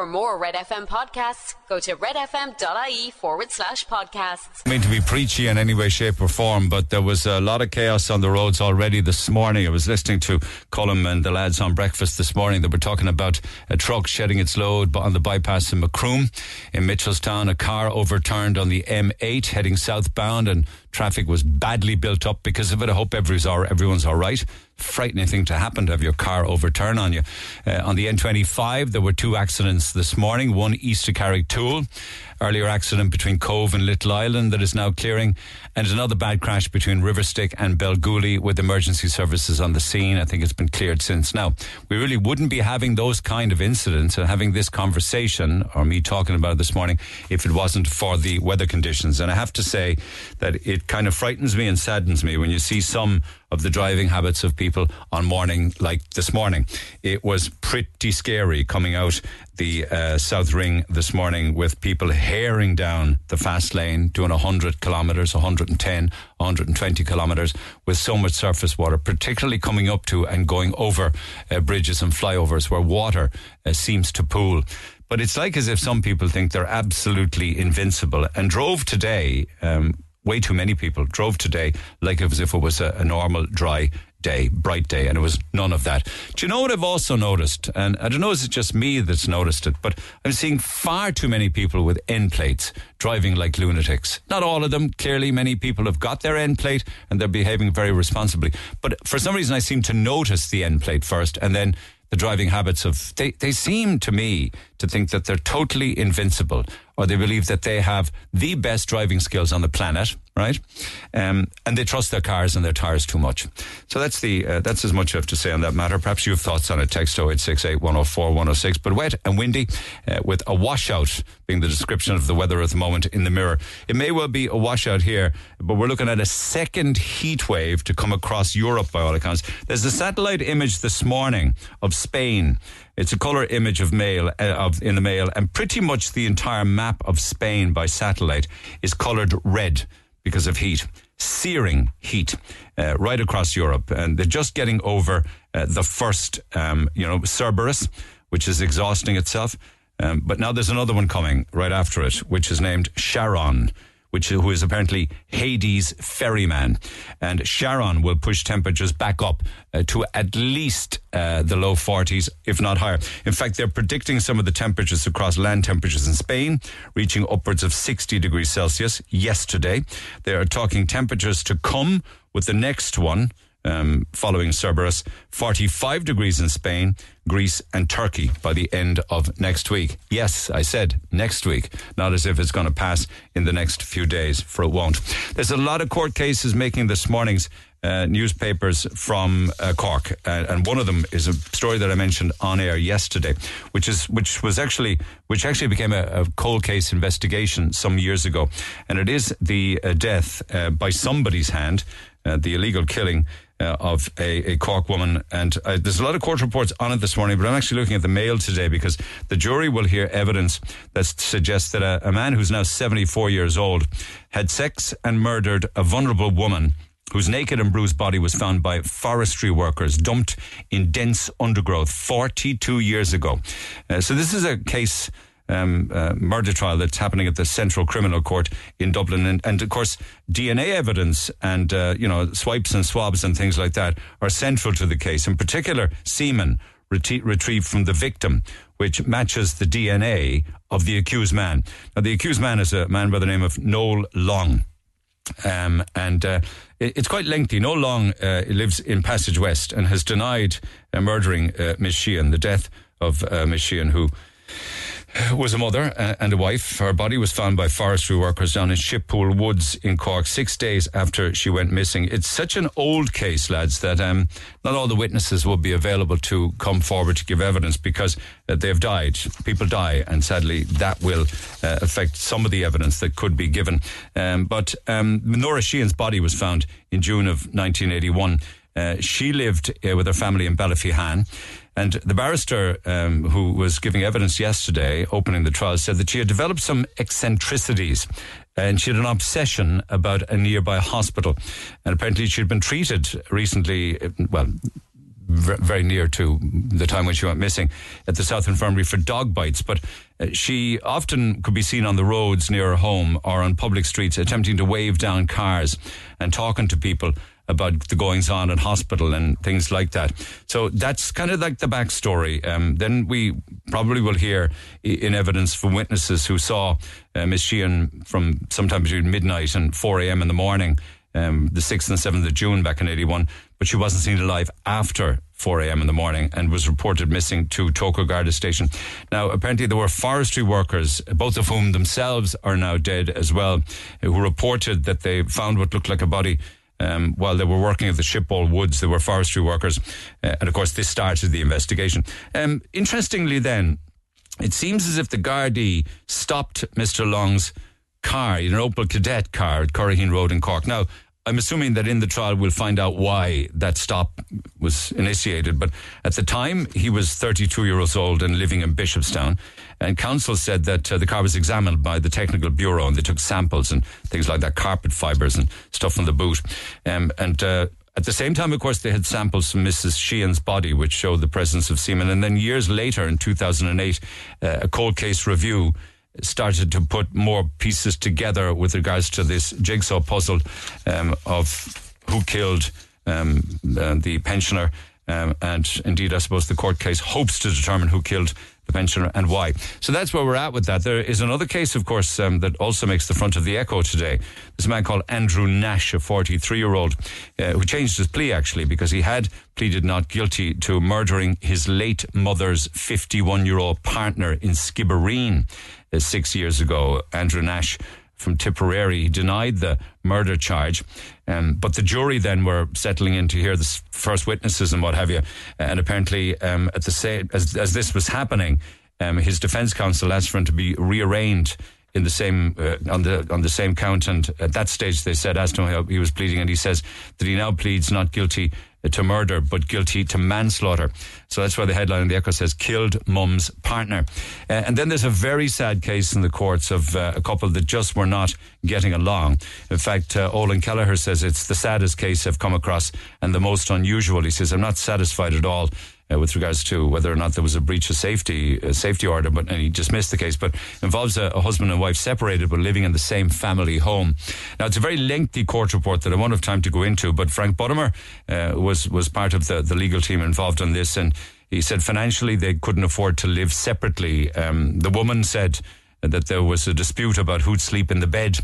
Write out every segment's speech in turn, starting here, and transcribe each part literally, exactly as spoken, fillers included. For more Red F M podcasts, go to redfm.ie forward slash podcasts. I mean to be preachy in any way, shape or form, but there was a lot of chaos on the roads already this morning. I was listening to Colm and the lads on breakfast this morning. They were talking about a truck shedding its load on the bypass in Macroom. In Mitchelstown, a car overturned on the M eight heading southbound and traffic was badly built up because of it. I hope everyone's all right. Frightening thing to happen, to have your car overturn on you. Uh, on the N twenty-five, there were two accidents this morning, one east of Carrigtwohill, earlier accident between Cobh and Little Island that is now clearing, and another bad crash between Riverstick and Belgooly with emergency services on the scene. I think it's been cleared since. Now, we really wouldn't be having those kind of incidents and having this conversation, or me talking about it this morning, if it wasn't for the weather conditions. And I have to say that it kind of frightens me and saddens me when you see some of the driving habits of people on morning like this morning. It was pretty scary coming out the uh, South Ring this morning with people haring down the fast lane, doing one hundred kilometres, one hundred ten, one hundred twenty kilometres, with so much surface water, particularly coming up to and going over uh, bridges and flyovers where water uh, seems to pool. But it's like as if some people think they're absolutely invincible and drove today, um, way too many people drove today like as if it was a, a normal dry day, bright day, and it was none of that. Do you know what I've also noticed? And I don't know, is it just me that's noticed it, but I'm seeing far too many people with end plates driving like lunatics. Not all of them. Clearly, many people have got their end plate and they're behaving very responsibly. But for some reason, I seem to notice the end plate first, and then the driving habits of, they, they seem to me to think that they're totally invincible, or they believe that they have the best driving skills on the planet, right? Um, and they trust their cars and their tyres too much. So that's the uh, that's as much I have to say on that matter. Perhaps you have thoughts on it. Text oh eight six eight, one oh four, one oh six. But wet and windy uh, with a washout being the description of the weather at the moment in the Mirror. It may well be a washout here, but we're looking at a second heat wave to come across Europe by all accounts. There's a satellite image this morning of Spain. It's a colour image of mail uh, of in the mail, and pretty much the entire map of Spain by satellite is coloured red because of heat, searing heat, uh, right across Europe. And they're just getting over uh, the first, um, you know, Cerberus, which is exhausting itself. Um, but now there's another one coming right after it, which is named Charon, which who is apparently Hades' ferryman. And Charon will push temperatures back up uh, to at least uh, the low forties, if not higher. In fact, they're predicting some of the temperatures across land temperatures in Spain, reaching upwards of sixty degrees Celsius yesterday. They are talking temperatures to come with the next one, um, following Cerberus, forty-five degrees in Spain, Greece and Turkey by the end of next week. Yes, I said next week, not as if it's going to pass in the next few days, for it won't. There's a lot of court cases making this morning's uh, newspapers from uh, Cork, uh, and one of them is a story that I mentioned on air yesterday, which is which was actually which actually became a, a cold case investigation some years ago, and it is the uh, death uh, by somebody's hand, uh, the illegal killing Uh, of a, a Cork woman. And uh, there's a lot of court reports on it this morning, but I'm actually looking at the Mail today because the jury will hear evidence that suggests that a, a man who's now seventy-four years old had sex and murdered a vulnerable woman whose naked and bruised body was found by forestry workers dumped in dense undergrowth forty-two years ago. Uh, so this is a case, Um, uh, murder trial that's happening at the Central Criminal Court in Dublin, and, and of course D N A evidence and uh, you know swipes and swabs and things like that are central to the case. In particular, semen ret- retrieved from the victim, which matches the D N A of the accused man. Now, the accused man is a man by the name of Noel Long, um, and uh, it, it's quite lengthy. Noel Long uh, lives in Passage West and has denied uh, murdering uh, Miss Sheehan, the death of uh, Miss Sheehan, who was a mother and a wife. Her body was found by forestry workers down in Shippool Woods in Cork six days after she went missing. It's such an old case, lads, that um, not all the witnesses will be available to come forward to give evidence because uh, they've died. People die, and sadly that will uh, affect some of the evidence that could be given. Um, but um, Nora Sheehan's body was found in June of nineteen eighty-one. Uh, she lived uh, with her family in Ballyfihan. And the barrister um, who was giving evidence yesterday, opening the trial, said that she had developed some eccentricities and she had an obsession about a nearby hospital. And apparently she'd been treated recently, well, very near to the time when she went missing, at the South Infirmary for dog bites. But she often could be seen on the roads near her home or on public streets attempting to wave down cars and talking to people about the goings-on in hospital and things like that. So that's kind of like the backstory. Um, then we probably will hear in evidence from witnesses who saw uh, Miss Sheehan from sometime between midnight and four a.m. in the morning, um, the sixth and seventh of June back in eighty-one, but she wasn't seen alive after four a.m. in the morning and was reported missing to Toko Garda station. Now, apparently there were forestry workers, both of whom themselves are now dead as well, who reported that they found what looked like a body Um, while they were working at the Shippool Woods. They were forestry workers. Uh, and, of course, this started the investigation. Um, interestingly, then, it seems as if the Gardaí stopped Mister Long's car, an Opel Cadet car at Curraheen Road in Cork. Now, I'm assuming that in the trial we'll find out why that stop was initiated. But at the time, he was thirty-two years old and living in Bishopstown. And counsel said that uh, the car was examined by the technical bureau and they took samples and things like that, carpet fibres and stuff from the boot. Um, and uh, at the same time, of course, they had samples from Missus Sheehan's body, which showed the presence of semen. And then years later, in two thousand eight, uh, a cold case review started to put more pieces together with regards to this jigsaw puzzle um, of who killed um, uh, the pensioner. Um, and indeed, I suppose the court case hopes to determine who killed the pensioner and why. So that's where we're at with that. There is another case, of course, um, that also makes the front of the Echo today. There's a man called Andrew Nash, a forty-three-year-old, uh, who changed his plea, actually, because he had pleaded not guilty to murdering his late mother's fifty-one-year-old partner in Skibbereen uh, six years ago. Andrew Nash from Tipperary, he denied the murder charge. Um, but the jury then were settling in to hear the first witnesses and what have you. And apparently, um, at the same, as, as this was happening, um, his defence counsel asked for him to be rearraigned in the same uh, on the on the same count. And at that stage, they said, asked him how he was pleading, and he says that he now pleads not guilty to murder, but guilty to manslaughter. So that's why the headline in the Echo says, "Killed Mum's Partner." Uh, and then there's a very sad case in the courts of uh, a couple that just were not getting along. In fact, uh, Olin Kelleher says it's the saddest case I've come across and the most unusual. He says, "I'm not satisfied at all uh, with regards to whether or not there was a breach of safety uh, safety order," but and he dismissed the case, but involves a, a husband and wife separated but living in the same family home. Now, it's a very lengthy court report that I won't have time to go into, but Frank Buttermer uh, was, was part of the, the legal team involved in this, and he said financially they couldn't afford to live separately. Um, the woman said that there was a dispute about who'd sleep in the bed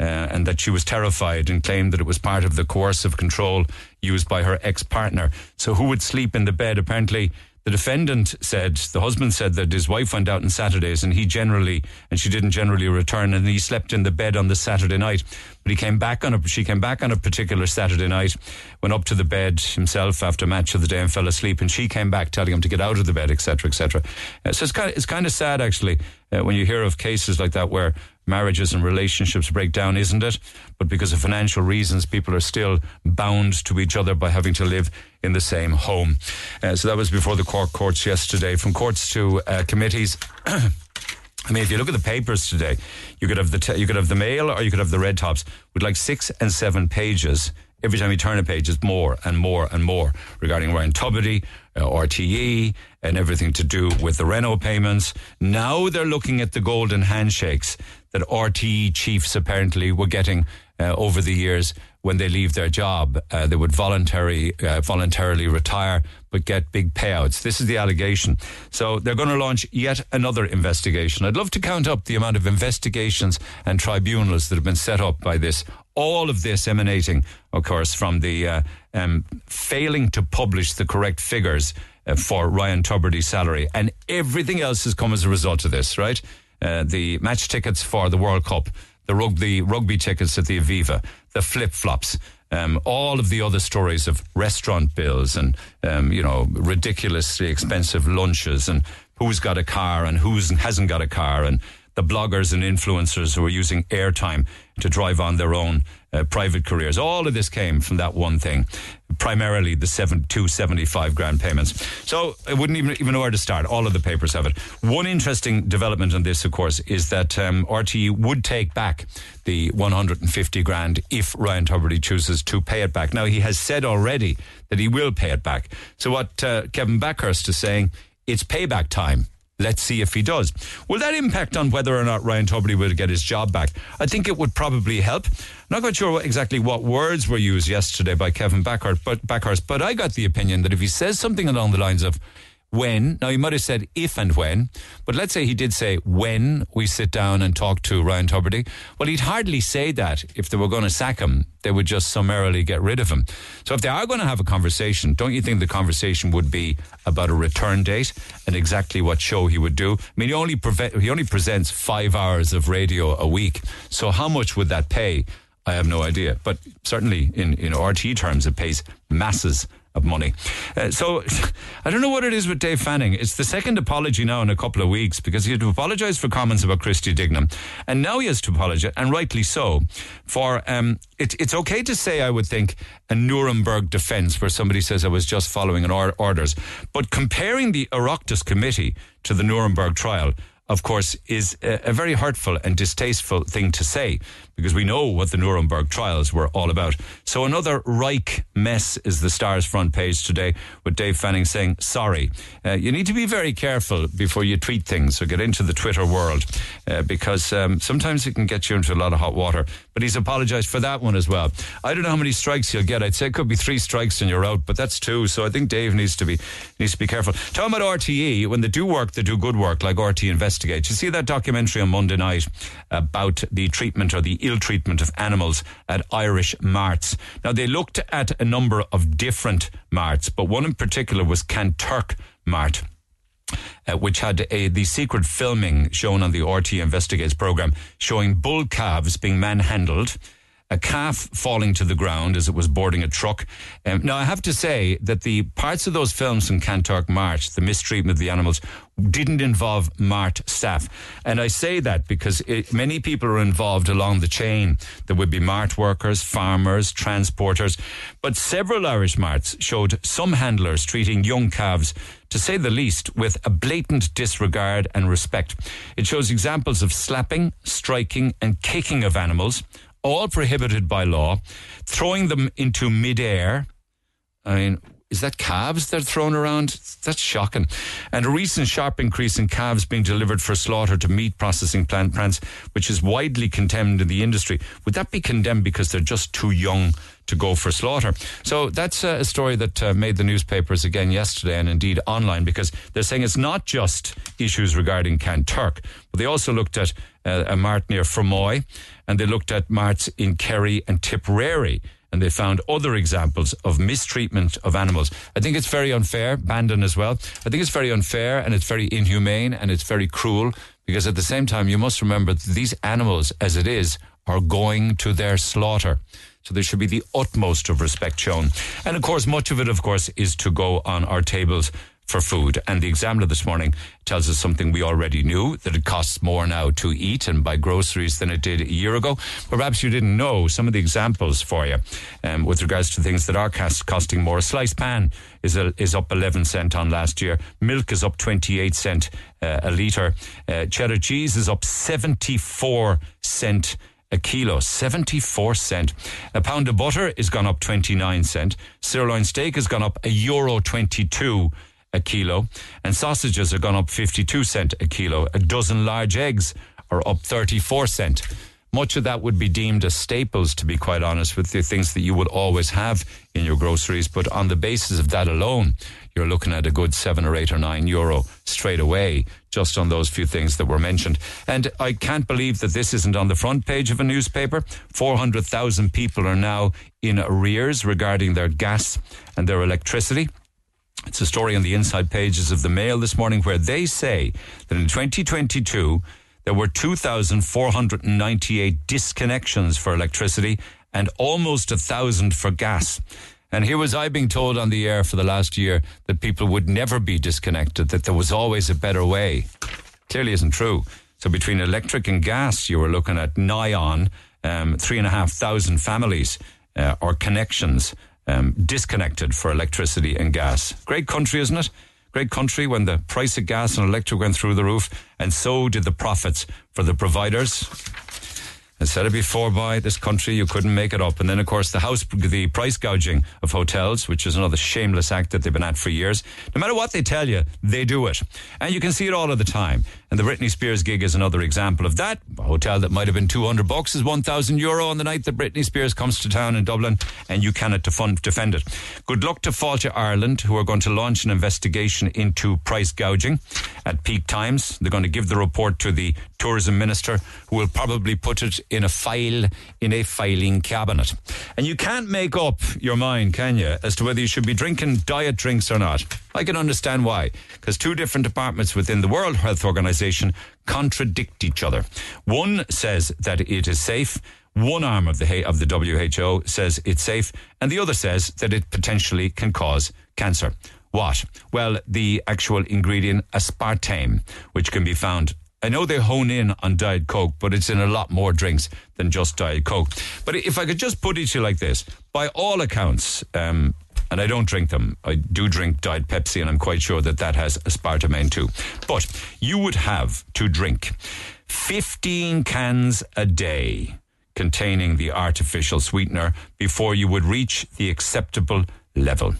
uh, and that she was terrified and claimed that it was part of the coercive control used by her ex-partner. So who would sleep in the bed? Apparently the defendant said, the husband said that his wife went out on Saturdays and he generally, and she didn't generally return, and he slept in the bed on the Saturday night. But he came back on a, she came back on a particular Saturday night, went up to the bed himself after match of the day and fell asleep, and she came back telling him to get out of the bed, et cetera, et cetera. Uh, so it's kind of, it's kind of sad, actually, uh, when you hear of cases like that where marriages and relationships break down, isn't it? But because of financial reasons, people are still bound to each other by having to live in the same home. Uh, so that was before the Cork courts yesterday. From courts to uh, committees. I mean, if you look at the papers today, you could have the te- you could have the Mail or you could have the Red Tops with like six and seven pages. Every time you turn a page, it's more and more and more regarding Ryan Tubridy, uh, R T E, and everything to do with the Renault payments. Now they're looking at the golden handshakes that R T E chiefs apparently were getting uh, over the years when they leave their job. Uh, they would voluntary, uh, voluntarily retire but get big payouts. This is the allegation. So they're going to launch yet another investigation. I'd love to count up the amount of investigations and tribunals that have been set up by this. All of this emanating, of course, from the uh, um, failing to publish the correct figures uh, for Ryan Tubridy's salary. And everything else has come as a result of this, right? Uh, the match tickets for the World Cup, the rugby, rugby tickets at the Aviva, the flip-flops, um, all of the other stories of restaurant bills and, um, you know, ridiculously expensive lunches and who's got a car and who hasn't got a car and the bloggers and influencers who were using airtime to drive on their own uh, private careers. All of this came from that one thing, primarily the seven, two seventy-five grand payments. So I wouldn't even, even know where to start. All of the papers have it. One interesting development on this, of course, is that um, R T E would take back the one hundred fifty grand if Ryan Tubridy chooses to pay it back. Now, he has said already that he will pay it back. So what uh, Kevin Bakhurst is saying, it's payback time. Let's see if he does. Will that impact on whether or not Ryan Tubridy will get his job back? I think it would probably help. Not quite sure what, exactly what words were used yesterday by Kevin Bakhurst, but, Bakhurst, but I got the opinion that if he says something along the lines of when, now he might have said if and when, but let's say he did say when we sit down and talk to Ryan Tubridy, well, he'd hardly say that if they were going to sack him. They would just summarily get rid of him. So if they are going to have a conversation, don't you think the conversation would be about a return date and exactly what show he would do? I mean, he only preve- he only presents five hours of radio a week. So how much would that pay? I have no idea. But certainly in, in R T E terms, it pays masses of money. Uh, so I don't know what it is with Dave Fanning. It's the second apology now in a couple of weeks because he had to apologise for comments about Christy Dignam, and now he has to apologise, and rightly so, for um, it, it's okay to say, I would think, a Nuremberg defence where somebody says I was just following an or- orders, but comparing the Oireachtas committee to the Nuremberg trial, of course, is a very hurtful and distasteful thing to say because we know what the Nuremberg trials were all about. So another Reich mess is the Star's front page today with Dave Fanning saying, sorry, uh, you need to be very careful before you tweet things or get into the Twitter world uh, because um, sometimes it can get you into a lot of hot water. But he's apologised for that one as well. I don't know how many strikes he'll get. I'd say it could be three strikes and you're out, but that's two. So I think Dave needs to be needs to be careful. Talking about R T E, when they do work, they do good work, like R T E Invest. You see that documentary on Monday night about the treatment or the ill treatment of animals at Irish marts. Now, they looked at a number of different marts, but one in particular was Kanturk Mart, uh, which had a, the secret filming shown on the R T E Investigates programme showing bull calves being manhandled, a calf falling to the ground as it was boarding a truck. Um, now, I have to say that the parts of those films from Kanturk Mart, the mistreatment of the animals, didn't involve Mart staff. And I say that because it, many people are involved along the chain. There would be Mart workers, farmers, transporters. But several Irish Marts showed some handlers treating young calves, to say the least, with a blatant disregard and respect. It shows examples of slapping, striking and kicking of animals, all prohibited by law, throwing them into midair. I mean, is that calves they're thrown around? That's shocking. And a recent sharp increase in calves being delivered for slaughter to meat processing plant plants, which is widely condemned in the industry. Would that be condemned because they're just too young to go for slaughter? So that's a story that uh, made the newspapers again yesterday and indeed online, because they're saying it's not just issues regarding Kanturk, but they also looked at uh, a mart near Fermoy, and they looked at marts in Kerry and Tipperary, and they found other examples of mistreatment of animals. I think it's very unfair, Bandon as well. I think it's very unfair and it's very inhumane and it's very cruel, because at the same time, you must remember that these animals, as it is, are going to their slaughter. So there should be the utmost of respect shown. And of course, much of it, of course, is to go on our tables for food. And the Examiner this morning tells us something we already knew, that it costs more now to eat and buy groceries than it did a year ago. Perhaps you didn't know some of the examples for you um, with regards to things that are cost- costing more. A sliced pan is a, is up eleven cent on last year. Milk is up twenty-eight cent uh, a litre. Uh, cheddar cheese is up seventy-four cent a kilo, seventy-four cent. A pound of butter has gone up twenty-nine cent. Sirloin steak has gone up a euro twenty-two a kilo, and sausages have gone up fifty-two cent a kilo. A dozen large eggs are up thirty-four cent. Much of that would be deemed as staples, to be quite honest, with the things that you would always have in your groceries. But on the basis of that alone, you're looking at a good seven or eight or nine euro straight away, just on those few things that were mentioned. And I can't believe that this isn't on the front page of a newspaper. four hundred thousand people are now in arrears regarding their gas and their electricity. It's a story on the inside pages of the Mail this morning where they say that in twenty twenty-two, there were two thousand four hundred ninety-eight disconnections for electricity and almost one thousand for gas. And here was I being told on the air for the last year that people would never be disconnected, that there was always a better way. Clearly isn't true. So between electric and gas, you were looking at nigh on um, three and a half thousand families uh, or connections um, disconnected for electricity and gas. Great country, isn't it? Great country when the price of gas and electric went through the roof, and so did the profits for the providers. I said it before, by this country, you couldn't make it up. And then, of course, the house, the price gouging of hotels, which is another shameless act that they've been at for years. No matter what they tell you, they do it. And you can see it all of the time. And the Britney Spears gig is another example of that. A hotel that might have been two hundred bucks is one thousand euro on the night that Britney Spears comes to town in Dublin, and you cannot defund, defend it. Good luck to Fáilte Ireland, who are going to launch an investigation into price gouging at peak times. They're going to give the report to the tourism minister, who will probably put it in a file, in a filing cabinet. And you can't make up your mind, can you, as to whether you should be drinking diet drinks or not. I can understand why, because two different departments within the World Health Organization contradict each other. One says that it is safe, one arm of the of the W H O says it's safe, and the other says that it potentially can cause cancer. What? Well, the actual ingredient aspartame, which can be found, I know they hone in on Diet Coke, but it's in a lot more drinks than just Diet Coke. But if I could just put it to you like this, by all accounts, um, and I don't drink them, I do drink Diet Pepsi, and I'm quite sure that that has aspartame too. But you would have to drink fifteen cans a day containing the artificial sweetener before you would reach the acceptable level.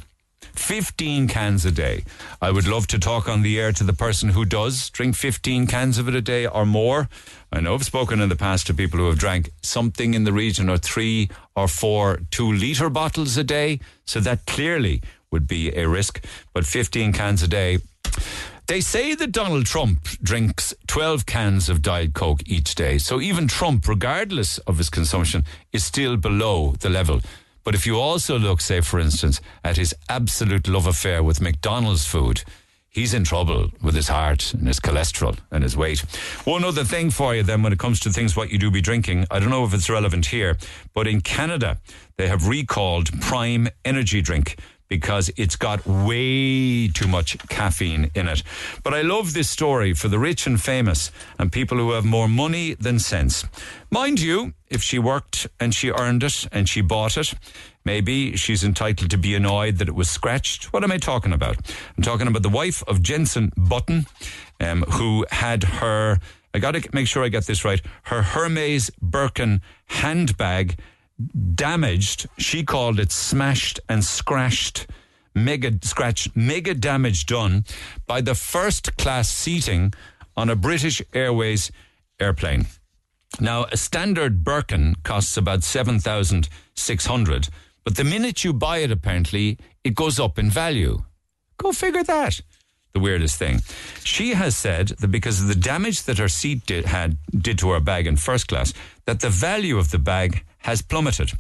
fifteen cans a day. I would love to talk on the air to the person who does drink fifteen cans of it a day or more. I know I've spoken in the past to people who have drank something in the region of three or four two-litre bottles a day, so that clearly would be a risk. But fifteen cans a day. They say that Donald Trump drinks twelve cans of Diet Coke each day, so even Trump, regardless of his consumption, is still below the level. But if you also look, say, for instance, at his absolute love affair with McDonald's food, he's in trouble with his heart and his cholesterol and his weight. One other thing for you then when it comes to things what you do be drinking, I don't know if it's relevant here, but in Canada, they have recalled Prime Energy Drink because it's got way too much caffeine in it. But I love this story for the rich and famous and people who have more money than sense. Mind you, if she worked and she earned it and she bought it, maybe she's entitled to be annoyed that it was scratched. What am I talking about? I'm talking about the wife of Jensen Button, um, who had her, I got to make sure I get this right, her Hermes Birkin handbag damaged. She called it smashed and scratched, mega scratch, mega damage done by the first class seating on a British Airways airplane. Now, a standard Birkin costs about seven thousand six hundred, but the minute you buy it, apparently, it goes up in value. Go figure that. The weirdest thing. She has said that because of the damage that her seat did, had, did to her bag in first class, that the value of the bag has plummeted.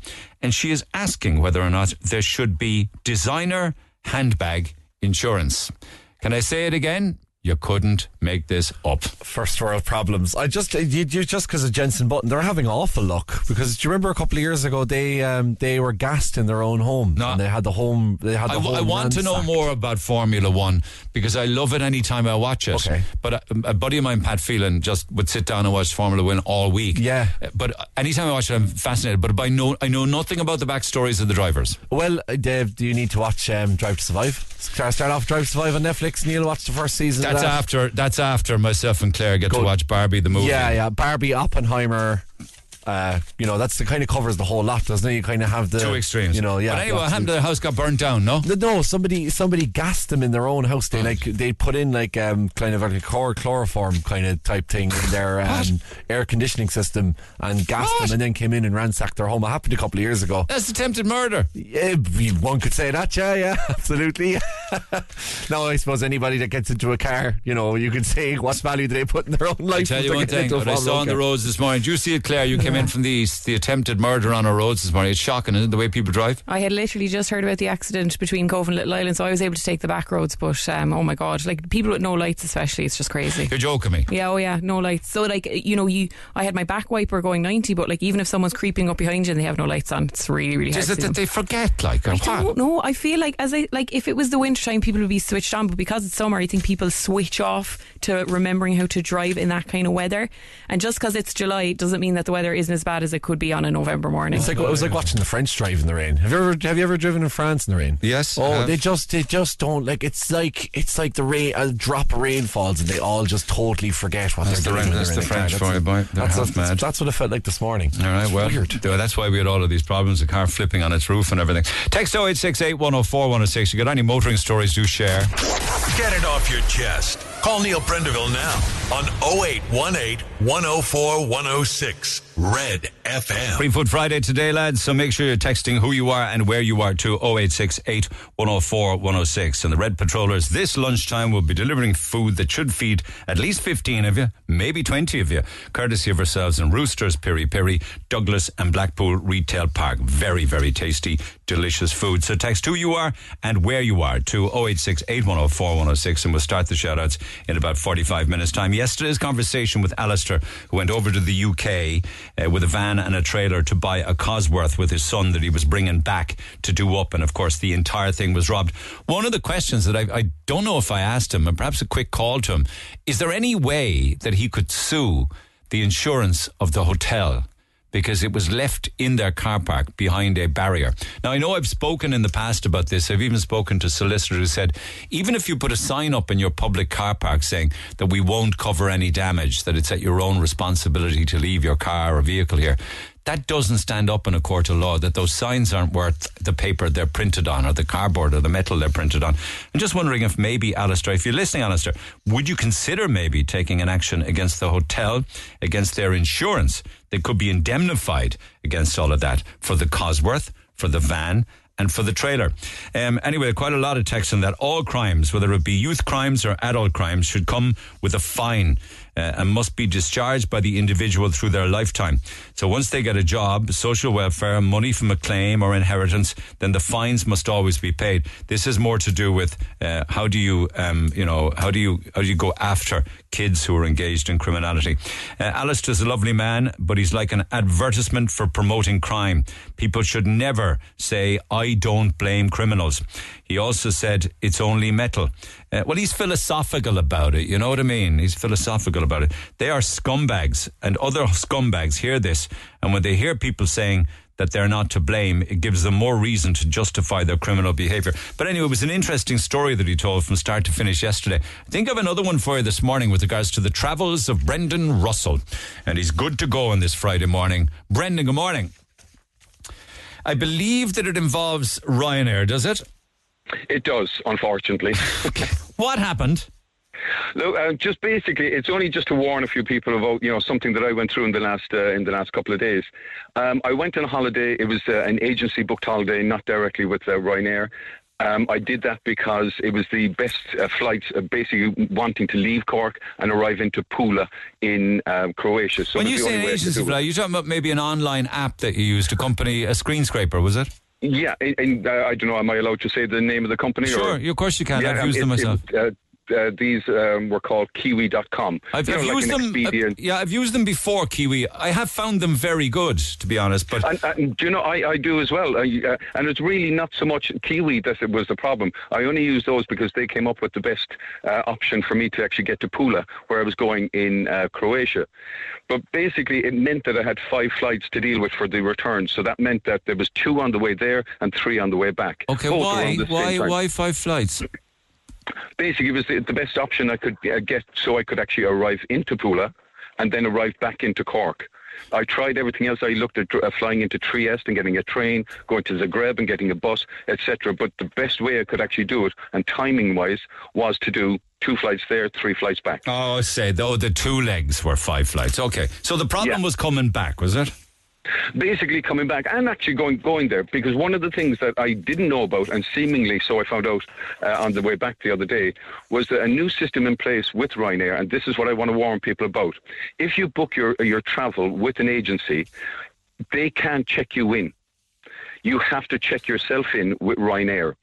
And she is asking whether or not there should be designer handbag insurance. Can I say it again? You couldn't make this up. First world problems. I just, you, you just because of Jensen Button, they're having awful luck. Because do you remember a couple of years ago they um, they were gassed in their own home? No, and they had the home. They had the I, home I want to know sacked. More about Formula One because I love it any time I watch it. Okay. But a, a buddy of mine, Pat Phelan, just would sit down and watch Formula One all week. Yeah. But anytime I watch it, I'm fascinated. But by no, I know nothing about the backstories of the drivers. Well, Dave, do you need to watch um, Drive to Survive? Start off Drive to Survive on Netflix, and you'll watch the first season. That's that. after That's after myself and Claire get Go. to watch Barbie the movie. Yeah, yeah. Barbie, Oppenheimer. Uh, you know, that's the kind of covers the whole lot, doesn't it? You kind of have the two extremes. You know, yeah. But anyway, hand the house got burnt down, no? No, somebody somebody gassed them in their own house. They like they put in like um kind of like a chloroform kind of type thing in their um, air conditioning system and gassed what? them, and then came in and ransacked their home. It happened a couple of years ago. That's attempted murder. Yeah, one could say that. Yeah, yeah, absolutely. No, I suppose anybody that gets into a car, you know, you could say what value do they put in their own life. I tell you one thing, what I saw on the roads this morning. Do you see it, Claire? You came in. in from the east, the attempted murder on our roads this morning. It's shocking, isn't it, the way people drive? I had literally just heard about the accident between Cobh and Little Island, so I was able to take the back roads, but um, oh my God, like people with no lights especially, it's just crazy. You're joking me. Yeah, oh yeah, no lights. So like, you know, you, I had my back wiper going ninety, but like even if someone's creeping up behind you and they have no lights on, it's really, really hard. Is it that they forget, like, or I what? don't know. I feel like, as I, like if it was the winter time, people would be switched on, but because it's summer, I think people switch off to remembering how to drive in that kind of weather. And just because it's July doesn't mean that the weather isn't as bad as it could be on a November morning. It's like, it was like watching the French drive in the rain. Have you ever, have you ever driven in France in the rain? Yes. Oh, they just they just don't like. It's like it's like the rain, a drop of rain falls and they all just totally forget what that's they're the doing. That's the French for you, boy. They're half mad. That's what it felt like this morning. All right, well, weird. That's why we had all of these problems. The car flipping on its roof and everything. Text oh eight six eight, one oh four, one oh six. You got any motoring stories? Do share. Get it off your chest. Call Neil Prendeville now on oh eight one eight, one oh four, one oh six. Red F M. Free Food Friday today, lads, so make sure you're texting who you are and where you are to oh eight six eight, one oh four, one oh six. And the Red Patrollers this lunchtime will be delivering food that should feed at least fifteen of you, maybe twenty of you, courtesy of ourselves and Roosters, Piri Piri, Douglas and Blackpool Retail Park. Very, very tasty, delicious food. So text who you are and where you are to oh eight six eight, one oh four, one oh six, and we'll start the shout-outs in about forty-five minutes' time. Yesterday's conversation with Alistair, who went over to the U K Uh, with a van and a trailer to buy a Cosworth with his son that he was bringing back to do up, and of course the entire thing was robbed. One of the questions that I, I don't know if I asked him, and perhaps a quick call to him, is there any way that he could sue the insurance of the hotel because it was left in their car park behind a barrier? Now, I know I've spoken in the past about this. I've even spoken to solicitors who said, even if you put a sign up in your public car park saying that we won't cover any damage, that it's at your own responsibility to leave your car or vehicle here, that doesn't stand up in a court of law, that those signs aren't worth the paper they're printed on or the cardboard or the metal they're printed on. I'm just wondering if maybe, Alistair, if you're listening, Alistair, would you consider maybe taking an action against the hotel, against their insurance? They could be indemnified against all of that for the Cosworth, for the van, and for the trailer. Um, anyway, quite a lot of text on that. All crimes, whether it be youth crimes or adult crimes, should come with a fine uh, and must be discharged by the individual through their lifetime. So once they get a job, social welfare, money from a claim or inheritance, then the fines must always be paid. This is more to do with uh, how do you, um, you know, how do you, how do you go after kids who are engaged in criminality. Uh, Alistair's a lovely man, but he's like an advertisement for promoting crime. People should never say, I don't blame criminals. He also said, it's only metal. Uh, well, he's philosophical about it, you know what I mean? He's philosophical about it. They are scumbags, and other scumbags hear this, and when they hear people saying that they're not to blame, it gives them more reason to justify their criminal behaviour. But anyway, it was an interesting story that he told from start to finish yesterday. I think I have another one for you this morning with regards to the travels of Brendan Russell. And he's good to go on this Friday morning. Brendan, good morning. I believe that it involves Ryanair, does it? It does, unfortunately. What happened? Look, uh, just basically, it's only just to warn a few people about, you know, something that I went through in the last uh, in the last couple of days. Um, I went on a holiday. It was uh, an agency booked holiday, not directly with uh, Ryanair. Um, I did that because it was the best uh, flight, uh, basically wanting to leave Cork and arrive into Pula in um, Croatia. So when you say an agency flight, you're talking about maybe an online app that you used to accompany a screen scraper, was it? Yeah, and uh, I don't know, am I allowed to say the name of the company? Sure, or? Of course you can. Yeah, I've used it, them myself. It, uh, Uh, these um, were called Kiwi dot com. I've, you know, I've like used them. Uh, yeah, I've used them before. Kiwi. I have found them very good, to be honest. But and, and, do you know, I, I do as well. Uh, uh, and it's really not so much Kiwi that it was the problem. I only used those because they came up with the best uh, option for me to actually get to Pula, where I was going in uh, Croatia. But basically, it meant that I had five flights to deal with for the return. So that meant that there was two on the way there and three on the way back. Okay, Both why? Why? Why five flights? Basically, it was the best option I could get, so I could actually arrive into Pula and then arrive back into Cork. I tried everything else. I looked at flying into Trieste and getting a train, going to Zagreb and getting a bus, et cetera. But the best way I could actually do it, and timing-wise, was to do two flights there, three flights back. Oh, I say, though the two legs were five flights. Okay, so the problem yeah. was coming back, was it? basically coming back and actually going going there, because one of the things that I didn't know about, and seemingly so I found out uh, on the way back the other day, was a new system in place with Ryanair, and this is what I want to warn people about. If you book your your travel with an agency, they can't check you in. You have to check yourself in with Ryanair.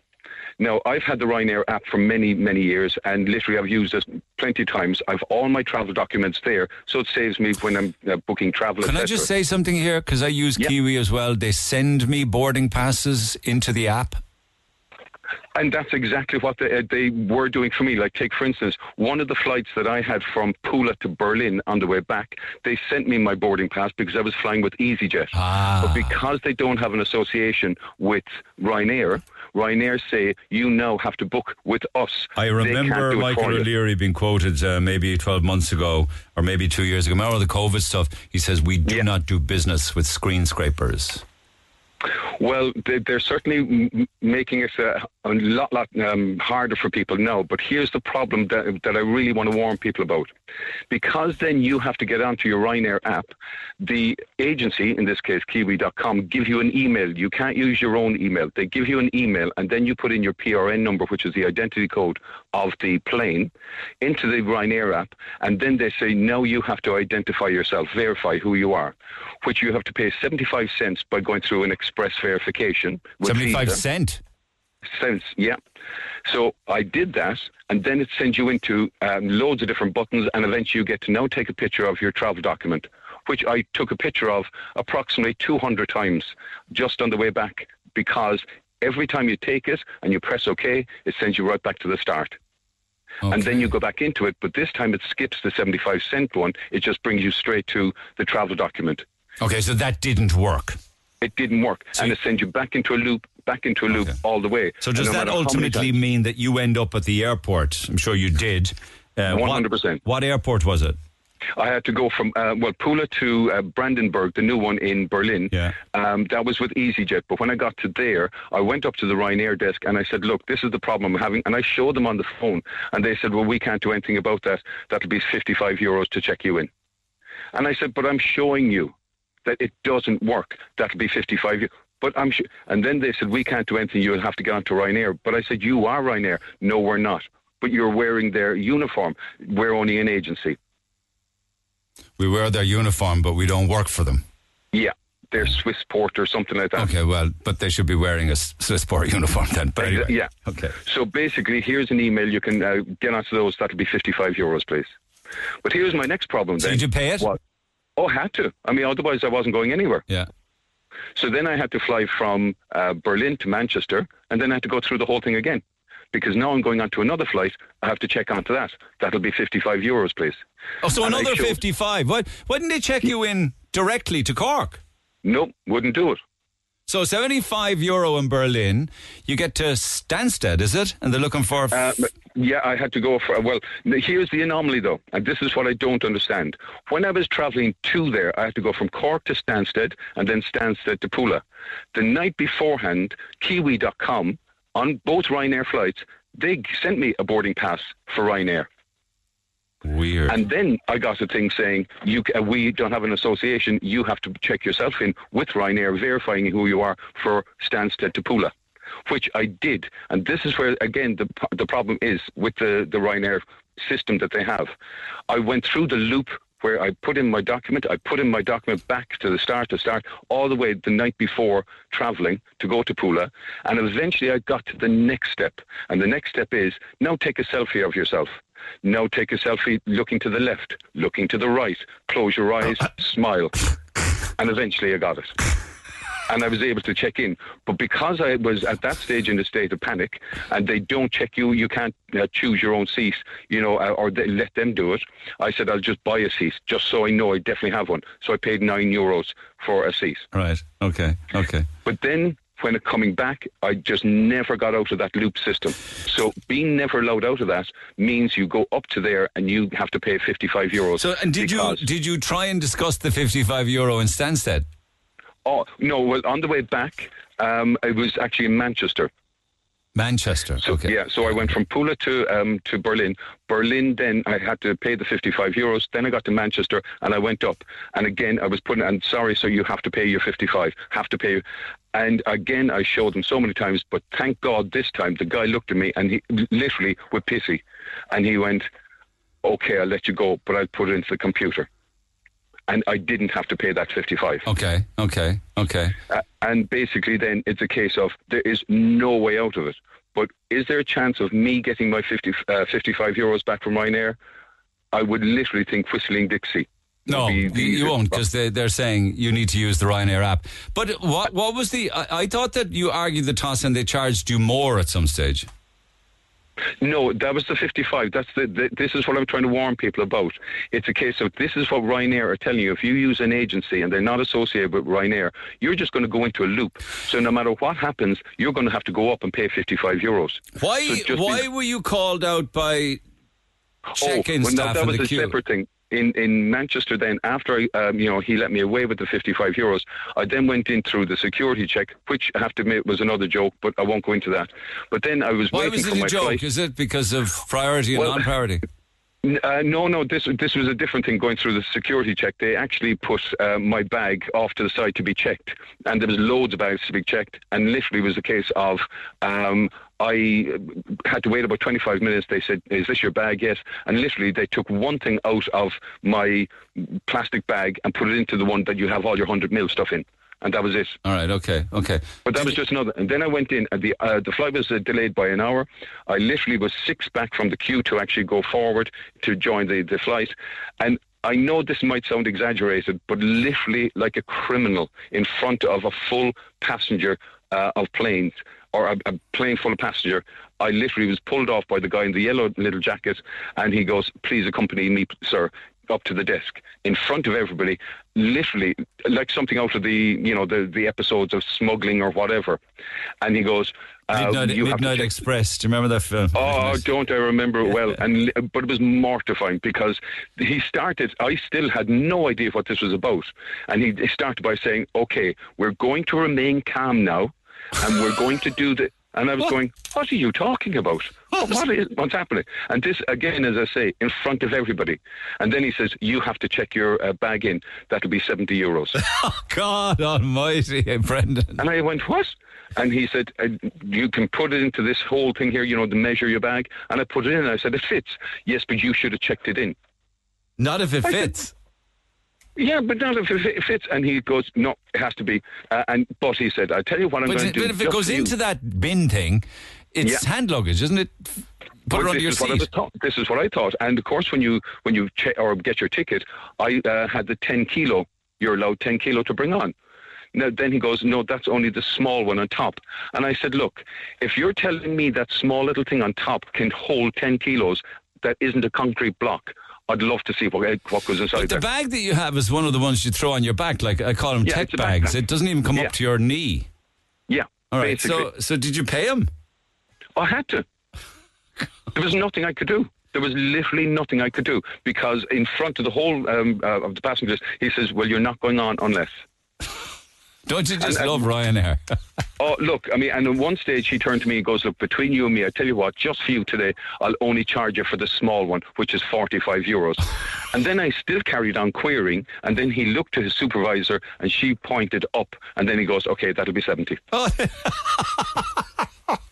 Now, I've had the Ryanair app for many, many years, and literally I've used it plenty of times. I've all my travel documents there, so it saves me when I'm uh, booking travel. Can I just say something here? Because I use yep. Kiwi as well. They send me boarding passes into the app. And that's exactly what they, uh, they were doing for me. Like, take, for instance, one of the flights that I had from Pula to Berlin on the way back, they sent me my boarding pass because I was flying with EasyJet. Ah. But because they don't have an association with Ryanair, Ryanair say, you now have to book with us. I remember Michael O'Leary being quoted uh, maybe twelve months ago or maybe two years ago. Remember the COVID stuff? He says, we do yeah. not do business with screen scrapers. Well, they're certainly making it a lot, lot um, harder for people now. But here's the problem that, that I really want to warn people about. Because then you have to get onto your Ryanair app, the agency, in this case Kiwi dot com, give you an email. You can't use your own email. They give you an email, and then you put in your P R N number, which is the identity code of the plane, into the Ryanair app, and then they say, now you have to identify yourself, verify who you are, which you have to pay seventy-five cents by going through an express verification. seventy-five cents? Cents, yeah. So I did that, and then it sends you into um, loads of different buttons, and eventually you get to now take a picture of your travel document, which I took a picture of approximately two hundred times just on the way back, because every time you take it and you press OK, it sends you right back to the start. Okay. And then you go back into it, but this time it skips the seventy-five cent one. It just brings you straight to the travel document. Okay, so that didn't work. It didn't work, so and it sends you back into a loop, back into a loop okay. all the way. So does no that ultimately mean that you end up at the airport? I'm sure you did. Uh, one hundred percent. What, what airport was it? I had to go from, uh, well, Pula to uh, Brandenburg, the new one in Berlin. Yeah. Um, that was with EasyJet. But when I got to there, I went up to the Ryanair desk and I said, look, this is the problem I'm having. And I showed them on the phone. And they said, well, we can't do anything about that. That'll be fifty-five euros to check you in. And I said, but I'm showing you that it doesn't work. That'll be fifty-five euros. But I'm sure. And then they said, we can't do anything. You'll have to get onto Ryanair. But I said, you are Ryanair. No, we're not. But you're wearing their uniform. We're only an agency. We wear their uniform, but we don't work for them. Yeah, they're Swissport or something like that. Okay, well, but they should be wearing a Swissport uniform then. But anyway. Yeah. Okay. So basically, here's an email. You can uh, get onto those. That'll be fifty-five euros, please. But here's my next problem then. So did you pay it? What? Oh, I had to. I mean, otherwise I wasn't going anywhere. Yeah. So then I had to fly from uh, Berlin to Manchester, and then I had to go through the whole thing again. Because now I'm going on to another flight, I have to check onto that. That'll be fifty-five euros, please. Oh, so and another showed, fifty-five. Why, why didn't they check you in directly to Cork? No, wouldn't do it. So seventy-five euro in Berlin, you get to Stansted, is it? And they're looking for... F- uh, yeah, I had to go for... Well, here's the anomaly, though, and this is what I don't understand. When I was travelling to there, I had to go from Cork to Stansted and then Stansted to Pula. The night beforehand, Kiwi dot com, on both Ryanair flights, they sent me a boarding pass for Ryanair. Weird. And then I got a thing saying, you, uh, we don't have an association, you have to check yourself in with Ryanair, verifying who you are for Stansted to Pula, which I did. And this is where, again, the the problem is with the, the Ryanair system that they have. I went through the loop where I put in my document, I put in my document back to the start, to start, all the way the night before travelling to go to Pula, and eventually I got to the next step. And the next step is, now take a selfie of yourself. Now take a selfie looking to the left, looking to the right, close your eyes, smile. And eventually I got it. And I was able to check in. But because I was at that stage in a state of panic, and they don't check you, you can't uh, choose your own seat, you know, uh, or they let them do it, I said, I'll just buy a seat, just so I know I definitely have one. So I paid nine euros for a seat. Right, okay, okay. But then... when coming back, I just never got out of that loop system. So being never allowed out of that means you go up to there and you have to pay fifty-five euros. So, and did you did you try and discuss the fifty-five euro in Stansted? Oh no! Well, on the way back, um, I was actually in Manchester. Manchester. So, okay. Yeah, so I went from Pula to um, to Berlin. Berlin, then I had to pay the fifty-five euros. Then I got to Manchester and I went up. And again, I was put in, and sorry, so you have to pay your fifty-five. Have to pay. And again, I showed them so many times, but thank God this time the guy looked at me and he literally was pissy. And he went, okay, I'll let you go, but I'll put it into the computer. And I didn't have to pay that fifty-five. Okay, okay, okay. Uh, and basically then it's a case of there is no way out of it. But is there a chance of me getting my fifty, uh, fifty-five euros back from Ryanair? I would literally think whistling Dixie. No, the, the, you won't, because they, they're saying you need to use the Ryanair app. But what what was the... I, I thought that you argued the toss and they charged you more at some stage. No, that was the fifty-five. That's the, the. This is what I'm trying to warn people about. It's a case of this is what Ryanair are telling you. If you use an agency and they're not associated with Ryanair, you're just going to go into a loop. So no matter what happens, you're going to have to go up and pay fifty-five euros. Why? So why be, were you called out by check-in oh, staff in the queue? That was a queue. Separate thing. In, in Manchester then, after I, um, you know, he let me away with the fifty-five euros, I then went in through the security check, which I have to admit was another joke, but I won't go into that. But then I was Why waiting was it for my a joke? Flight. Is it because of priority and well, non-priority? Uh, no, no, this this was a different thing going through the security check. They actually put uh, my bag off to the side to be checked, and there was loads of bags to be checked, and literally was a case of um, I had to wait about twenty-five minutes. They said, is this your bag? Yes. And literally they took one thing out of my plastic bag and put it into the one that you have all your one hundred mil stuff in. And that was it. All right, okay, okay. But that was just another... And then I went in, and the uh, the flight was uh, delayed by an hour. I literally was six back from the queue to actually go forward to join the, the flight. And I know this might sound exaggerated, but literally like a criminal in front of a full passenger uh, of planes, or a, a plane full of passenger, I literally was pulled off by the guy in the yellow little jacket, and he goes, please accompany me, sir, up to the desk in front of everybody, literally like something out of the, you know, the, the episodes of smuggling or whatever. And he goes, uh, Midnight, you Midnight have Express. Do you remember that film? Oh, don't I remember it well. And but it was mortifying because he started, I still had no idea what this was about. And he started by saying, okay, we're going to remain calm now and we're going to do the... And I was what? going, what are you talking about? What? What is, what's happening? And this, again, as I say, in front of everybody. And then he says, you have to check your uh, bag in. That'll be seventy euros. Oh, God almighty, Brendan. And I went, what? And he said, you can put it into this whole thing here, you know, to measure your bag. And I put it in and I said, it fits. Yes, but you should have checked it in. Not if it I fits. Said, yeah, but not if it fits. And he goes, no, it has to be. Uh, and But he said, I tell you what I'm but going to do. But if it goes into that bin thing, it's yeah. hand luggage, isn't it? Put well, it under your seat. Th- this is what I thought. And, of course, when you when you che- or get your ticket, I uh, had the ten kilo. You're allowed ten kilo to bring on. Now, then he goes, no, that's only the small one on top. And I said, look, if you're telling me that small little thing on top can hold ten kilos, that isn't a concrete block. I'd love to see what, what goes inside. But the there. bag that you have is one of the ones you throw on your back, like I call them yeah, tech bags. Backpack. It doesn't even come yeah. up to your knee. Yeah. All right. Basically. So, so did you pay him? I had to. There was nothing I could do. There was literally nothing I could do because in front of the whole um, uh, of the passengers, he says, "Well, you're not going on unless." Don't you just and, love Ryanair? Oh, look, I mean, and at one stage he turned to me and goes, look, between you and me, I tell you what, just for you today, I'll only charge you for the small one, which is forty-five euros. And then I still carried on querying, and then he looked to his supervisor, and she pointed up, and then he goes, okay, that'll be seventy. Oh.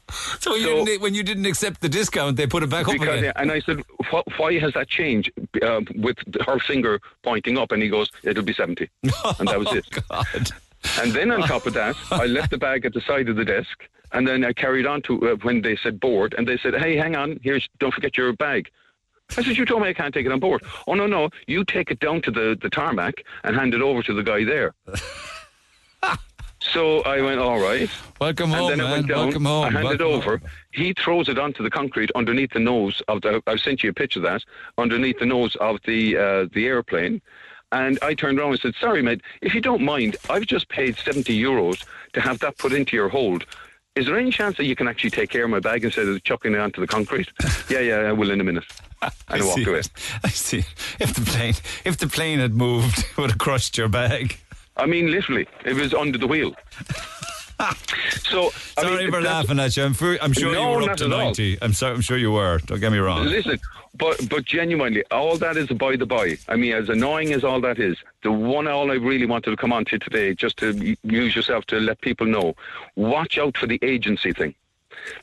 So, so you didn't, when you didn't accept the discount, they put it back up again. Yeah, and I said, wh- why has that changed uh, with her finger pointing up? And he goes, it'll be seventy. And that was it. Oh, God. And then on top of that, I left the bag at the side of the desk, and then I carried on to uh, when they said board, and they said, hey, hang on, here's, don't forget your bag. I said, you told me I can't take it on board. Oh, no, no, you take it down to the, the tarmac and hand it over to the guy there. So I went, all right. Welcome and home, then I went man. Down, Welcome home. I handed Welcome over. Home. He throws it onto the concrete underneath the nose of the, I've sent you a picture of that, underneath the nose of the uh, the airplane. And I turned around and said, sorry, mate, if you don't mind, I've just paid seventy euros to have that put into your hold. Is there any chance that you can actually take care of my bag instead of chucking it onto the concrete? yeah, yeah, I will in a minute. And I, I walked see. away. I see. If the plane, if the plane had moved, it would have crushed your bag. I mean, literally, it was under the wheel. So I sorry mean, for laughing at you. I'm, for, I'm sure no, you were up to ninety. I'm, so, I'm sure you were. Don't get me wrong. Listen, but but genuinely, all that is by the by. I mean, as annoying as all that is, the one all I really wanted to come on to today, just to use yourself to let people know, watch out for the agency thing,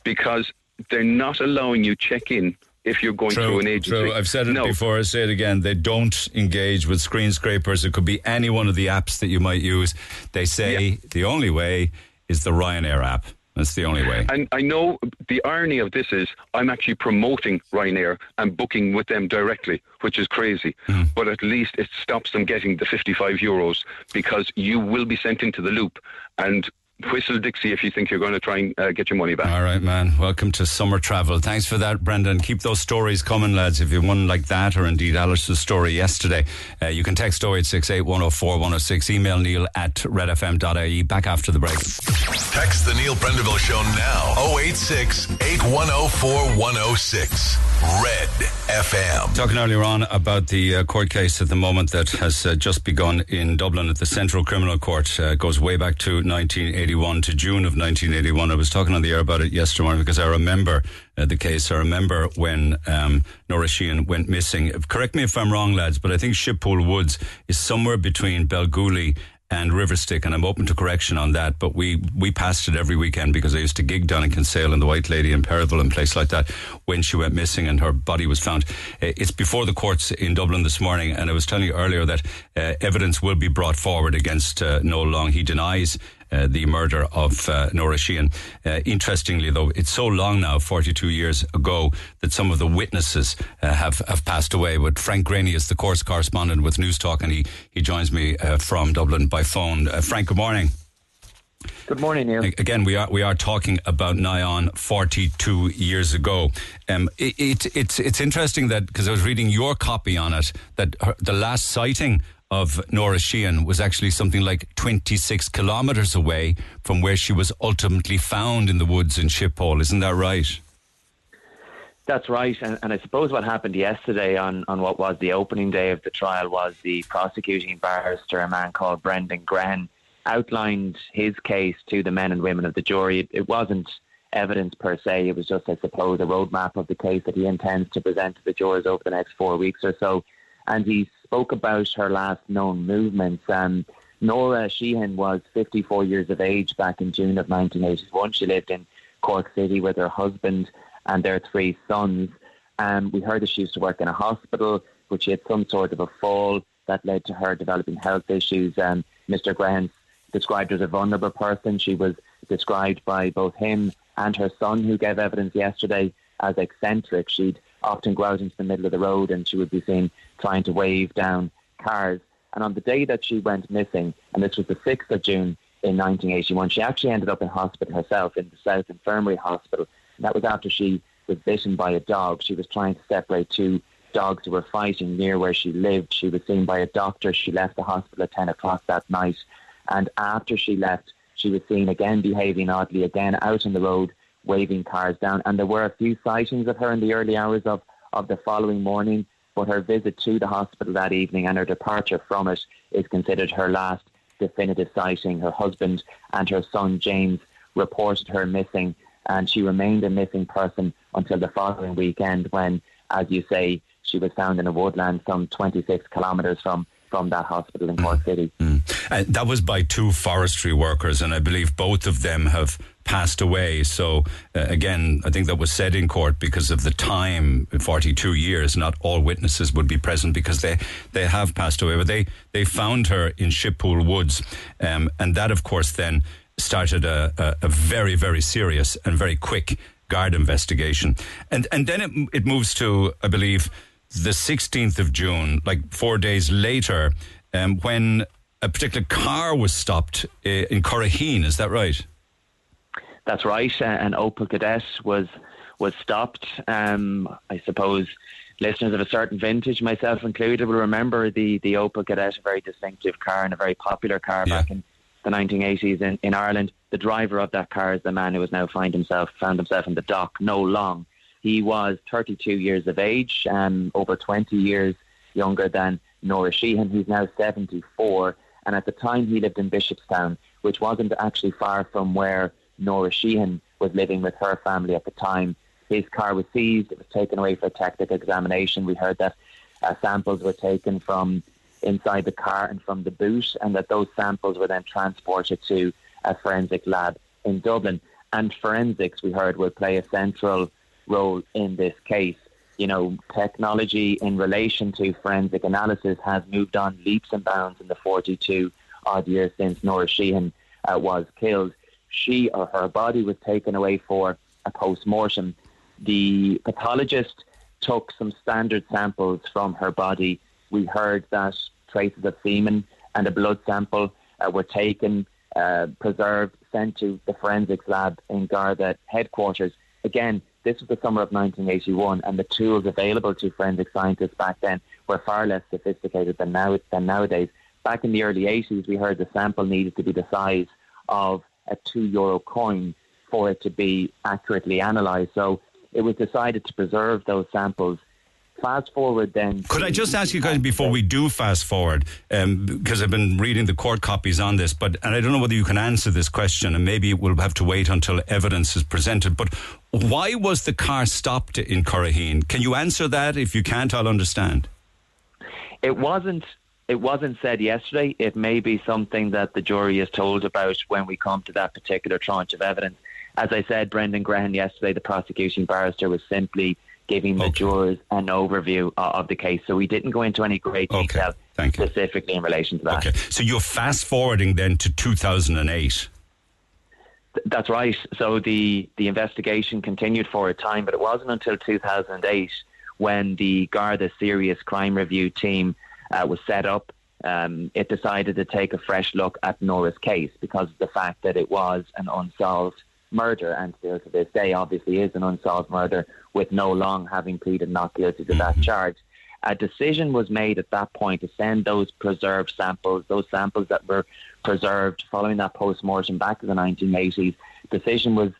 because they're not allowing you check in if you're going true, through an agency. True. I've said it no. before, I say it again, they don't engage with screen scrapers. It could be any one of the apps that you might use. They say yeah. the only way is the Ryanair app. That's the only way. And I know the irony of this is I'm actually promoting Ryanair and booking with them directly, which is crazy. Mm. But at least it stops them getting the fifty-five euros, because you will be sent into the loop. And whistle Dixie if you think you're going to try and uh, get your money back. All right, man. Welcome to summer travel. Thanks for that, Brendan. Keep those stories coming, lads. If you won like that, or indeed Alice's story yesterday, uh, you can text oh eight six eight, one oh four, one oh six. Email Neil at redfm.ie. Back after the break. Text the Neil Prendeville Show now. oh eight six, eight one oh four, one oh six. Red F M. Talking earlier on about the uh, court case at the moment that has uh, just begun in Dublin at the Central Criminal Court. Uh, goes way back to nineteen eighty-one. To June of nineteen eighty-one. I was talking on the air about it yesterday morning, because I remember uh, the case. I remember when um, Nora Sheehan went missing. Correct me if I'm wrong, lads, but I think Shippool Woods is somewhere between Belgooly and Riverstick, and I'm open to correction on that, but we, we passed it every weekend because I used to gig down in Kinsale and the White Lady in Perivale and place like that when she went missing and her body was found. It's before the courts in Dublin this morning, and I was telling you earlier that uh, evidence will be brought forward against uh, Noel Long. He denies Uh, the murder of uh, Nora Sheehan. Uh, interestingly, though, it's so long now, forty-two years ago, that some of the witnesses uh, have, have passed away. But Frank Graney is the course correspondent with News Talk, and he, he joins me uh, from Dublin by phone. Uh, Frank, good morning. Good morning, Neil. Again, we are we are talking about nigh on forty-two years ago. Um, it, it it's it's interesting that, because I was reading your copy on it, that her, the last sighting of Nora Sheehan was actually something like twenty-six kilometres away from where she was ultimately found in the woods in Shippool. Isn't that right? That's right. And, and I suppose what happened yesterday on, on what was the opening day of the trial was the prosecuting barrister, a man called Brendan Grenn, outlined his case to the men and women of the jury. It, it wasn't evidence per se. It was just, I suppose, a roadmap of the case that he intends to present to the jurors over the next four weeks or so. And he spoke about her last known movements. Um, Nora Sheehan was fifty-four years of age back in June of nineteen eighty-one. She lived in Cork City with her husband and their three sons. Um, we heard that she used to work in a hospital, but she had some sort of a fall that led to her developing health issues. Um, Mister Graham described her as a vulnerable person. She was described by both him and her son, who gave evidence yesterday, as eccentric. She'd often go out into the middle of the road and she would be seen trying to wave down cars. And on the day that she went missing, and this was the sixth of June in nineteen eighty-one, she actually ended up in hospital herself, in the South Infirmary hospital. And that was after she was bitten by a dog. She was trying to separate two dogs who were fighting near where she lived. She was seen by a doctor. She left the hospital at ten o'clock that night. And after she left, she was seen again behaving oddly, again out on the road, waving cars down. And there were a few sightings of her in the early hours of, of the following morning, but her visit to the hospital that evening and her departure from it is considered her last definitive sighting. Her husband and her son, James, reported her missing, and she remained a missing person until the following weekend when, as you say, she was found in a woodland some twenty-six kilometres from from that hospital in Cork City. Mm, mm. Uh, that was by two forestry workers, and I believe both of them have passed away. So uh, again, I think that was said in court because of the time, forty-two years, not all witnesses would be present because they, they have passed away. But they, they found her in Shippool Woods, um, and that, of course, then started a, a, a very, very serious and very quick guard investigation. And, and then it, it moves to, I believe, the sixteenth of June, like four days later, um, when a particular car was stopped in Curraheen. Is that right? That's right. An Opel Kadett was was stopped. Um, I suppose listeners of a certain vintage, myself included, will remember the, the Opel Kadett, a very distinctive car and a very popular car yeah. back in the nineteen eighties in, in Ireland. The driver of that car is the man who has now find himself, found himself in the dock, Noel Long. He was thirty-two years of age, um, over twenty years younger than Nora Sheehan, who's now seventy-four. And at the time, he lived in Bishopstown, which wasn't actually far from where Nora Sheehan was living with her family at the time. His car was seized. It was taken away for a technical examination. We heard that uh, samples were taken from inside the car and from the boot, and that those samples were then transported to a forensic lab in Dublin. And forensics, we heard, will play a central role in this case. You know, technology in relation to forensic analysis has moved on leaps and bounds in the forty-two odd years since Nora Sheehan uh, was killed. She or her body was taken away for a post-mortem. The pathologist took some standard samples from her body. We heard that traces of semen and a blood sample uh, were taken, uh, preserved, sent to the forensics lab in Garda headquarters. Again, this was the summer of nineteen eighty-one, and the tools available to forensic scientists back then were far less sophisticated than now than nowadays. Back in the early eighties, we heard the sample needed to be the size of a two euro coin for it to be accurately analysed. So it was decided to preserve those samples. Fast forward then. Could I just ask you guys before we do fast forward, um, because I've been reading the court copies on this, but and I don't know whether you can answer this question, and maybe we'll have to wait until evidence is presented, but why was the car stopped in Curraheen? Can you answer that? If you can't, I'll understand. It wasn't, it wasn't said yesterday. It may be something that the jury is told about when we come to that particular tranche of evidence. As I said, Brendan Graham yesterday, the prosecution barrister, was simply giving the okay. jurors an overview of the case. So we didn't go into any great okay. detail Thank specifically you. in relation to that. Okay. So you're fast-forwarding then to two thousand eight? Th- that's right. So the, the investigation continued for a time, but it wasn't until two thousand eight when the Garda Serious Crime Review team uh, was set up. Um, it decided to take a fresh look at Nora's case because of the fact that it was an unsolved murder, and still to this day obviously is an unsolved murder, with Noel Long having pleaded not guilty to that charge. A decision was made at that point to send those preserved samples, those samples that were preserved following that post-mortem back in the nineteen eighties, decision was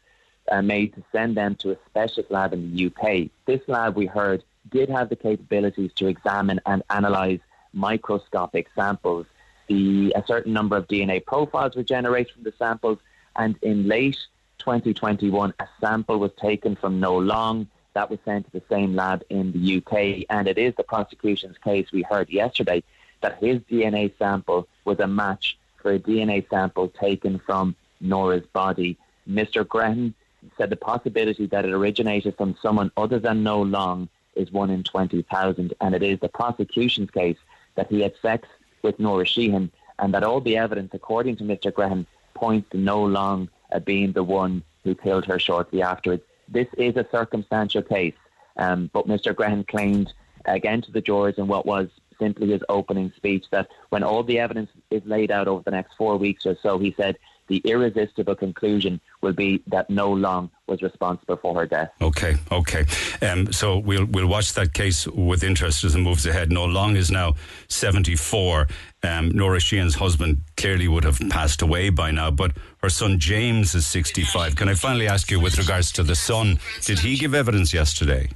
uh, made to send them to a specialist lab in the U K. This lab, we heard, did have the capabilities to examine and analyse microscopic samples. The, a certain number of D N A profiles were generated from the samples, and in late twenty twenty-one, a sample was taken from Noel Long that was sent to the same lab in the U K, and it is the prosecution's case, we heard yesterday, that his D N A sample was a match for a D N A sample taken from Nora's body. Mister Graham said the possibility that it originated from someone other than Noel Long is one in twenty thousand, and it is the prosecution's case that he had sex with Nora Sheehan, and that all the evidence, according to Mister Graham, points to Noel Long being the one who killed her shortly afterwards. This is a circumstantial case, um, but Mister Graham claimed again to the jurors in what was simply his opening speech that when all the evidence is laid out over the next four weeks or so, he said the irresistible conclusion will be that Noel Long was responsible for her death. Okay, okay. Um, so we'll we'll watch that case with interest as it moves ahead. Noel Long is now seventy-four. Um, Nora Sheehan's husband clearly would have passed away by now, but her son James is sixty-five. Can I finally ask you with regards to the son, did he give evidence yesterday?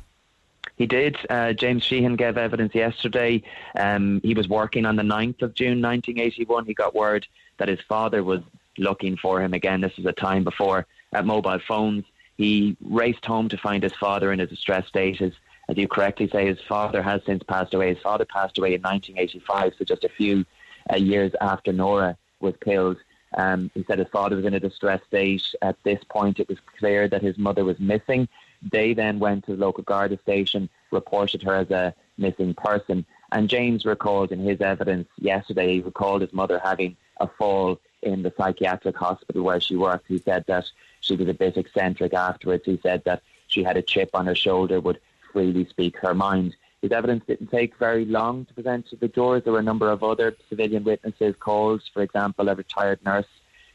He did. Uh, James Sheehan gave evidence yesterday. Um, he was working on the ninth of June nineteen eighty-one. He got word that his father was looking for him. Again, this is a time before uh, mobile phones. He raced home to find his father in a distressed state. As, as you correctly say, his father has since passed away. His father passed away in nineteen eighty-five, so just a few uh, years after Nora was killed. Um, he said his father was in a distressed state. At this point, it was clear that his mother was missing. They then went to the local Garda station, reported her as a missing person. And James recalled in his evidence yesterday, he recalled his mother having a fall in the psychiatric hospital where she worked. He said that she was a bit eccentric afterwards. He said that she had a chip on her shoulder, would freely speak her mind. His evidence didn't take very long to present to the jurors. There were a number of other civilian witnesses called, for example, a retired nurse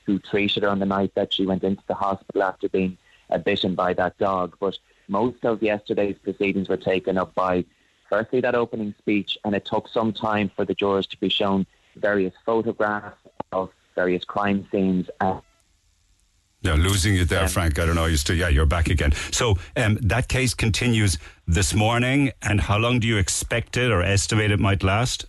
who treated her on the night that she went into the hospital after being bitten by that dog. But most of yesterday's proceedings were taken up by, firstly, that opening speech, and it took some time for the jurors to be shown various photographs of various crime scenes. Uh, now, losing you there, um, Frank. I don't know. You still, yeah, you're back again. So um, that case continues this morning, and how long do you expect it or estimate it might last?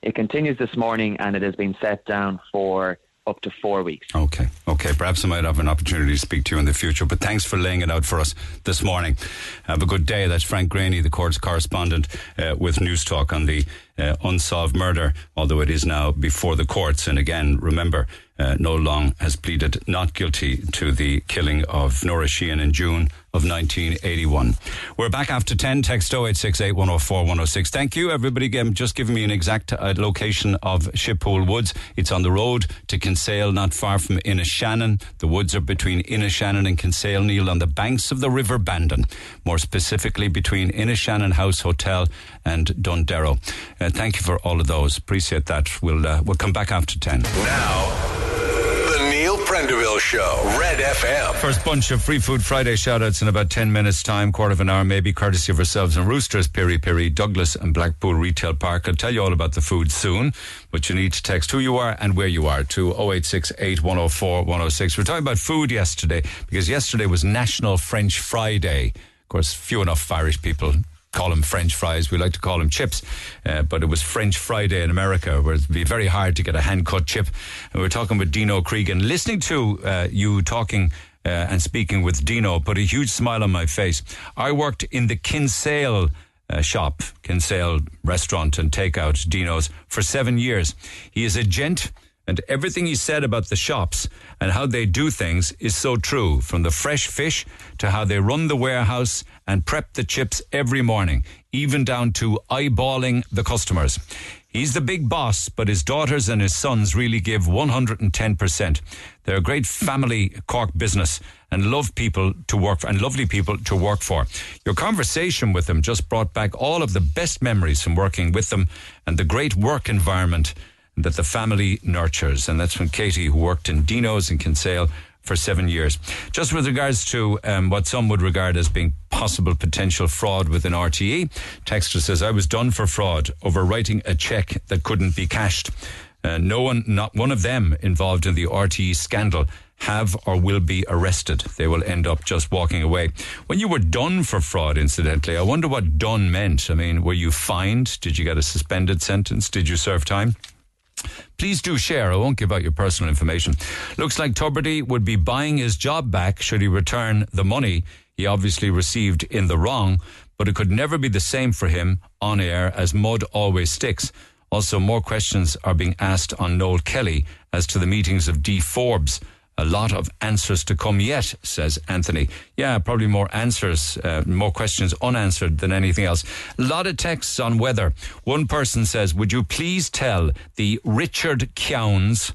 It continues this morning, and it has been set down for up to four weeks. Okay, okay. Perhaps I might have an opportunity to speak to you in the future, but thanks for laying it out for us this morning. Have a good day. That's Frank Graney, the court's correspondent uh, with News Talk on the uh, unsolved murder, although it is now before the courts. And again, remember, uh, Noel Long has pleaded not guilty to the killing of Nora Sheehan in June of nineteen eighty-one. We're back after ten. Text oh eight six eight, one oh four, one oh six. Thank you, everybody. Again, just giving me an exact uh, location of Shippool Woods. It's on the road to Kinsale, not far from Inishannon. The woods are between Inishannon and Kinsale, Neil, on the banks of the River Bandon, more specifically between Inishannon House Hotel and Dundarrow. Uh, thank you for all of those. Appreciate that. We'll, uh, we'll come back after ten. Now, Neil Prenderville Show, Red F M. First bunch of Free Food Friday shout-outs in about ten minutes' time, quarter of an hour maybe, courtesy of ourselves and Roosters, Piri Piri, Douglas and Blackpool Retail Park. I'll tell you all about the food soon, but you need to text who you are and where you are to oh eight six eight, one oh four, one oh six. We were talking about food yesterday, because yesterday was National French Fry Day. Of course, few enough Irish people call them French fries. We like to call them chips, uh, but it was French Friday in America, where it'd be very hard to get a hand-cut chip. And we were talking with Dino Cregan, listening to uh, you talking uh, and speaking with Dino, put a huge smile on my face. I worked in the Kinsale uh, shop, Kinsale restaurant and takeout, Dino's, for seven years. He is a gent, and everything he said about the shops and how they do things is so true, from the fresh fish to how they run the warehouse and prep the chips every morning, even down to eyeballing the customers. He's the big boss, but his daughters and his sons really give one hundred ten percent. They're a great family Cork business and love people to work for, and lovely people to work for. Your conversation with them just brought back all of the best memories from working with them and the great work environment that the family nurtures. And that's when Katie, who worked in Dino's in Kinsale for seven years. Just with regards to um, what some would regard as being possible potential fraud within R T E, texter says, I was done for fraud over writing a cheque that couldn't be cashed. Uh, no one, not one of them involved in the R T E scandal have or will be arrested. They will end up just walking away. When you were done for fraud, incidentally, I wonder what done meant. I mean, were you fined? Did you get a suspended sentence? Did you serve time? Please do share. I won't give out your personal information. Looks like Tubridy would be buying his job back should he return the money he obviously received in the wrong, but it could never be the same for him on air, as mud always sticks. Also, more questions are being asked on Noel Kelly as to the meetings of D. Forbes. A lot of answers to come yet, says Anthony. Yeah, probably more answers, uh, more questions unanswered than anything else. A lot of texts on weather. One person says, would you please tell the Richard Cowns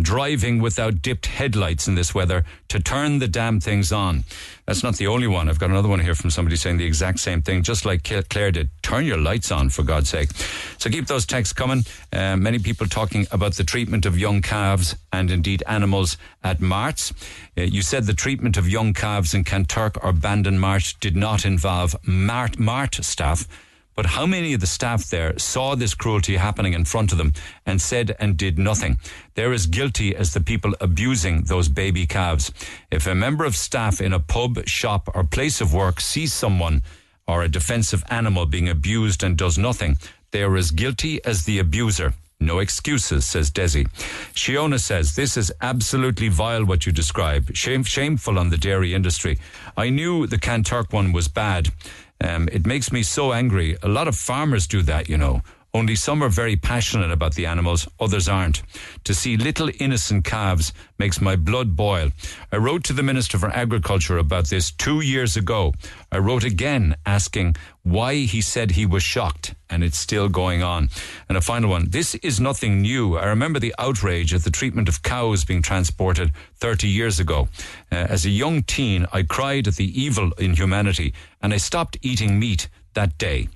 driving without dipped headlights in this weather to turn the damn things on? That's not the only one. I've got another one here from somebody saying the exact same thing, just like Claire did. Turn your lights on, for God's sake. So keep those texts coming. Uh, many people talking about the treatment of young calves and indeed animals at marts. Uh, you said the treatment of young calves in Kanturk or Bandon March did not involve mart, mart staff, but how many of the staff there saw this cruelty happening in front of them and said and did nothing? They're as guilty as the people abusing those baby calves. If a member of staff in a pub, shop or place of work sees someone or a defensive animal being abused and does nothing, they are as guilty as the abuser. No excuses, says Desi. Shiona says, this is absolutely vile what you describe. Shame, shameful on the dairy industry. I knew the Kanturk one was bad. Um, it makes me so angry. A lot of farmers do that, you know. Only some are very passionate about the animals, others aren't. To see little innocent calves makes my blood boil. I wrote to the Minister for Agriculture about this two years ago. I wrote again asking why he said he was shocked, and it's still going on. And a final one. This is nothing new. I remember the outrage at the treatment of cows being transported thirty years ago. Uh, as a young teen, I cried at the evil in humanity, and I stopped eating meat that day.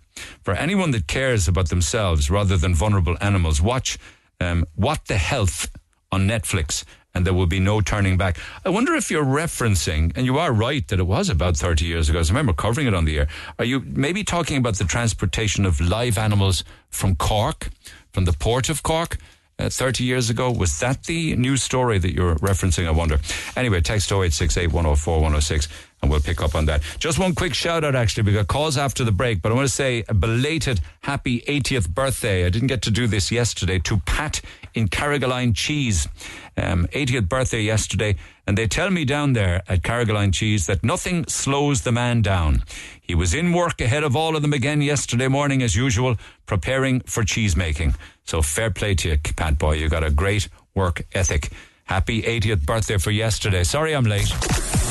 For anyone that cares about themselves rather than vulnerable animals, watch um, What the Health on Netflix, and there will be no turning back. I wonder if you're referencing, and you are right that it was about thirty years ago, I remember covering it on the air, are you maybe talking about the transportation of live animals from Cork, from the port of Cork, uh, thirty years ago? Was that the news story that you're referencing, I wonder? Anyway, text oh eight six eight, one oh four, one oh six. and we'll pick up on that. Just one quick shout out, actually, we got calls after the break, but I want to say a belated happy eightieth birthday. I didn't get to do this yesterday, to Pat in Carrigtwohill Cheese. Um, eightieth birthday yesterday, and they tell me down there at Carrigtwohill Cheese that nothing slows the man down. He was in work ahead of all of them again yesterday morning as usual, preparing for cheese making. So fair play to you, Pat boy, you got a great work ethic. Happy eightieth birthday for yesterday. Sorry I'm late.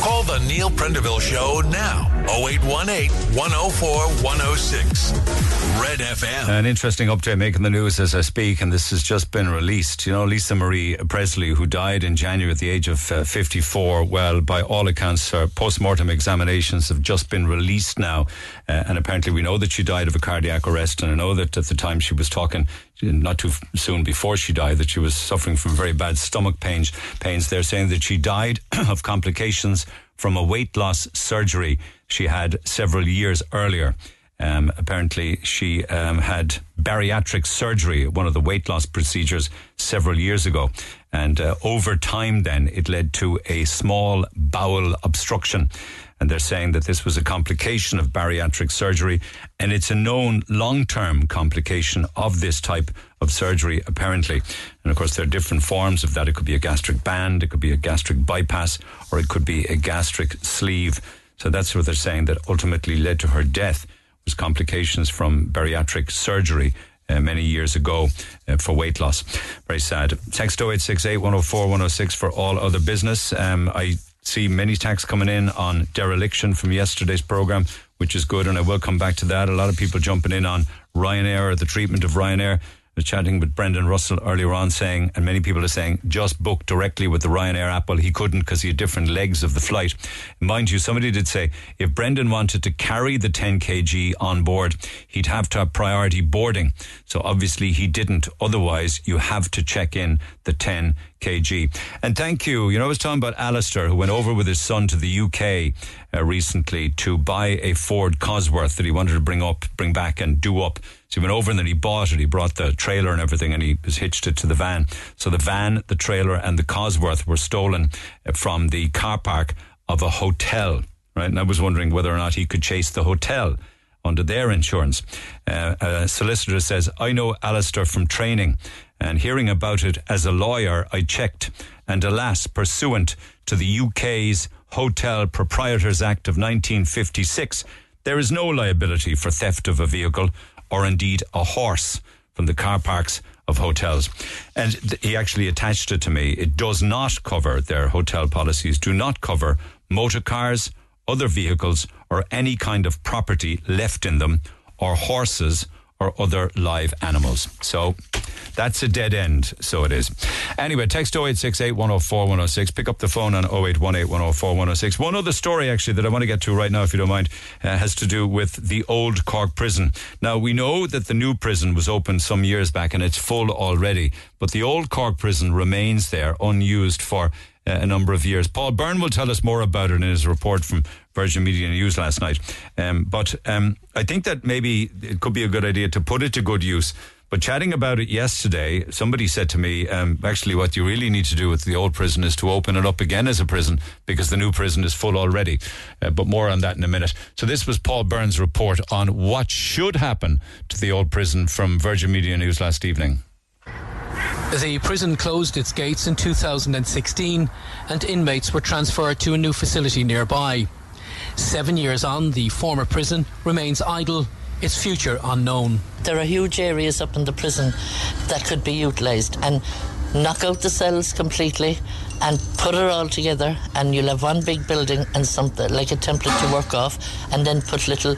Call the Neil Prenderville Show now. oh eight one eight, one oh four, one oh six. Red F M. An interesting update making the news as I speak, and this has just been released. You know, Lisa Marie Presley, who died in January at the age of uh, fifty-four, well, by all accounts, her post-mortem examinations have just been released now. Uh, and apparently we know that she died of a cardiac arrest, and I know that at the time she was talking, not too soon before she died, that she was suffering from very bad stomach pains. Pains. They're saying that she died of complications from a weight loss surgery she had several years earlier. Um, apparently she um, had bariatric surgery, one of the weight loss procedures several years ago. And uh, over time then it led to a small bowel obstruction. And they're saying that this was a complication of bariatric surgery, and it's a known long-term complication of this type of surgery, apparently. And of course, there are different forms of that. It could be a gastric band, it could be a gastric bypass, or it could be a gastric sleeve. So that's what they're saying that ultimately led to her death, was complications from bariatric surgery uh, many years ago uh, for weight loss. Very sad. Text oh eight six eight, one oh four, one oh six for all other business. Um, I... see many texts coming in on dereliction from yesterday's programme, which is good, and I will come back to that. A lot of people jumping in on Ryanair or the treatment of Ryanair. I was chatting with Brendan Russell earlier on saying, and many people are saying, just book directly with the Ryanair app. Well, he couldn't because he had different legs of the flight. Mind you, somebody did say, if Brendan wanted to carry the ten kilograms on board, he'd have to have priority boarding. So obviously he didn't. Otherwise, you have to check in the ten kilograms. And thank you. You know, I was talking about Alistair, who went over with his son to the U K uh, recently to buy a Ford Cosworth that he wanted to bring up, bring back and do up. So he went over and then he bought it. He brought the trailer and everything and he was hitched it to the van. So the van, the trailer and the Cosworth were stolen from the car park of a hotel, right? And I was wondering whether or not he could chase the hotel under their insurance. Uh, a solicitor says, I know Alistair from training and hearing about it as a lawyer, I checked. And alas, pursuant to the U K's Hotel Proprietors Act of nineteen fifty-six, there is no liability for theft of a vehicle or indeed a horse from the car parks of hotels. And th- he actually attached it to me. It does not cover, their hotel policies do not cover motor cars, other vehicles, or any kind of property left in them, or horses, or other live animals. So that's a dead end, so it is. Anyway, text oh eight six eight, one oh four, one oh six. Pick up the phone on oh eight one eight, one oh four, one oh six. One other story, actually, that I want to get to right now, if you don't mind, uh, has to do with the old Cork prison. Now, we know that the new prison was opened some years back and it's full already, but the old Cork prison remains there, unused for uh, a number of years. Paul Byrne will tell us more about it in his report from Virgin Media News last night. Um, but um, I think that maybe it could be a good idea to put it to good use. But chatting about it yesterday, somebody said to me, um, actually what you really need to do with the old prison is to open it up again as a prison because the new prison is full already. Uh, but more on that in a minute. So this was Paul Byrne's report on what should happen to the old prison from Virgin Media News last evening. The prison closed its gates in two thousand sixteen and inmates were transferred to a new facility nearby. Seven years on, the former prison remains idle, its future unknown. There are huge areas up in the prison that could be utilised, and knock out the cells completely and put it all together and you'll have one big building and something like a template to work off, and then put little,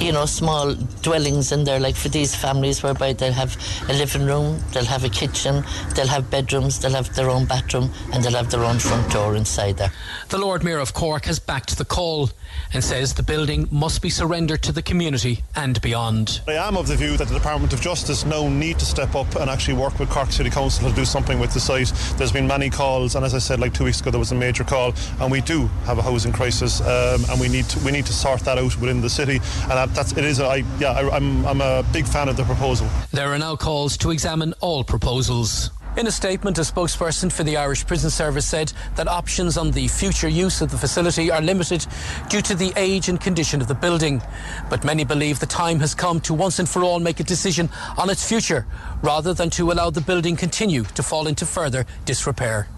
you know, small dwellings in there, like for these families, whereby they'll have a living room, they'll have a kitchen, they'll have bedrooms, they'll have their own bathroom, and they'll have their own front door inside there. The Lord Mayor of Cork has backed the call and says the building must be surrendered to the community and beyond. I am of the view that the Department of Justice now need to step up and actually work with Cork City Council to do something with the site. There's been many calls, and as I said, like two weeks ago there was a major call, and we do have a housing crisis, um, and we need to, we need to sort that out within the city, and that's it is I yeah I, I'm I'm a big fan of the proposal. There are now calls to examine all proposals. In a statement, a spokesperson for the Irish Prison Service said that options on the future use of the facility are limited due to the age and condition of the building. But many believe the time has come to once and for all make a decision on its future, rather than to allow the building continue to fall into further disrepair.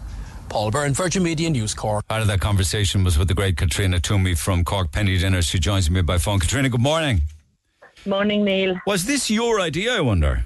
Paul Byrne, Virgin Media News Corp. Part of that conversation was with the great Katrina Toomey from Cork Penny Dinner. She joins me by phone. Katrina, good morning. Morning, Neil. Was this your idea, I wonder?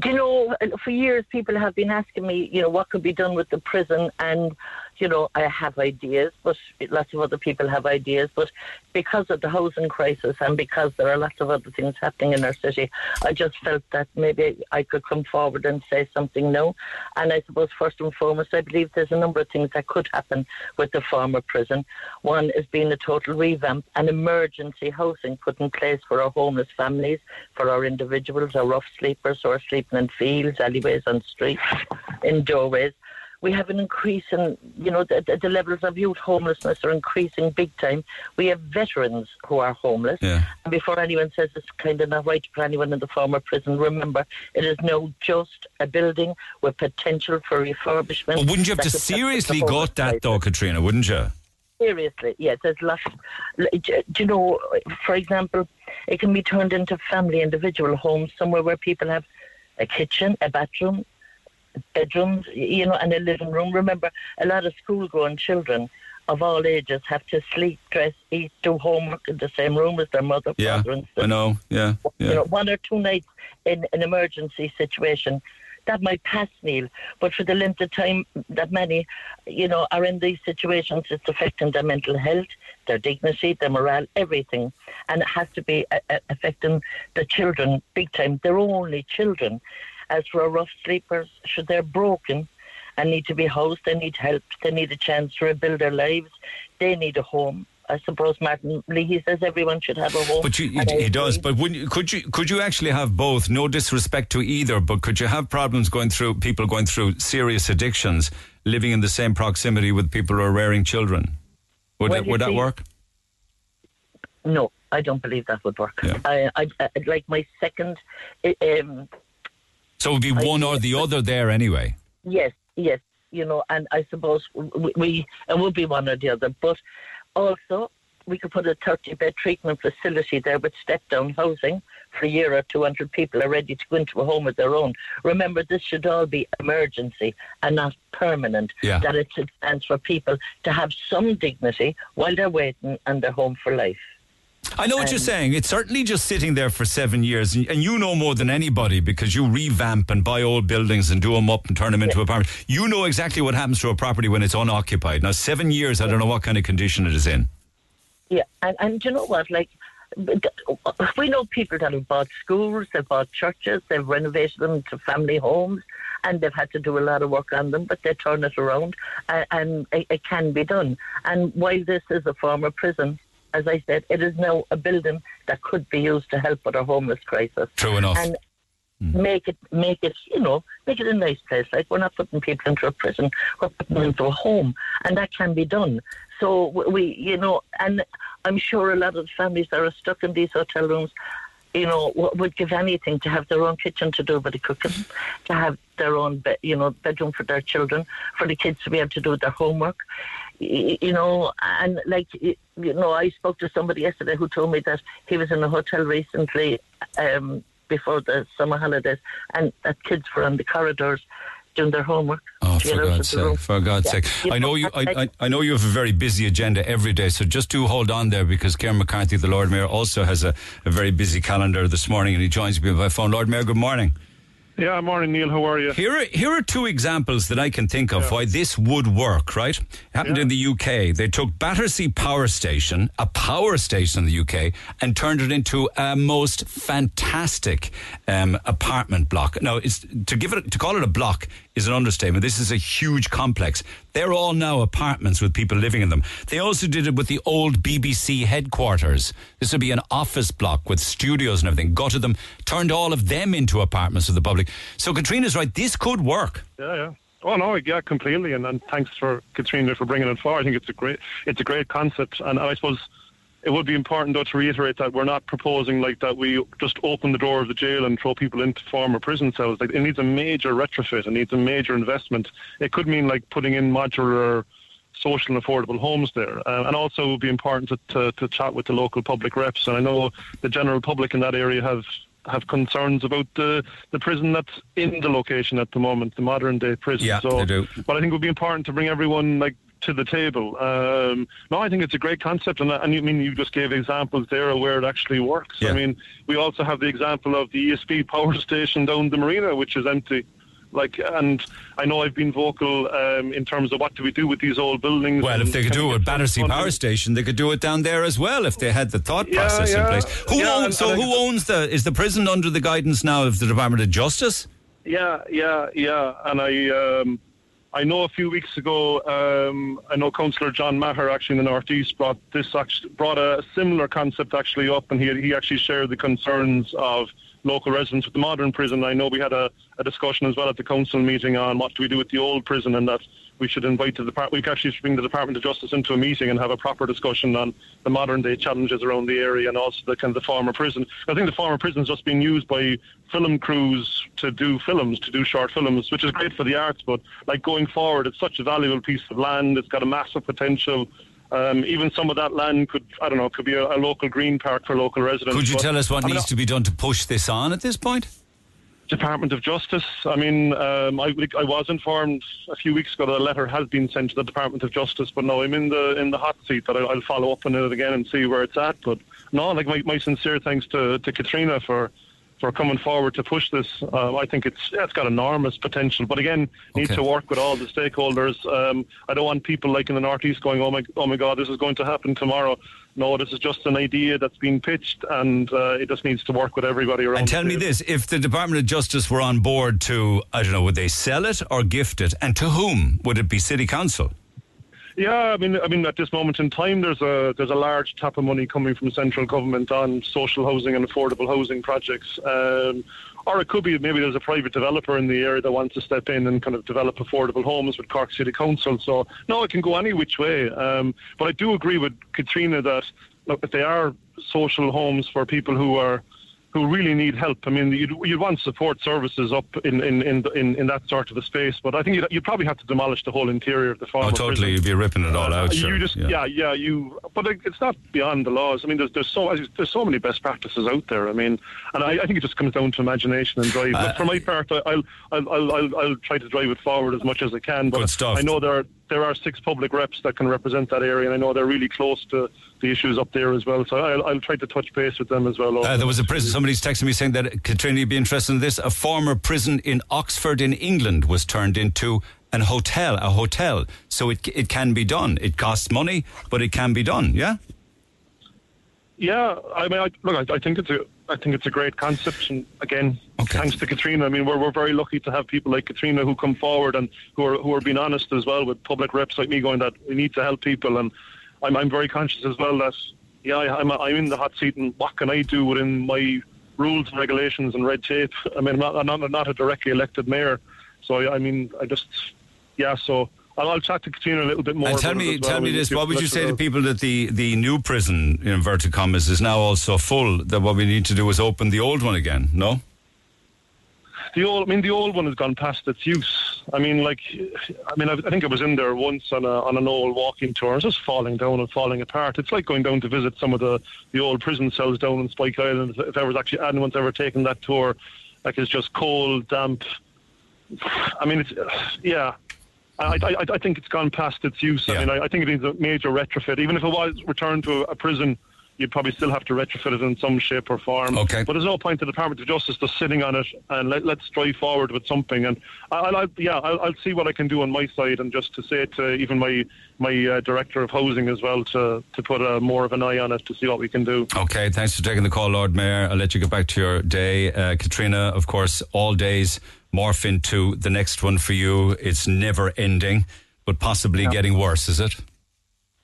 Do you know, for years people have been asking me, you know, what could be done with the prison, and, you know, I have ideas, but lots of other people have ideas, but because of the housing crisis and because there are lots of other things happening in our city, I just felt that maybe I could come forward and say something new. And I suppose first and foremost, I believe there's a number of things that could happen with the former prison. One is being a total revamp and emergency housing put in place for our homeless families, for our individuals, our rough sleepers who are sleeping in fields, alleyways, on streets, in doorways. We have an increase in, you know, the, the levels of youth homelessness are increasing big time. We have veterans who are homeless. Yeah. And before anyone says it's kind of not right for anyone in the former prison, remember, it is now just a building with potential for refurbishment. Well, wouldn't you have to seriously got that though, Katrina, wouldn't you? Seriously, yes. There's lots. Do you know, for example, it can be turned into family individual homes, somewhere where people have a kitchen, a bathroom, bedrooms, you know, and a living room. Remember, a lot of school-going children of all ages have to sleep, dress, eat, do homework in the same room as their mother, yeah, father, and sister. I know. Yeah, yeah. You know, one or two nights in an emergency situation, that might pass, Neil, but for the length of time that many, you know, are in these situations, it's affecting their mental health, their dignity, their morale, everything. And it has to be uh, affecting the children big time. They're only children. As for our rough sleepers, should they're broken and need to be housed, they need help, they need a chance to rebuild their lives, they need a home. I suppose Martin Lee, he says everyone should have a home. But you, he does. But you, could you could you actually have both? No disrespect to either, but could you have problems going through people going through serious addictions living in the same proximity with people who are rearing children? Would well, that, would see, that work? No, I don't believe that would work. Yeah. I, I, I'd like my second. Um, So it would be one or the other there anyway. Yes, yes, you know, and I suppose we, we it would be one or the other. But also, we could put a thirty-bed treatment facility there with step-down housing for a year or two until people are ready to go into a home of their own. Remember, this should all be emergency and not permanent. Yeah. That it's a chance for people to have some dignity while they're waiting and they're home for life. I know what um, you're saying. It's certainly just sitting there for seven years, and, and you know more than anybody because you revamp and buy old buildings and do them up and turn them into yeah. apartments. You know exactly what happens to a property when it's unoccupied. Now, seven years, I don't know what kind of condition it is in. Yeah, and, and you know what? Like, we know people that have bought schools, they've bought churches, they've renovated them to family homes, and they've had to do a lot of work on them, but they turn it around, and, and it, it can be done. And while this is a former prison, as I said, it is now a building that could be used to help with our homeless crisis. True enough. And mm. make it, make it, you know, make it a nice place. Like, we're not putting people into a prison, we're putting them into a home, and that can be done. So we, you know, and I'm sure a lot of families that are stuck in these hotel rooms, you know, would give anything to have their own kitchen to do with the cooking, to have their own, be- you know, bedroom for their children, for the kids to be able to do their homework. You know, and like, you know, I spoke to somebody yesterday who told me that he was in a hotel recently um, before the summer holidays, and that kids were on the corridors doing their homework. Oh, for God's sake, for God's sake. I know you I, I, I know you have a very busy agenda every day, so just do hold on there, because Ciarán McCarthy, the Lord Mayor, also has a, a very busy calendar this morning, and he joins me by phone. Lord Mayor, good morning. Yeah, morning, Neil. How are you? Here are, here are two examples that I can think of yeah. why this would work, right? It happened yeah. in the U K. They took Battersea Power Station, a power station in the U K, and turned it into a most fantastic um, apartment block. Now, it's, to give it, to call it a block is an understatement. This is a huge complex. They're all now apartments with people living in them. They also did it with the old B B C headquarters. This would be an office block with studios and everything. Got to them, turned all of them into apartments for the public. So Katrina's right, this could work. Yeah, yeah. Oh, no, yeah, completely. And, and thanks for Katrina for bringing it forward. I think it's a great, it's a great concept. And I suppose it would be important, though, to reiterate that we're not proposing like that we just open the door of the jail and throw people into former prison cells. Like, it needs a major retrofit. It needs a major investment. It could mean like putting in modular, social and affordable homes there. Uh, and also it would be important to, to, to chat with the local public reps. And I know the general public in that area have have concerns about the, the prison that's in the location at the moment, the modern-day prison. Yeah, so, they do. But I think it would be important to bring everyone, like, to the table. Um, no, I think it's a great concept, and, and you I mean you just gave examples there of where it actually works. Yeah. I mean, we also have the example of the E S B power station down the marina, which is empty. Like, and I know I've been vocal um, in terms of what do we do with these old buildings. Well, if they could do it at Battersea Power Station, they could do it down there as well if they had the thought yeah, process yeah. in place. Who yeah, owns? And, so, and who owns the? Is the prison under the guidance now of the Department of Justice? Yeah, yeah, yeah, and I. Um, I know a few weeks ago, um, I know Councillor John Maher actually in the North East brought this brought a similar concept actually up, and he he actually shared the concerns of local residents with the modern prison. I know we had a, a discussion as well at the council meeting on what do we do with the old prison, and that we should invite the department. We could actually bring the Department of Justice into a meeting and have a proper discussion on the modern day challenges around the area and also the kind of the former prison. I think the former prison is just being used by film crews to do films, to do short films, which is great for the arts. But like going forward, it's such a valuable piece of land. It's got a massive potential. Um, even some of that land could, I don't know, could be a, a local green park for local residents. Could you but, tell us what I mean, needs to be done to push this on at this point? Department of Justice. I mean, um, I, I was informed a few weeks ago that a letter has been sent to the Department of Justice, but no, I'm in the in the hot seat that I, I'll follow up on it again and see where it's at. But no, like my, my sincere thanks to, to Katrina for for coming forward to push this. Uh, I think it's yeah, it's got enormous potential, but again, okay. needs to work with all the stakeholders. Um, I don't want people like in the Northeast going, oh my, oh my God, this is going to happen tomorrow. No, this is just an idea that's been pitched, and uh, it just needs to work with everybody around. And tell me this, if the Department of Justice were on board to, I don't know, would they sell it or gift it? And to whom? Would it be City Council? Yeah, I mean, I mean, at this moment in time, there's a there's a large tap of money coming from central government on social housing and affordable housing projects, um, or it could be maybe there's a private developer in the area that wants to step in and kind of develop affordable homes with Cork City Council. So no, it can go any which way. Um, but I do agree with Katrina that look, if they are social homes for people who are who really need help. I mean, you'd, you'd want support services up in in, in in in that sort of a space, but I think you'd, you'd probably have to demolish the whole interior of the farm. Oh, totally, prison. You'd be ripping it all out. Uh, sure. You just, yeah. yeah, yeah, you. But it's not beyond the laws. I mean, there's there's so there's so many best practices out there. I mean, and I, I think it just comes down to imagination and drive. Uh, but for my part, I'll I'll, I'll I'll I'll try to drive it forward as much as I can. But good stuff. I know there are, there are six public reps that can represent that area, and I know they're really close to the issues up there as well. So I'll, I'll try to touch base with them as well. Uh, there was a prison. Somebody's texting me saying that, Katrina, you'd be interested in this. A former prison in Oxford in England was turned into an hotel, a hotel. So it it can be done. It costs money, but it can be done. Yeah. Yeah, I mean, I, look, I, I think it's a, I think it's a great concept, and again, okay. thanks to Katrina. I mean, we're we're very lucky to have people like Katrina who come forward and who are who are being honest as well with public reps like me, going that we need to help people, and I'm I'm very conscious as well that yeah, I, I'm I'm in the hot seat, and what can I do within my rules and regulations and red tape? I mean, I'm not I'm not, not a directly elected mayor, so I, I mean, I just yeah, so. I'll chat to Katrina a little bit more. And tell me, tell me this: what would you say to people that the, the new prison, in inverted commas, is now also full? That what we need to do is open the old one again? No. The old, I mean, the old one has gone past its use. I mean, like, I mean, I, I think I was in there once on a on an old walking tour. It's just falling down and falling apart. It's like going down to visit some of the, the old prison cells down in Spike Island. If ever actually anyone's ever taken that tour, like it's just cold, damp. I mean, it's yeah. I, I, I think it's gone past its use. Yeah. I mean, I, I think it needs a major retrofit. Even if it was returned to a prison, you'd probably still have to retrofit it in some shape or form. Okay. But there's no point to the Department of Justice just sitting on it, and let, let's drive forward with something. And I'll, I'll, yeah, I'll, I'll see what I can do on my side, and just to say to even my my uh, Director of Housing as well to, to put a, more of an eye on it to see what we can do. Okay, thanks for taking the call, Lord Mayor. I'll let you get back to your day. Uh, Katrina, of course, all days morph into the next one for you. It's never ending, but possibly yeah. getting worse, is it?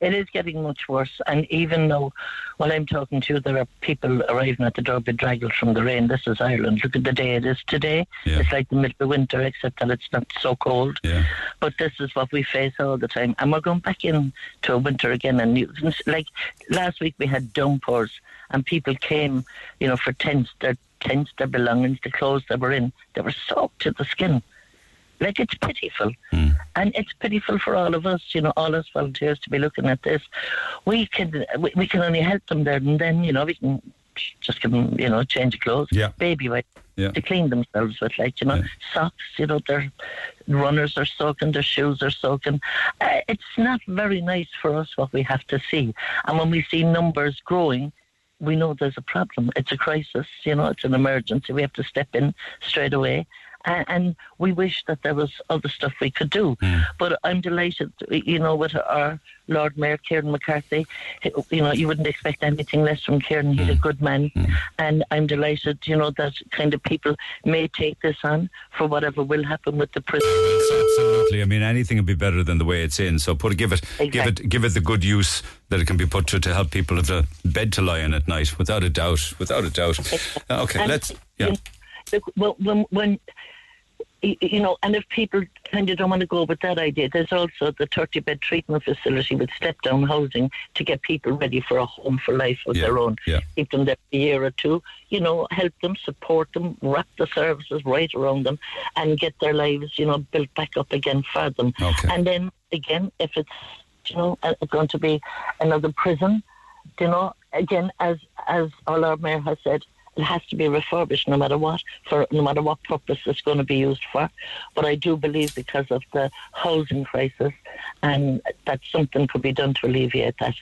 It is getting much worse, and even though, while I'm talking to you, there are people arriving at the door bedraggled from the rain. This is Ireland. Look at the day it is today. Yeah. It's like the middle of winter, except that it's not so cold. Yeah. But this is what we face all the time, and we're going back in to a winter again. And you, like last week, we had downpours, and people came, you know, for tents, their tents, their belongings, the clothes they were in. They were soaked to the skin. Like, it's pitiful. Mm. And it's pitiful for all of us, you know, all us volunteers to be looking at this. We can we, we can only help them there and then, you know, we can just give them, you know, change of clothes, yeah. baby wipes yeah. to clean themselves with, like, you know, yeah. socks, you know, their runners are soaking, their shoes are soaking. Uh, it's not very nice for us what we have to see. And when we see numbers growing, we know there's a problem. It's a crisis, you know, it's an emergency. We have to step in straight away. And we wish that there was other stuff we could do. Mm. But I'm delighted, you know, with our Lord Mayor, Kieran McCarthy. You know, you wouldn't expect anything less from Kieran. He's mm. a good man. Mm. And I'm delighted, you know, that kind of people may take this on for whatever will happen with the prison. Absolutely. I mean, anything would be better than the way it's in. So put give it, exactly. give it, give it the good use that it can be put to to help people have a bed to lie in at night, without a doubt, without a doubt. Exactly. Okay, and let's... Yeah. You know, when... when You know, and if people kind of don't want to go with that idea, there's also the thirty-bed treatment facility with step-down housing to get people ready for a home for life of yeah, their own. Yeah. Keep them there a year or two, you know, help them, support them, wrap the services right around them and get their lives, you know, built back up again for them. Okay. And then, again, if it's, you know, going to be another prison, you know, again, as, as our Mayor has said, it has to be refurbished no matter what, for no matter what purpose it's going to be used for. But I do believe, because of the housing crisis, and that something could be done to alleviate that.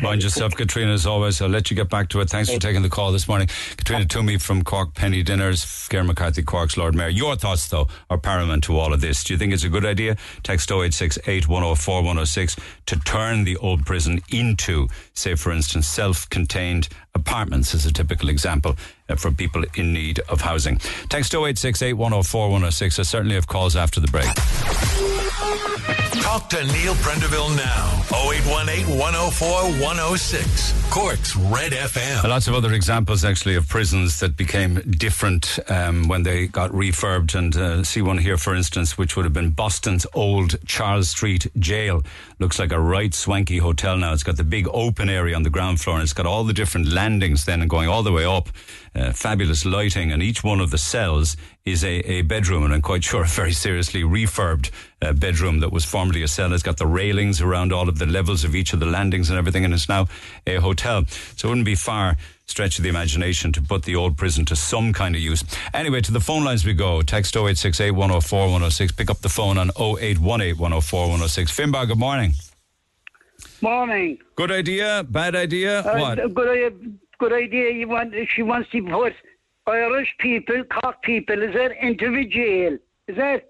Mind yourself, Katrina, as always. I'll let you get back to it. Thanks for taking the call this morning. Katrina Toomey from Cork Penny Dinners, Gare McCarthy, Cork's Lord Mayor. Your thoughts, though, are paramount to all of this. Do you think it's a good idea? Text oh eight six eight, one oh four, one oh six to turn the old prison into, say, for instance, self-contained apartments, as a typical example, uh, for people in need of housing. Text oh eight six eight, one oh four, one oh six. I certainly have calls after the break. Talk to Neil Prenderville now. oh eight one eight, one oh four, one oh six. Cork's Red F M. Well, lots of other examples, actually, of prisons that became different um, when they got refurbed. And uh, see one here, for instance, which would have been Boston's old Charles Street Jail. Looks like a right swanky hotel now. It's got the big open area on the ground floor, and it's got all the different landings then and going all the way up. Uh, fabulous lighting, and each one of the cells is a, a bedroom, and I'm quite sure a very seriously refurbed uh, bedroom that was formerly a cell. It's got the railings around all of the levels of each of the landings and everything, and it's now a hotel. So it wouldn't be far stretch of the imagination to put the old prison to some kind of use. Anyway, to the phone lines we go. Text oh eight six eight, one oh four, one oh six. Pick up the phone on oh eight one eight, one oh four, one oh six. Finbar, good morning. Morning. Good idea? Bad idea? Uh, what? Good idea. Good idea. You want? She wants to put Irish people, Cork people, is that into the jail? Is that?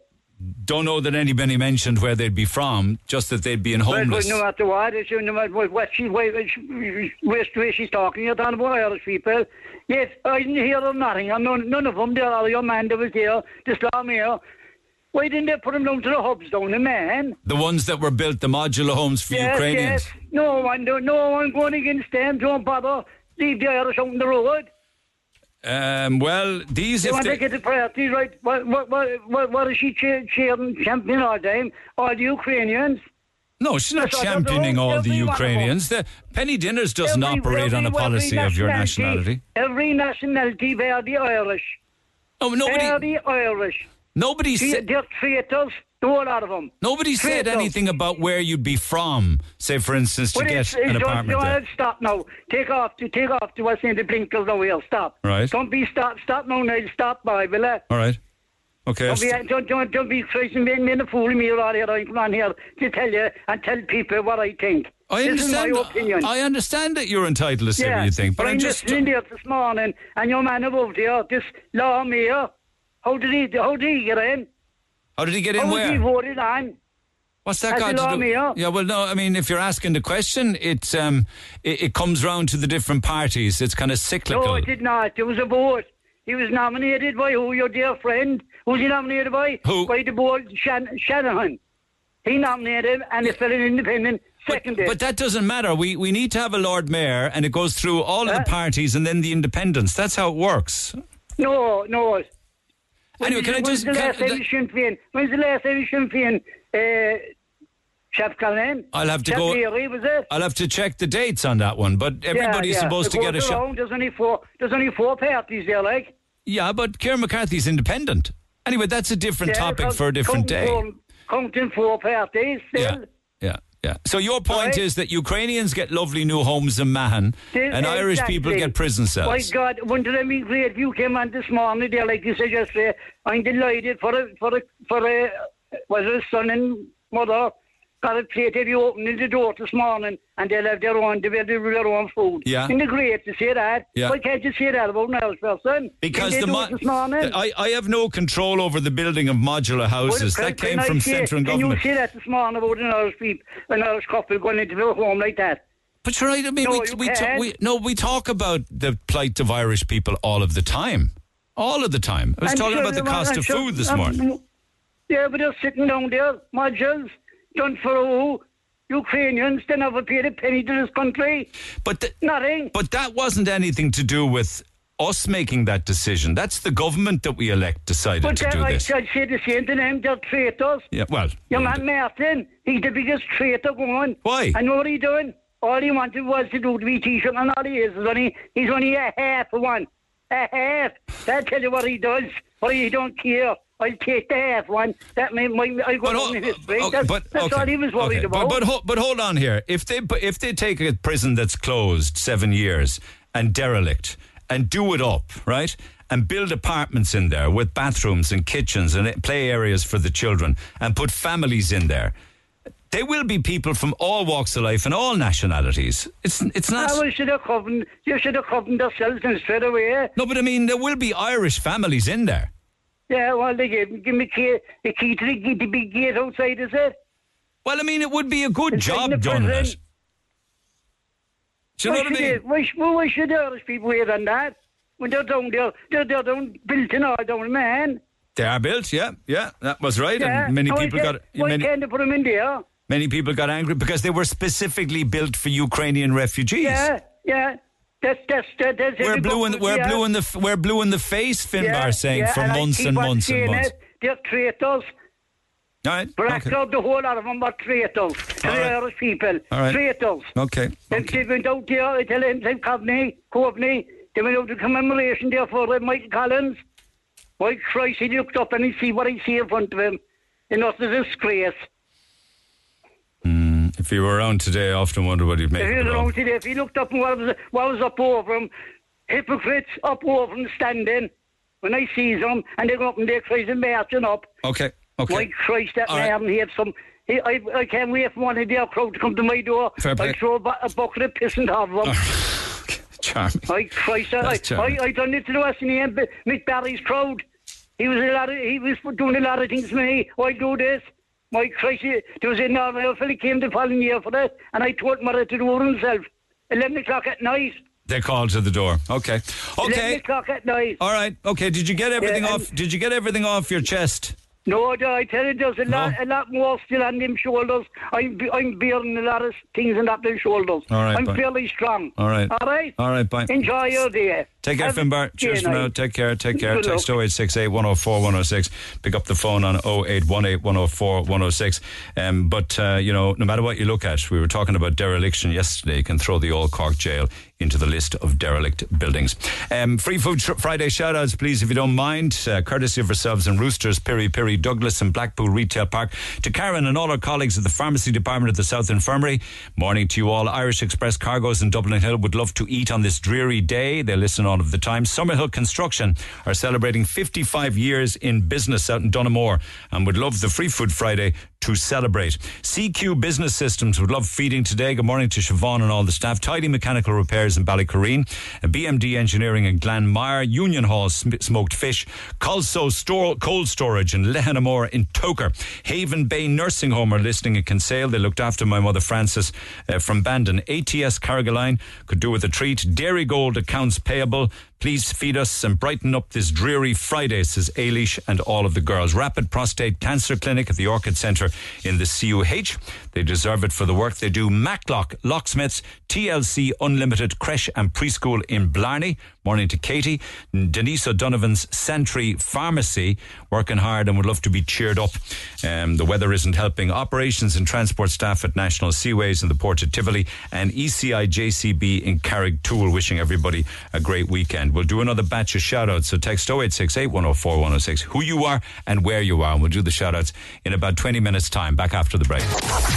Don't know that anybody mentioned where they'd be from. Just that they'd be in homeless. Well, no matter what, no matter what she, where, she, where she's talking about Irish people. Yes, I didn't hear of nothing. I know none of them. There, all your man that was there, the slum here. Why didn't they put them down to the hubs down in man? The ones that were built, the modular homes for yes, Ukrainians. Yes. No one, no one going against them. Don't bother. Leave the Irish out on the road. Um, well, these... They if want they... to get the priority, right? What, what, what, what is she championing champion all the time? All the Ukrainians? No, she's not championing all the Ukrainians. The Penny Dinners doesn't every, operate every, on a policy of your nationality. Every nationality, they are the Irish. Oh, nobody... They are the Irish. Nobody said... They're traitors, the whole lot of them. Nobody traitors. Said anything about where you'd be from, say, for instance, to well, get it's, it's an apartment there. No, stop now. Take off, to, take off to what's in the blinkers now, we'll stop. Right. Don't be, stop, stop now, Neil, stop by, will I? All right. Okay. Don't be, st- don't, don't, don't be crazy, man, a fool of me around here. I come on here to tell you and tell people what I think. I understand, this is my opinion. I understand that you're entitled to say yeah. what you think, but I'm, I'm just... I listening here this morning, and your man above there, this law mayor... How did he? How did he get in? How did he get in? How where? How was he voted on? What's that got to do? Mayor? Yeah, well, no. I mean, if you're asking the question, it's um, it, it comes round to the different parties. It's kind of cyclical. No, it did not. It was a vote. He was nominated by who? Your dear friend. Who was he nominated by? Who? By the board, Shan- Shanahan. He nominated him, and yeah. he fell an independent. Second but, but that doesn't matter. We we need to have a Lord Mayor, and it goes through all of uh, the parties and then the independents. That's how it works. No, no. Anyway, can I just... When's the last edition Féin? When's the last edition Féin? I'll have to go... I'll have to check the dates on that one, but everybody's yeah, yeah. supposed to get a shot. There's only four There's only four parties there, like. Yeah, but Ciarán McCarthy's independent. Anyway, that's a different yeah, topic for a different day. Four, counting four parties still. Yeah, yeah. Yeah. So your point right. is that Ukrainians get lovely new homes in Mahon and exactly. Irish people get prison cells. My God, when did I mean great you came on this morning there, like you said yesterday, I'm delighted for a, for a, for a, was it son and mother got a plate of you opening the door this morning and they'll have their own, they'll have their own food. Yeah. Isn't it great to say that? Yeah. Why can't you say that about an Irish person? Because the mo- this morning? I, I have no control over the building of modular houses. Well, that came from say, central can government. Can you say that this morning about an Irish people, an Irish couple going into their home like that? But you're right, I mean, no, we, we, ta- we, no, we talk about the plight of Irish people all of the time. All of the time. I was I'm talking sure about the cost I'm of sure, food this I'm, morning. Yeah, but they're sitting down there, modules. Done for who? Ukrainians, they never paid a penny to this country. But the, nothing. But that wasn't anything to do with us making that decision. That's the government that we elect decided but to do I, this. But I'd say the same to them, they're traitors. Yeah, well. Your man Martin, he's the biggest traitor going. Why? And what he done? All he wanted was to do to be T-shirt and all he is is only, he's only a half one. A half. I'll tell you what he does. What he don't care. I'll take the half one. That may, may I go on in his break. Okay, that's but, that's okay, all he was worried okay. about. But, but, but hold on here. If they if they take a prison that's closed seven years and derelict and do it up, right, and build apartments in there with bathrooms and kitchens and play areas for the children and put families in there, they will be people from all walks of life and all nationalities. It's it's not... Oh, you should have covered, you should have covered yourselves in straight away. No, but I mean, there will be Irish families in there. Yeah, well, they gave, give me a key, a key to the, the big gate outside, is it? Well, I mean, it would be a good it's job done in it. Do you why know what I mean? They, why, why should the Irish people hear on that? When they're down there, they're, they're down, built in all down, man. They are built, yeah, yeah, that was right. Yeah. And many why people got... Why many, can't they put them in there? Many people got angry because they were specifically built for Ukrainian refugees. Yeah, yeah. That's, that's, that's, that's we're blue in, we're blue in the we're blue in the face, Finbar yeah, saying yeah, for and months and months and months. It, they're traitors. All right. Blacked okay. out the whole lot of them were traitors. Traitors right. people. All right. Traitors. Okay. They, okay. they went out there, I tell them, Cobh, Cobh, they went out to commemoration there for Michael Collins. Why Christ, he looked up and he see what he see in front of him. And that's a disgrace. If he were around today, I often wonder what he'd make. If he was around today, if he looked up and what was, what was up over him, hypocrites up over him standing, when I see them, and they go up and they're crazy marching up. Okay, okay. Why Christ, that man right. he have some... He, I, I can't wait for one of their crowd to come to my door. Fair play. I throw a bucket of piss and have them. Charming. Why Christ, I, charming. I, I done it to the Western Mick Barry's crowd. He was, a lot of, he was doing a lot of things to me. I do this. My Christ, there was a Northern fellow came the following year for that, and I told Mother to do it himself. Eleven o'clock at night. They called to the door. Okay, okay. Eleven o'clock at night. All right. Okay. Did you get everything yeah, off? Did you get everything off your chest? No, I tell you, there's a no. lot, a lot more still on them shoulders. I'm, I'm bearing a lot of things on them shoulders. All right. I'm bye. fairly strong. All right. All right. All right. Bye. Enjoy your day. Take care, Finbar. Cheers from now. Take care. Take care. Good Text oh eight six eight, one oh four, one oh six. Pick up the phone on oh eight one eight, one oh four, one oh six. Um, but, uh, you know, no matter what you look at, we were talking about dereliction yesterday. You can throw the old Cork jail into the list of derelict buildings. Um, Free Food sh- Friday shout-outs, please, if you don't mind. Uh, courtesy of yourselves and Roosters, Piri Piri, Douglas and Blackpool Retail Park. To Karen and all our colleagues at the Pharmacy Department at the South Infirmary. Morning to you all. Irish Express Cargoes in Dublin Hill would love to eat on this dreary day. They listen on of the time. Summerhill Construction are celebrating fifty-five years in business out in Dunamore and would love the Free Food Friday to celebrate. C Q Business Systems would love feeding today. Good morning to Siobhan and all the staff. Tidy Mechanical Repairs in Ballycareen, B M D Engineering in Glanmire, Union Hall sm- Smoked Fish, Colso store- Cold Storage in Lehanamore in Toker. Haven Bay Nursing Home are listening in Kinsale. They looked after my mother Frances uh, from Bandon. A T S Carrigaline could do with a treat. Dairy Gold accounts payable. Please feed us and brighten up this dreary Friday, says Ailish and all of the girls. Rapid Prostate Cancer Clinic at the Orchid Centre in the C U H. They deserve it for the work they do. Maclock Locksmiths, T L C Unlimited Creche and Preschool in Blarney. Morning to Katie. Denise O'Donovan's Santry Pharmacy, working hard and would love to be cheered up. Um, the weather isn't helping. Operations and transport staff at National Seaways in the Port of Tivoli and E C I J C B in Carrigtwohill, wishing everybody a great weekend. We'll do another batch of shout-outs, so text oh eight six eight, one oh four, one oh six who you are and where you are, and we'll do the shout-outs in about twenty minutes time, back after the break.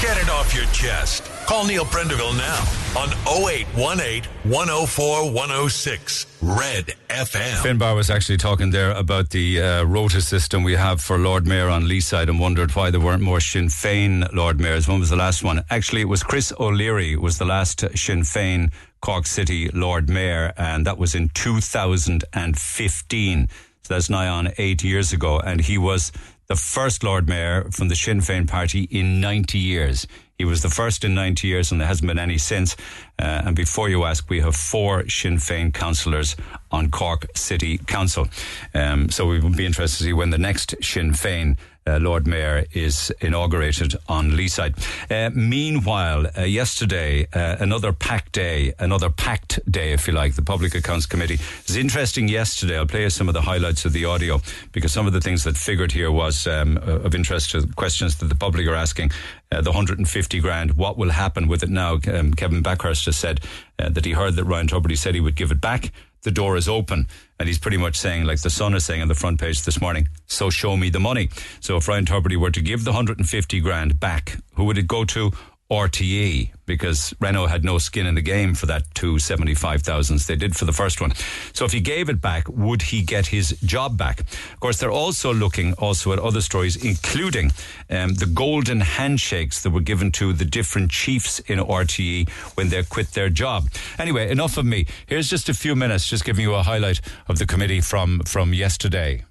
Get it off your chest. Call Neil Prendeville now on oh eight one eight, one oh four, one oh six Red F M. Finbar was actually talking there about the uh, rota system we have for Lord Mayor on Leeside side and wondered why there weren't more Sinn Féin Lord Mayors. When was the last one? Actually, it was Chris O'Leary was the last Sinn Féin Cork City Lord Mayor, and that was in two thousand fifteen. So that's nigh on eight years ago, and he was the first Lord Mayor from the Sinn Féin party in ninety years. He was the first in ninety years and there hasn't been any since. Uh, and before you ask, we have four Sinn Féin councillors on Cork City Council. Um, so we would be interested to see when the next Sinn Féin Uh, Lord Mayor is inaugurated on Leeside. Uh, meanwhile, uh, yesterday, uh, another packed day, another packed day, if you like, the Public Accounts Committee. It's interesting yesterday. I'll play you some of the highlights of the audio because some of the things that figured here was um, of interest to questions that the public are asking. Uh, the one hundred fifty grand, what will happen with it now? Um, Kevin Bakhurst has said uh, that he heard that Ryan Tubridy said he would give it back. The door is open. And he's pretty much saying, like the Sun is saying on the front page this morning, so show me the money. So if Ryan Tubridy were to give the one hundred fifty grand back, who would it go to? R T E, because Renault had no skin in the game for that two seventy-five thousands they did for the first one. So if he gave it back, would he get his job back? Of course, they're also looking also at other stories, including um, the golden handshakes that were given to the different chiefs in R T E when they quit their job. Anyway, enough of me. Here's just a few minutes, just giving you a highlight of the committee from, from yesterday.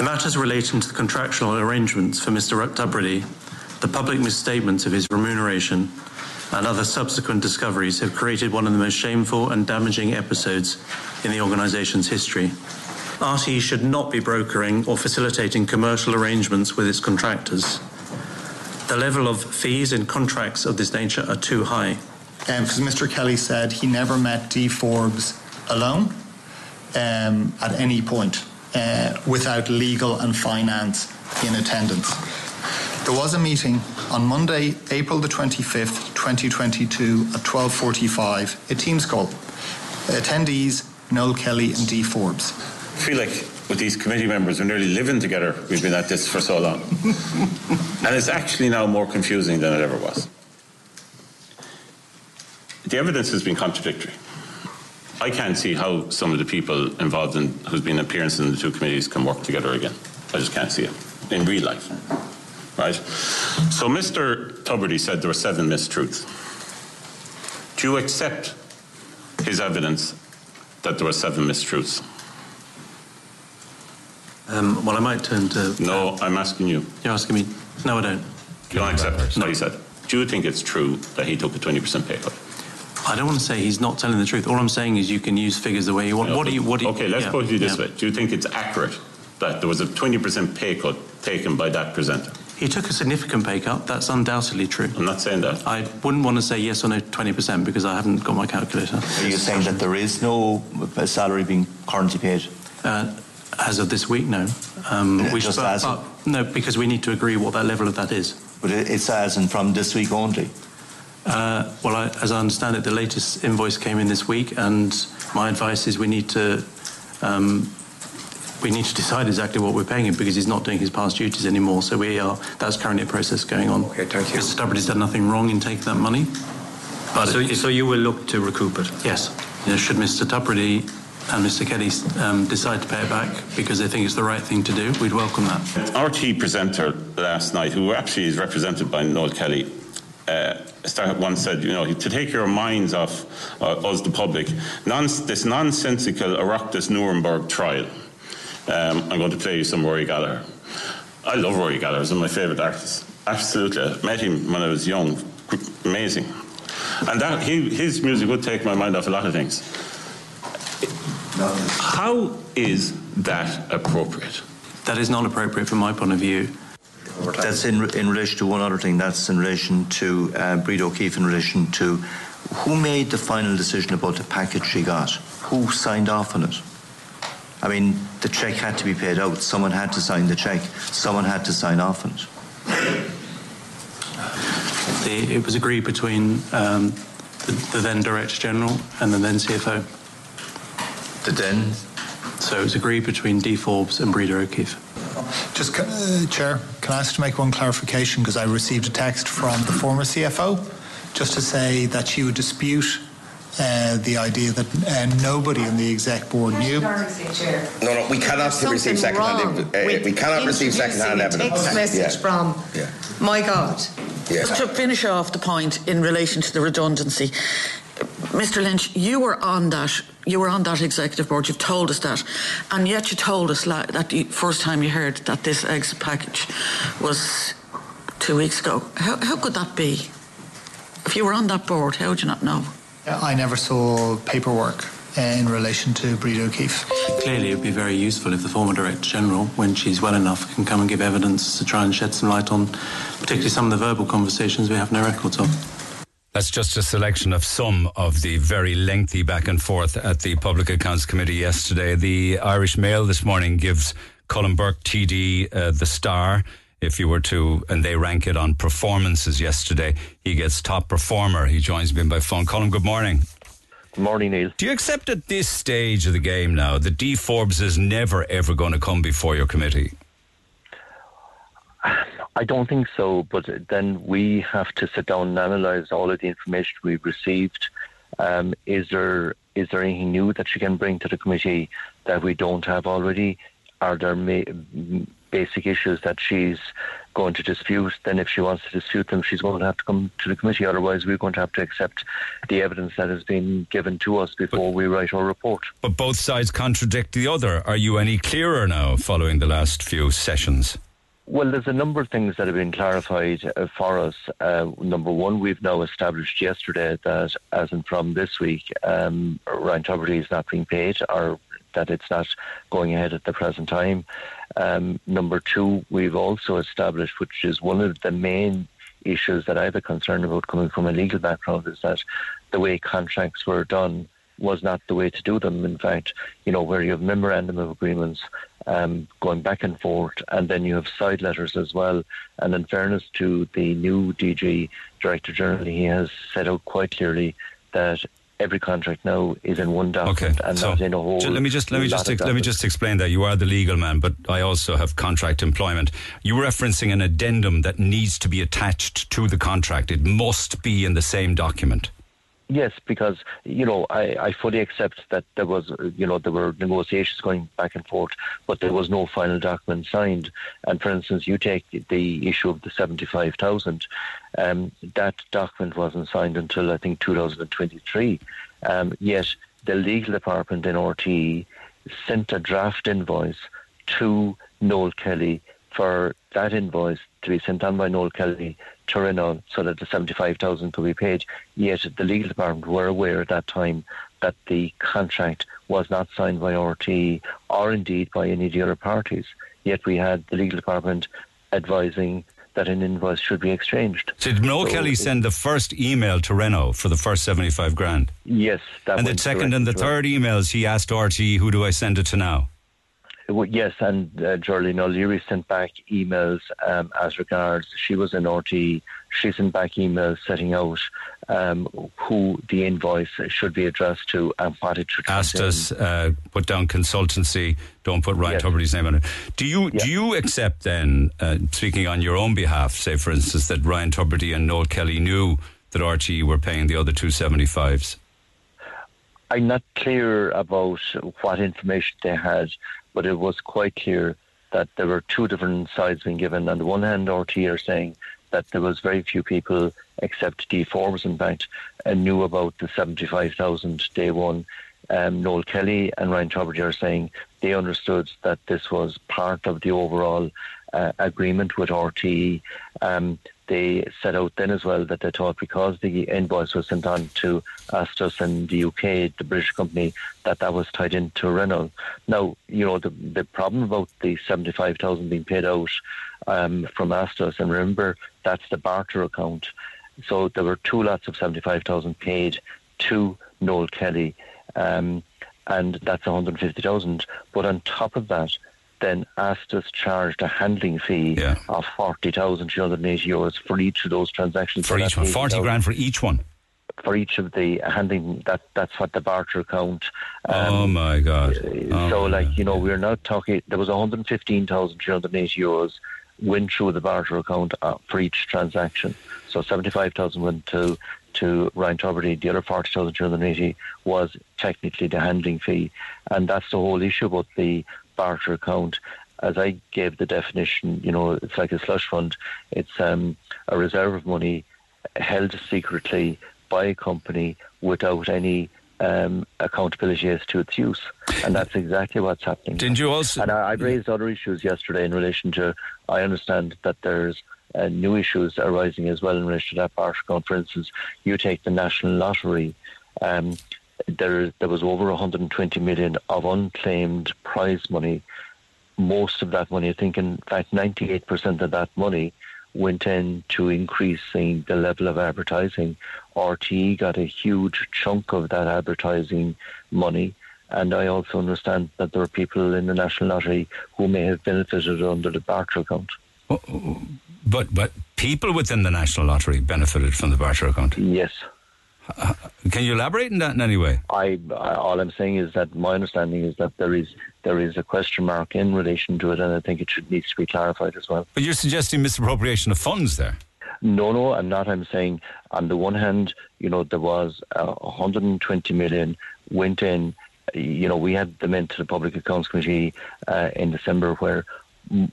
The matters relating to the contractual arrangements for Mister Tubridy, the public misstatement of his remuneration and other subsequent discoveries have created one of the most shameful and damaging episodes in the organisation's history. R T E should not be brokering or facilitating commercial arrangements with its contractors. The level of fees in contracts of this nature are too high. Um, as Mr Kelly said, he never met Dee Forbes alone um, at any point uh, without legal and finance in attendance. There was a meeting on Monday, April the twenty-fifth, twenty twenty-two at twelve forty-five, a Teams call. Attendees, Noel Kelly and Dee Forbes. I feel like with these committee members, we're nearly living together. We've been at this for so long. And it's actually now more confusing than it ever was. The evidence has been contradictory. I can't see how some of the people involved in who's been appearance in the two committees can work together again. I just can't see it in real life. Right? So Mister Tubridy said there were seven mistruths. Do you accept his evidence that there were seven mistruths? Um, well, I might turn to... No, um, I'm asking you. You're asking me? No, I don't. You don't accept what no. he said. Do you think it's true that he took a twenty percent pay cut? I don't want to say he's not telling the truth. All I'm saying is you can use figures the way you want. No, what do you... What do you, okay, let's yeah, put it this yeah. way. Do you think it's accurate that there was a twenty percent pay cut taken by that presenter? He took a significant pay cut. That's undoubtedly true. I'm not saying that. I wouldn't want to say yes or no to twenty percent because I haven't got my calculator. Are you saying that there is no salary being currently paid? Uh, as of this week, no. Um, we just but, as but, no, because we need to agree what that level of that is. But it's as and from this week only? Uh, well, I, as I understand it, the latest invoice came in this week, and my advice is we need to... Um, We need to decide exactly what we're paying him because he's not doing his past duties anymore. So we are. That's currently a process going on. Okay, thank you. Mister Tubridy's done nothing wrong in taking that money. But so, it, so you will look to recoup it? Yes. Yeah, should Mister Tubridy and Mister Kelly um, decide to pay it back because they think it's the right thing to do, we'd welcome that. Our key presenter last night, who actually is represented by Noel Kelly, uh, once said, you know, to take your minds off uh, us, the public, non- this nonsensical Oireachtas Nuremberg trial. Um, I'm going to play you some Rory Gallagher. I love Rory Gallagher. He's one of my favourite artists. Absolutely. I met him when I was young. Amazing. And that, he, his music would take my mind off a lot of things. How is that appropriate? That is not appropriate from my point of view. That's in in relation to one other thing. That's in relation to uh, Breed O'Keefe, in relation to who made the final decision about the package she got, who signed off on it. I mean, the cheque had to be paid out. Someone had to sign the cheque. Someone had to sign off on it. It was agreed between um, the, the then Director General and the then C F O. The then? So it was agreed between D Forbes and Breeder O'Keefe. Just, uh, Chair, can I ask to make one clarification, because I received a text from the former C F O just to say that she would dispute uh, the idea that uh, nobody in the exec board knew. No, no, we cannot receive second-hand evidence. Uh, we cannot receive second-hand evidence. Text message yeah. from. Yeah. My God. Yeah. Just to finish off the point in relation to the redundancy, Mister Lynch, you were on that. You were on that executive board. You've told us that, and yet you told us la- that the first time you heard that this exit package was two weeks ago. How, how could that be? If you were on that board, how would you not know? I never saw paperwork in relation to Breed O'Keefe. Clearly, it would be very useful if the former Director General, when she's well enough, can come and give evidence to try and shed some light on, particularly some of the verbal conversations we have no records of. That's just a selection of some of the very lengthy back and forth at the Public Accounts Committee yesterday. The Irish Mail this morning gives Colin Burke T D uh, the star. If you were to, and they rank it on performances yesterday, he gets top performer. He joins me by phone. Colin, good morning. Good morning, Neil. Do you accept at this stage of the game now that D Forbes is never, ever going to come before your committee? I don't think so, but then we have to sit down and analyse all of the information we've received. Um, is there is there anything new that she can bring to the committee that we don't have already? Are there ma- basic issues that she's going to dispute? Then if she wants to dispute them, she's going to have to come to the committee. Otherwise, we're going to have to accept the evidence that has been given to us before but, we write our report. But both sides contradict the other. Are you any clearer now following the last few sessions? Well, there's a number of things that have been clarified uh, for us. Uh, number one, we've now established yesterday that as and from this week, um, Ryan Tubridy is not being paid, or that it's not going ahead at the present time. Um, number two, we've also established, which is one of the main issues that I have a concern about coming from a legal background, is that the way contracts were done was not the way to do them. In fact, you know, where you have memorandum of agreements um, going back and forth, and then you have side letters as well. And in fairness to the new D G, Director General, he has set out quite clearly that every contract now is in one document okay, and so not in a whole. Let me just let me just ex- let me just explain that. You are the legal man, but I also have contract employment. You're referencing an addendum that needs to be attached to the contract. It must be in the same document. Yes, because, you know, I, I fully accept that there was, you know, there were negotiations going back and forth, but there was no final document signed. And for instance, you take the issue of the seventy-five thousand, um, that document wasn't signed until, I think, two thousand twenty-three. Um, yet the legal department in R T E sent a draft invoice to Noel Kelly for that invoice to be sent on by Noel Kelly to Renault so that the seventy-five thousand dollars could be paid. Yet the legal department were aware at that time that the contract was not signed by R T E or indeed by any of the other parties. Yet we had the legal department advising that an invoice should be exchanged. So did Noel so Kelly send the first email to Renault for the first seventy-five grand? Yes. That and the second and the third emails he asked R T E, who do I send it to now? Yes, and uh, Geraldine O'Leary sent back emails um, as regards, she was in R T E, she sent back emails setting out um, who the invoice should be addressed to and what it should be. Astus, uh, put down consultancy, don't put Ryan yes. Tubridy's name on it. Do you yes. do you accept then, uh, speaking on your own behalf, say for instance that Ryan Tubridy and Noel Kelly knew that R T E were paying the other two seventy-fives? I'm not clear about what information they had, but it was quite clear that there were two different sides being given. On the one hand, R T are saying that there was very few people except D Forbes, in fact, and knew about the seventy-five thousand day one. Um, Noel Kelly and Ryan Tubridy are saying they understood that this was part of the overall uh, agreement with R T E. Um, they set out then as well that they thought because the invoice was sent on to Astus in the U K, the British company, that that was tied into Renault. Now, you know, the, the problem about the seventy-five thousand being paid out um, from Astus, and remember, that's the barter account. So there were two lots of seventy-five thousand paid to Noel Kelly, um, and that's one hundred fifty thousand. But on top of that, then Astus charged a handling fee yeah. of forty thousand three hundred eighty euros for each of those transactions. For each one, forty grand for each one. For each of the handling, that that's what the barter account. Um, oh my God! Oh so, my like God. You know, we're not talking. There was one hundred fifteen thousand three hundred eighty euros went through the barter account uh, for each transaction. So seventy-five thousand went to to Ryan Tubridy. The other forty thousand two hundred eighty was technically the handling fee, and that's the whole issue about the barter account. As I gave the definition, you know, it's like a slush fund. It's um, a reserve of money held secretly by a company without any um, accountability as to its use, and that's exactly what's happening. Didn't you also? And I, I raised other issues yesterday in relation to. I understand that there's. Uh, new issues arising as well in relation to that barter account. For instance, you take the National Lottery. Um, there, there was over one hundred twenty million of unclaimed prize money. Most of that money, I think, in fact, ninety-eight percent of that money went into increasing the level of advertising. R T E got a huge chunk of that advertising money. And I also understand that there are people in the National Lottery who may have benefited under the barter account. Oh. But but people within the National Lottery benefited from the barter account. Yes. Uh, can you elaborate on that in any way? I, I all I'm saying is that my understanding is that there is there is a question mark in relation to it, and I think it should needs to be clarified as well. But you're suggesting misappropriation of funds there. No, no, I'm not. I'm saying on the one hand, you know, there was uh, one hundred twenty million went in. You know, we had them into the Public Accounts Committee uh, in December where.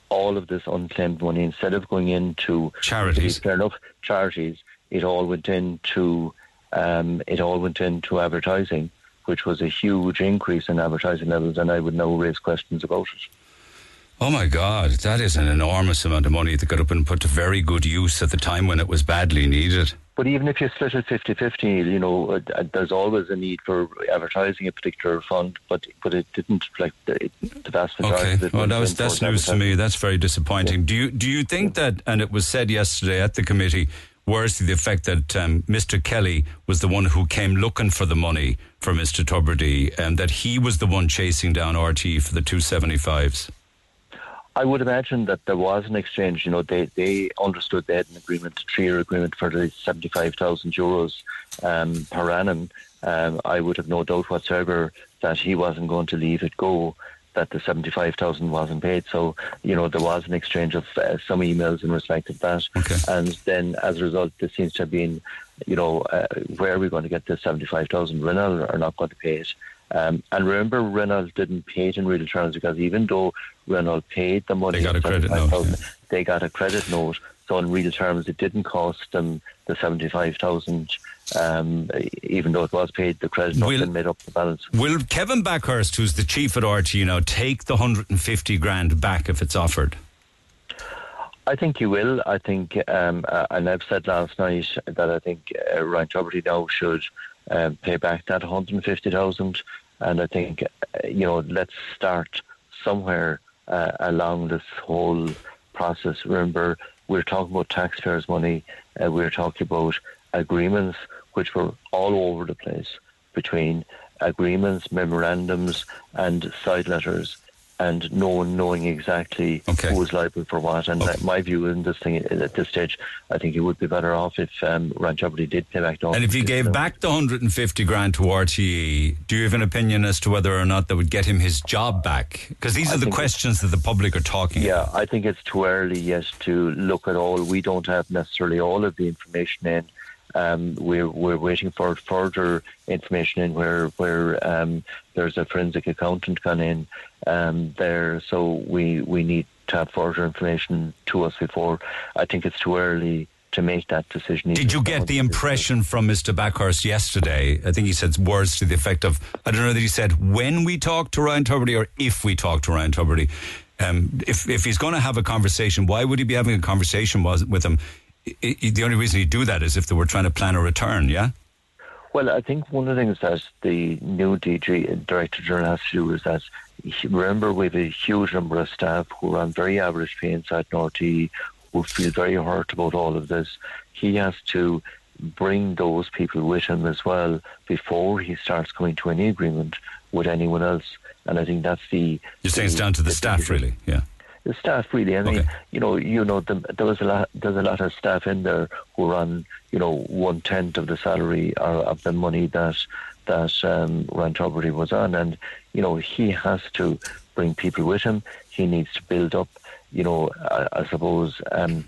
All of this unclaimed money, instead of going into charities, fair enough, charities, it all went into um, it all went into advertising, which was a huge increase in advertising levels, and I would now raise questions about it. Oh my God, that is an enormous amount of money that could have been put to very good use at the time when it was badly needed. But even if you split it fifty-fifty, you know, there's always a need for advertising a particular fund, but but it didn't reflect the, the vast majority okay. of it. Well, that was, that's news to me. That's very disappointing. Yeah. Do you do you think yeah. that, and it was said yesterday at the committee, words to the effect that um, Mister Kelly was the one who came looking for the money for Mister Tubridy and that he was the one chasing down R T E for the two seventy-fives? I would imagine that there was an exchange. You know, they, they understood they had an agreement, a three-year agreement for the seventy-five thousand euros um, per annum. Um, I would have no doubt whatsoever that he wasn't going to leave it go, that the seventy-five thousand wasn't paid. So, you know, there was an exchange of uh, some emails in respect of that. Okay. And then as a result, there seems to have been, you know, uh, where are we going to get the seventy-five thousand? Renault are not going to pay it. Um, and remember, Renault didn't pay it in real terms because even though Renault paid the money, they got a credit note. Yeah. They got a credit note. So in real terms, it didn't cost them the seventy-five thousand, um, even though it was paid. The credit note will, made up the balance. Will Kevin Bakhurst, who's the chief at R T E now, take the one hundred fifty grand back if it's offered? I think he will. I think, um, uh, and I've said last night that I think uh, Ryan Tubridy now should uh, pay back that one hundred fifty thousand. And I think, you know, let's start somewhere uh, along this whole process. Remember, we're talking about taxpayers' money. Uh, we're talking about agreements which were all over the place between agreements, memorandums and side letters and no one knowing exactly okay. who was liable for what. And okay. my view in this thing at this stage, I think it would be better off if um, Ryan Tubridy did pay back the one hundred fifty. And if he gave back the one hundred fifty grand to R T E, do you have an opinion as to whether or not that would get him his job back? Because these I are the questions that the public are talking yeah, about. Yeah, I think it's too early yet to look at all. We don't have necessarily all of the information in. Um, we're, we're waiting for further information in where where um, there's a forensic accountant gone in um, there, so we we need to have further information to us before. I think it's too early to make that decision. Did you get the impression from Mister Bakhurst yesterday? I think he said words to the effect of, I don't know that he said when we talk to Ryan Tubridy or if we talk to Ryan Tubridy. Um, if if he's going to have a conversation, why would he be having a conversation with him? It, it, the only reason he'd do that is if they were trying to plan a return, yeah? Well, I think one of the things that the new D G, Director General, has to do is that, remember, we have a huge number of staff who are on very average pay inside an R T E, who feel very hurt about all of this. He has to bring those people with him as well before he starts coming to any agreement with anyone else. And I think that's the... You're saying it's down to the, the staff, really, yeah? The staff, really. I mean, okay. you know, you know, the, there was a lot. There's a lot of staff in there who are on, you know, one tenth of the salary or of the money that that um, Ryan Tubridy was on, and you know, he has to bring people with him. He needs to build up, you know, I, I suppose um,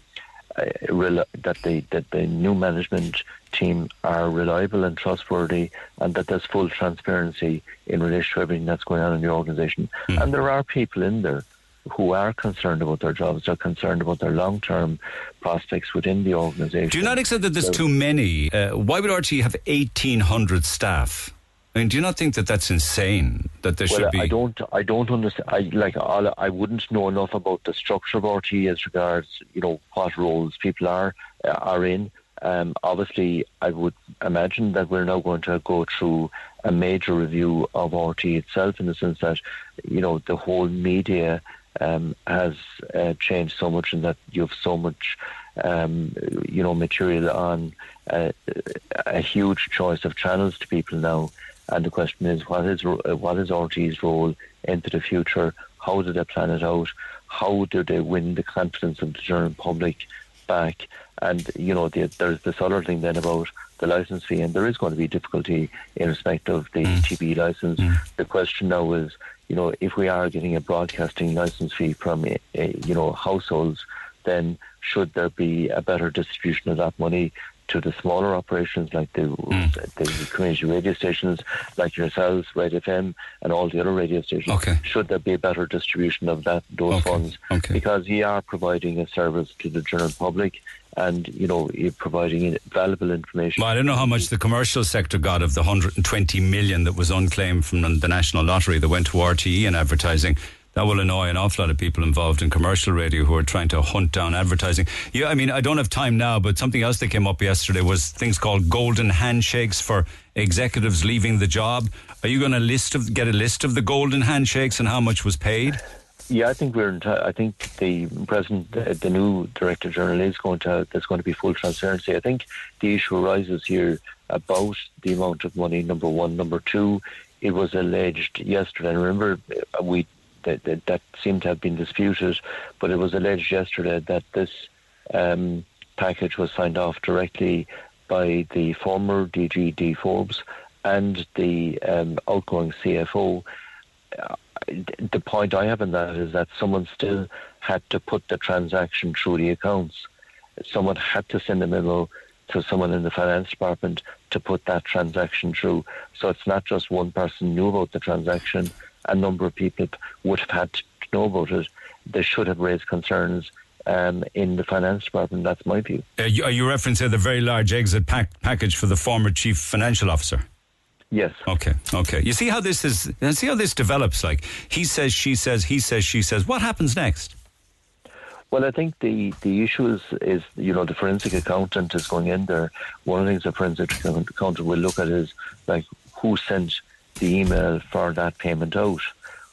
that the that the new management team are reliable and trustworthy, and that there's full transparency in relation to everything that's going on in the organisation. Mm. And there are people in there who are concerned about their jobs, are concerned about their long-term prospects within the organisation. Do you not accept that there's so, too many? Uh, why would R T E have eighteen hundred staff? I mean, do you not think that that's insane? That there well, should be. I don't. I don't understand. I like. I'll, I wouldn't know enough about the structure of R T E as regards, you know, what roles people are uh, are in. Um, obviously, I would imagine that we're now going to go through a major review of R T E itself, in the sense that, you know, the whole media. Um, has uh, changed so much, and that you have so much, um, you know, material on uh, a huge choice of channels to people now. And the question is, what is what is R T E's role into the future? How do they plan it out? How do they win the confidence of the general public back? And you know, the, there's this other thing then about the licence fee, and there is going to be difficulty in respect of the mm. T V licence. Mm. The question now is, you know, if we are getting a broadcasting licence fee from, uh, you know, households, then should there be a better distribution of that money to the smaller operations like the, mm. the community radio stations, like yourselves, Red F M, and all the other radio stations? Okay. Should there be a better distribution of that those okay. funds? Okay. Because you are providing a service to the general public, and, you know, you're providing valuable information. Well, I don't know how much the commercial sector got of the one hundred twenty million that was unclaimed from the National Lottery that went to R T E and advertising. That will annoy an awful lot of people involved in commercial radio who are trying to hunt down advertising. Yeah, I mean, I don't have time now, but something else that came up yesterday was things called golden handshakes for executives leaving the job. Are you going to list of, get a list of the golden handshakes and how much was paid? Yeah, I think we're. I think the president, the new director general, is going to. There's going to be full transparency. I think the issue arises here about the amount of money. Number one, number two, it was alleged yesterday. And remember, we that, that that seemed to have been disputed, but it was alleged yesterday that this um, package was signed off directly by the former D G D Forbes and the um, outgoing C F O. The point I have in that is that someone still had to put the transaction through the accounts. Someone had to send a memo to someone in the finance department to put that transaction through. So it's not just one person knew about the transaction. A number of people would have had to know about it. They should have raised concerns um, in the finance department. That's my view. Uh, you, are you referencing the very large exit pack- package for the former chief financial officer? Yes. Okay. Okay. You see how this is. See how this develops. Like he says, she says, he says, she says. What happens next? Well, I think the, the issue is, is you know the forensic accountant is going in there. One of the things the forensic accountant will look at is like who sent the email for that payment out,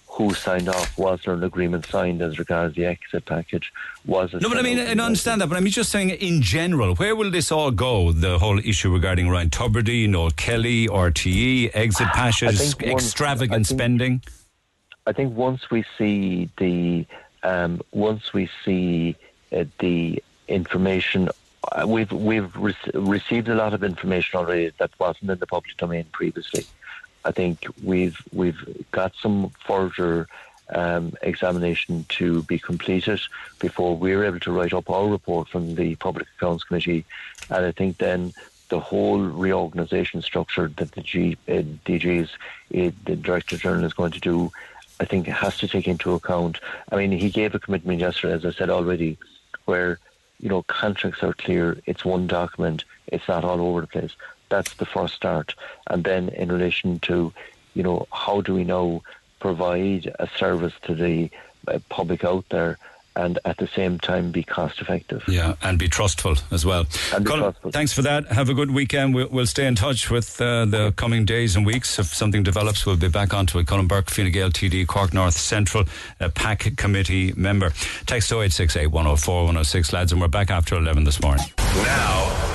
who signed off, was there an agreement signed as regards the exit package? Was it? No, but I mean, I understand that, but I'm just saying in general, where will this all go? The whole issue regarding Ryan Tubridy, Noel Kelly, R T E, exit packages, extravagant I think, spending. I think once we see the um, once we see uh, the information, uh, we've we've re- received a lot of information already that wasn't in the public domain previously. I think we've we've got some further um, examination to be completed before we're able to write up our report from the Public Accounts Committee, and I think then the whole reorganisation structure that the G, uh, D Gs, uh, the Director General is going to do, I think has to take into account. I mean, he gave a commitment yesterday, as I said already, where you know contracts are clear. It's one document. It's not all over the place. That's the first start. And then in relation to, you know, how do we now provide a service to the public out there, and at the same time be cost effective. Yeah, and be trustful as well. And be Colin, trustful. Thanks for that. Have a good weekend. We'll, we'll stay in touch with uh, the coming days and weeks. If something develops, we'll be back onto it. Colin Burke, Fine Gael T D, Cork North Central, uh, P A C committee member. Text oh eight six eight, one oh four, one oh six, lads, and we're back after eleven this morning. Now,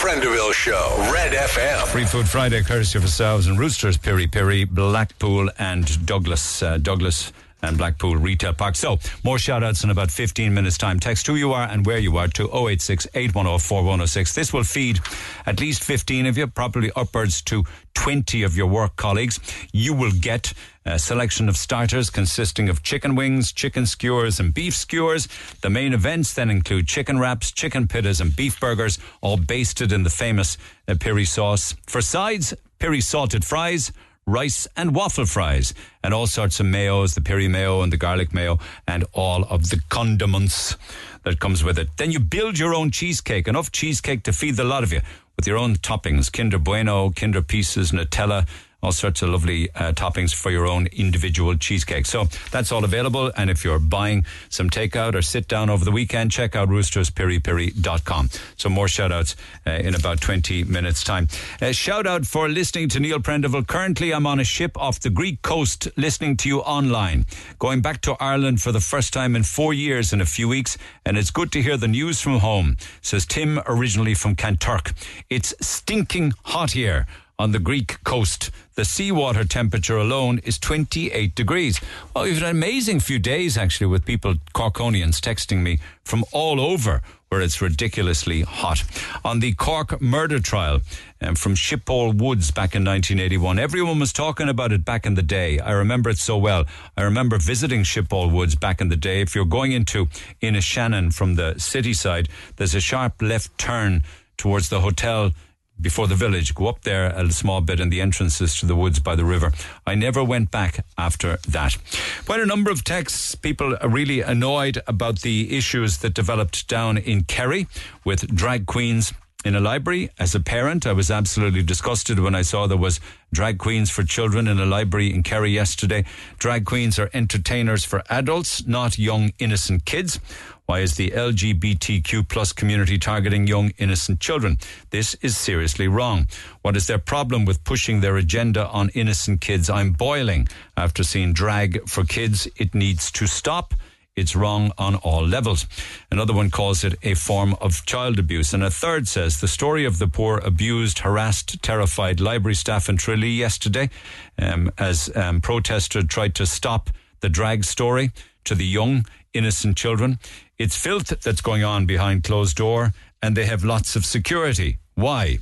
Prenderville Show, Red F M. Free Food Friday, courtesy of ourselves and Roosters, Piri Piri, Blackpool and Douglas. Uh, Douglas and Blackpool Retail Park. So, more shout-outs in about fifteen minutes' time. Text who you are and where you are to oh eight six, eight one oh, four one oh six. This will feed at least fifteen of you, probably upwards to twenty of your work colleagues. You will get a selection of starters consisting of chicken wings, chicken skewers and beef skewers. The main events then include chicken wraps, chicken pittas and beef burgers, all basted in the famous uh, Piri sauce. For sides, Piri salted fries, rice and waffle fries, and all sorts of mayos, the Piri mayo and the garlic mayo, and all of the condiments that comes with it. Then you build your own cheesecake, enough cheesecake to feed the lot of you, with your own toppings, Kinder Bueno, Kinder Pieces, Nutella, all sorts of lovely uh, toppings for your own individual cheesecake. So that's all available, and if you're buying some takeout or sit down over the weekend, check out roosters piri piri dot com. So more shout-outs uh, in about twenty minutes' time. Uh, shout-out for listening to Neil Prendeville. Currently, I'm on a ship off the Greek coast listening to you online. Going back to Ireland for the first time in four years in a few weeks, and it's good to hear the news from home, says Tim, originally from Kanturk. It's stinking hot here on the Greek coast. The seawater temperature alone is twenty-eight degrees. Well, we've had an amazing few days, actually, with people, Corkonians, texting me from all over where it's ridiculously hot. On the Cork murder trial um, from Shippool Woods back in nineteen eighty-one, everyone was talking about it back in the day. I remember it so well. I remember visiting Shippool Woods back in the day. If you're going into Inishannon from the city side, there's a sharp left turn towards the hotel before the village. Go up there a small bit and the entrances to the woods by the river. I never went back after that. Quite a number of texts. People are really annoyed about the issues that developed down in Kerry with drag queens in a library. As a parent, I was absolutely disgusted when I saw there was drag queens for children in a library in Kerry yesterday. Drag queens are entertainers for adults, not young, innocent kids. Why is the L G B T Q plus community targeting young, innocent children? This is seriously wrong. What is their problem with pushing their agenda on innocent kids? I'm boiling after seeing drag for kids. It needs to stop. It's wrong on all levels. Another one calls it a form of child abuse. And a third says, the story of the poor, abused, harassed, terrified library staff in Tralee yesterday um, as um, protesters tried to stop the drag story to the young, innocent children. It's filth that's going on behind closed door, and they have lots of security. Why?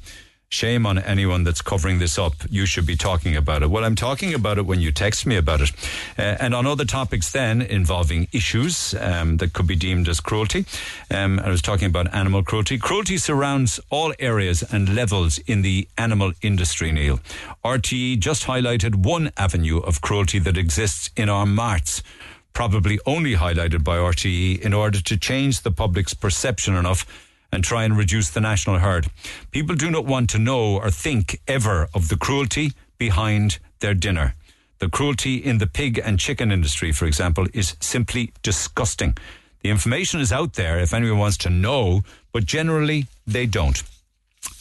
Shame on anyone that's covering this up. You should be talking about it. Well, I'm talking about it when you text me about it. Uh, and on other topics then involving issues um, that could be deemed as cruelty. Um, I was talking about animal cruelty. Cruelty surrounds all areas and levels in the animal industry, Neil. R T E just highlighted one avenue of cruelty that exists in our marts, probably only highlighted by R T E in order to change the public's perception enough and try and reduce the national herd. People do not want to know or think ever of the cruelty behind their dinner. The cruelty in the pig and chicken industry, for example, is simply disgusting. The information is out there if anyone wants to know, but generally they don't.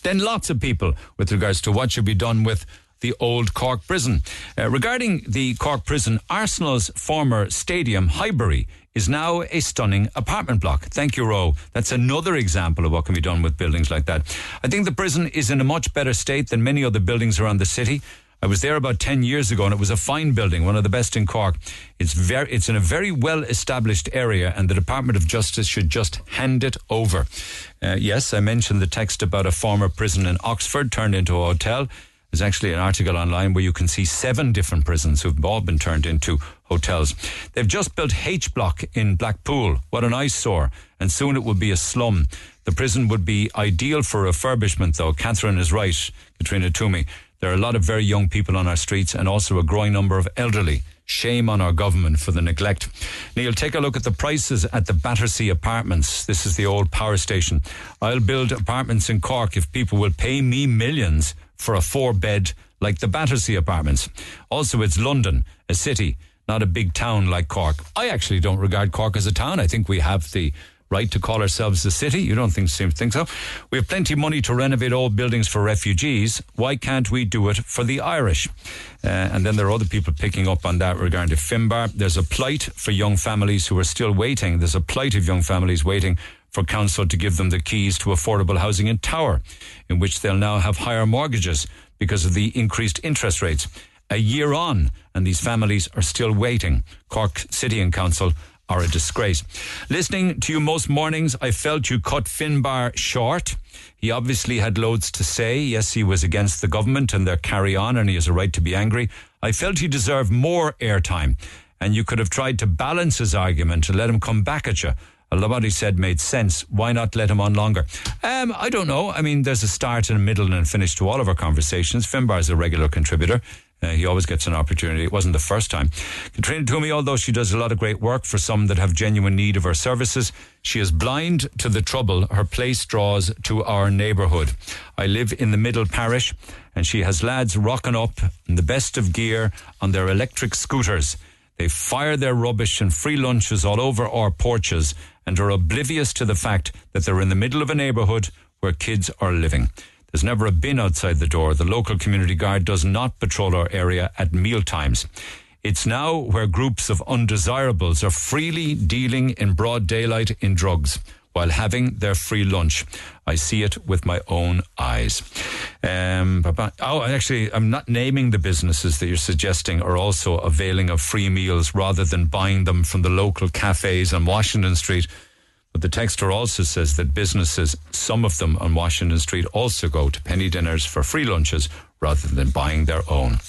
Then lots of people with regards to what should be done with the old Cork prison. Uh, regarding the Cork prison, Arsenal's former stadium, Highbury, is now a stunning apartment block. Thank you, Ro. That's another example of what can be done with buildings like that. I think the prison is in a much better state than many other buildings around the city. I was there about ten years ago and it was a fine building, one of the best in Cork. It's very, it's in a very well-established area and the Department of Justice should just hand it over. Uh, yes, I mentioned the text about a former prison in Oxford turned into a hotel. There's actually an article online where you can see seven different prisons who've all been turned into hotels. They've just built H Block in Blackpool. What an eyesore. And soon it will be a slum. The prison would be ideal for refurbishment, though. Catherine is right, Katrina Toomey. There are a lot of very young people on our streets and also a growing number of elderly. Shame on our government for the neglect. Neil, take a look at the prices at the Battersea Apartments. This is the old power station. I'll build apartments in Cork if people will pay me millions for a four-bed like the Battersea Apartments. Also, it's London, a city. not a big town like Cork. I actually don't regard Cork as a town. I think we have the right to call ourselves a city. You don't think, seem to think so? We have plenty of money to renovate old buildings for refugees. Why can't we do it for the Irish? Uh, and then there are other people picking up on that regarding to Finbar. There's a plight for young families who are still waiting. There's a plight of young families waiting for council to give them the keys to affordable housing in Tower, in which they'll now have higher mortgages because of the increased interest rates. A year on, and these families are still waiting. Cork City and Council are a disgrace. Listening to you most mornings, I felt you cut Finbar short. He obviously had loads to say. Yes, he was against the government and their carry on, and he has a right to be angry. I felt he deserved more airtime, and you could have tried to balance his argument and let him come back at you. A lot of what he said made sense. Why not let him on longer? Um, I don't know. I mean, there's a start and a middle and a finish to all of our conversations. Finbar's a regular contributor. Uh, he always gets an opportunity. It wasn't the first time. Katrina Toomey, although she does a lot of great work for some that have genuine need of her services, she is blind to the trouble her place draws to our neighbourhood. I live in the middle parish, and she has lads rocking up in the best of gear on their electric scooters. They fire their rubbish and free lunches all over our porches and are oblivious to the fact that they're in the middle of a neighbourhood where kids are living. There's never a bin outside the door. The local community guard does not patrol our area at mealtimes. It's now where groups of undesirables are freely dealing in broad daylight in drugs while having their free lunch. I see it with my own eyes. Um, oh, actually, I'm not naming the businesses that you're suggesting are also availing of free meals rather than buying them from the local cafes on Washington Street. But the texter also says that businesses, some of them on Washington Street, also go to penny dinners for free lunches rather than buying their own.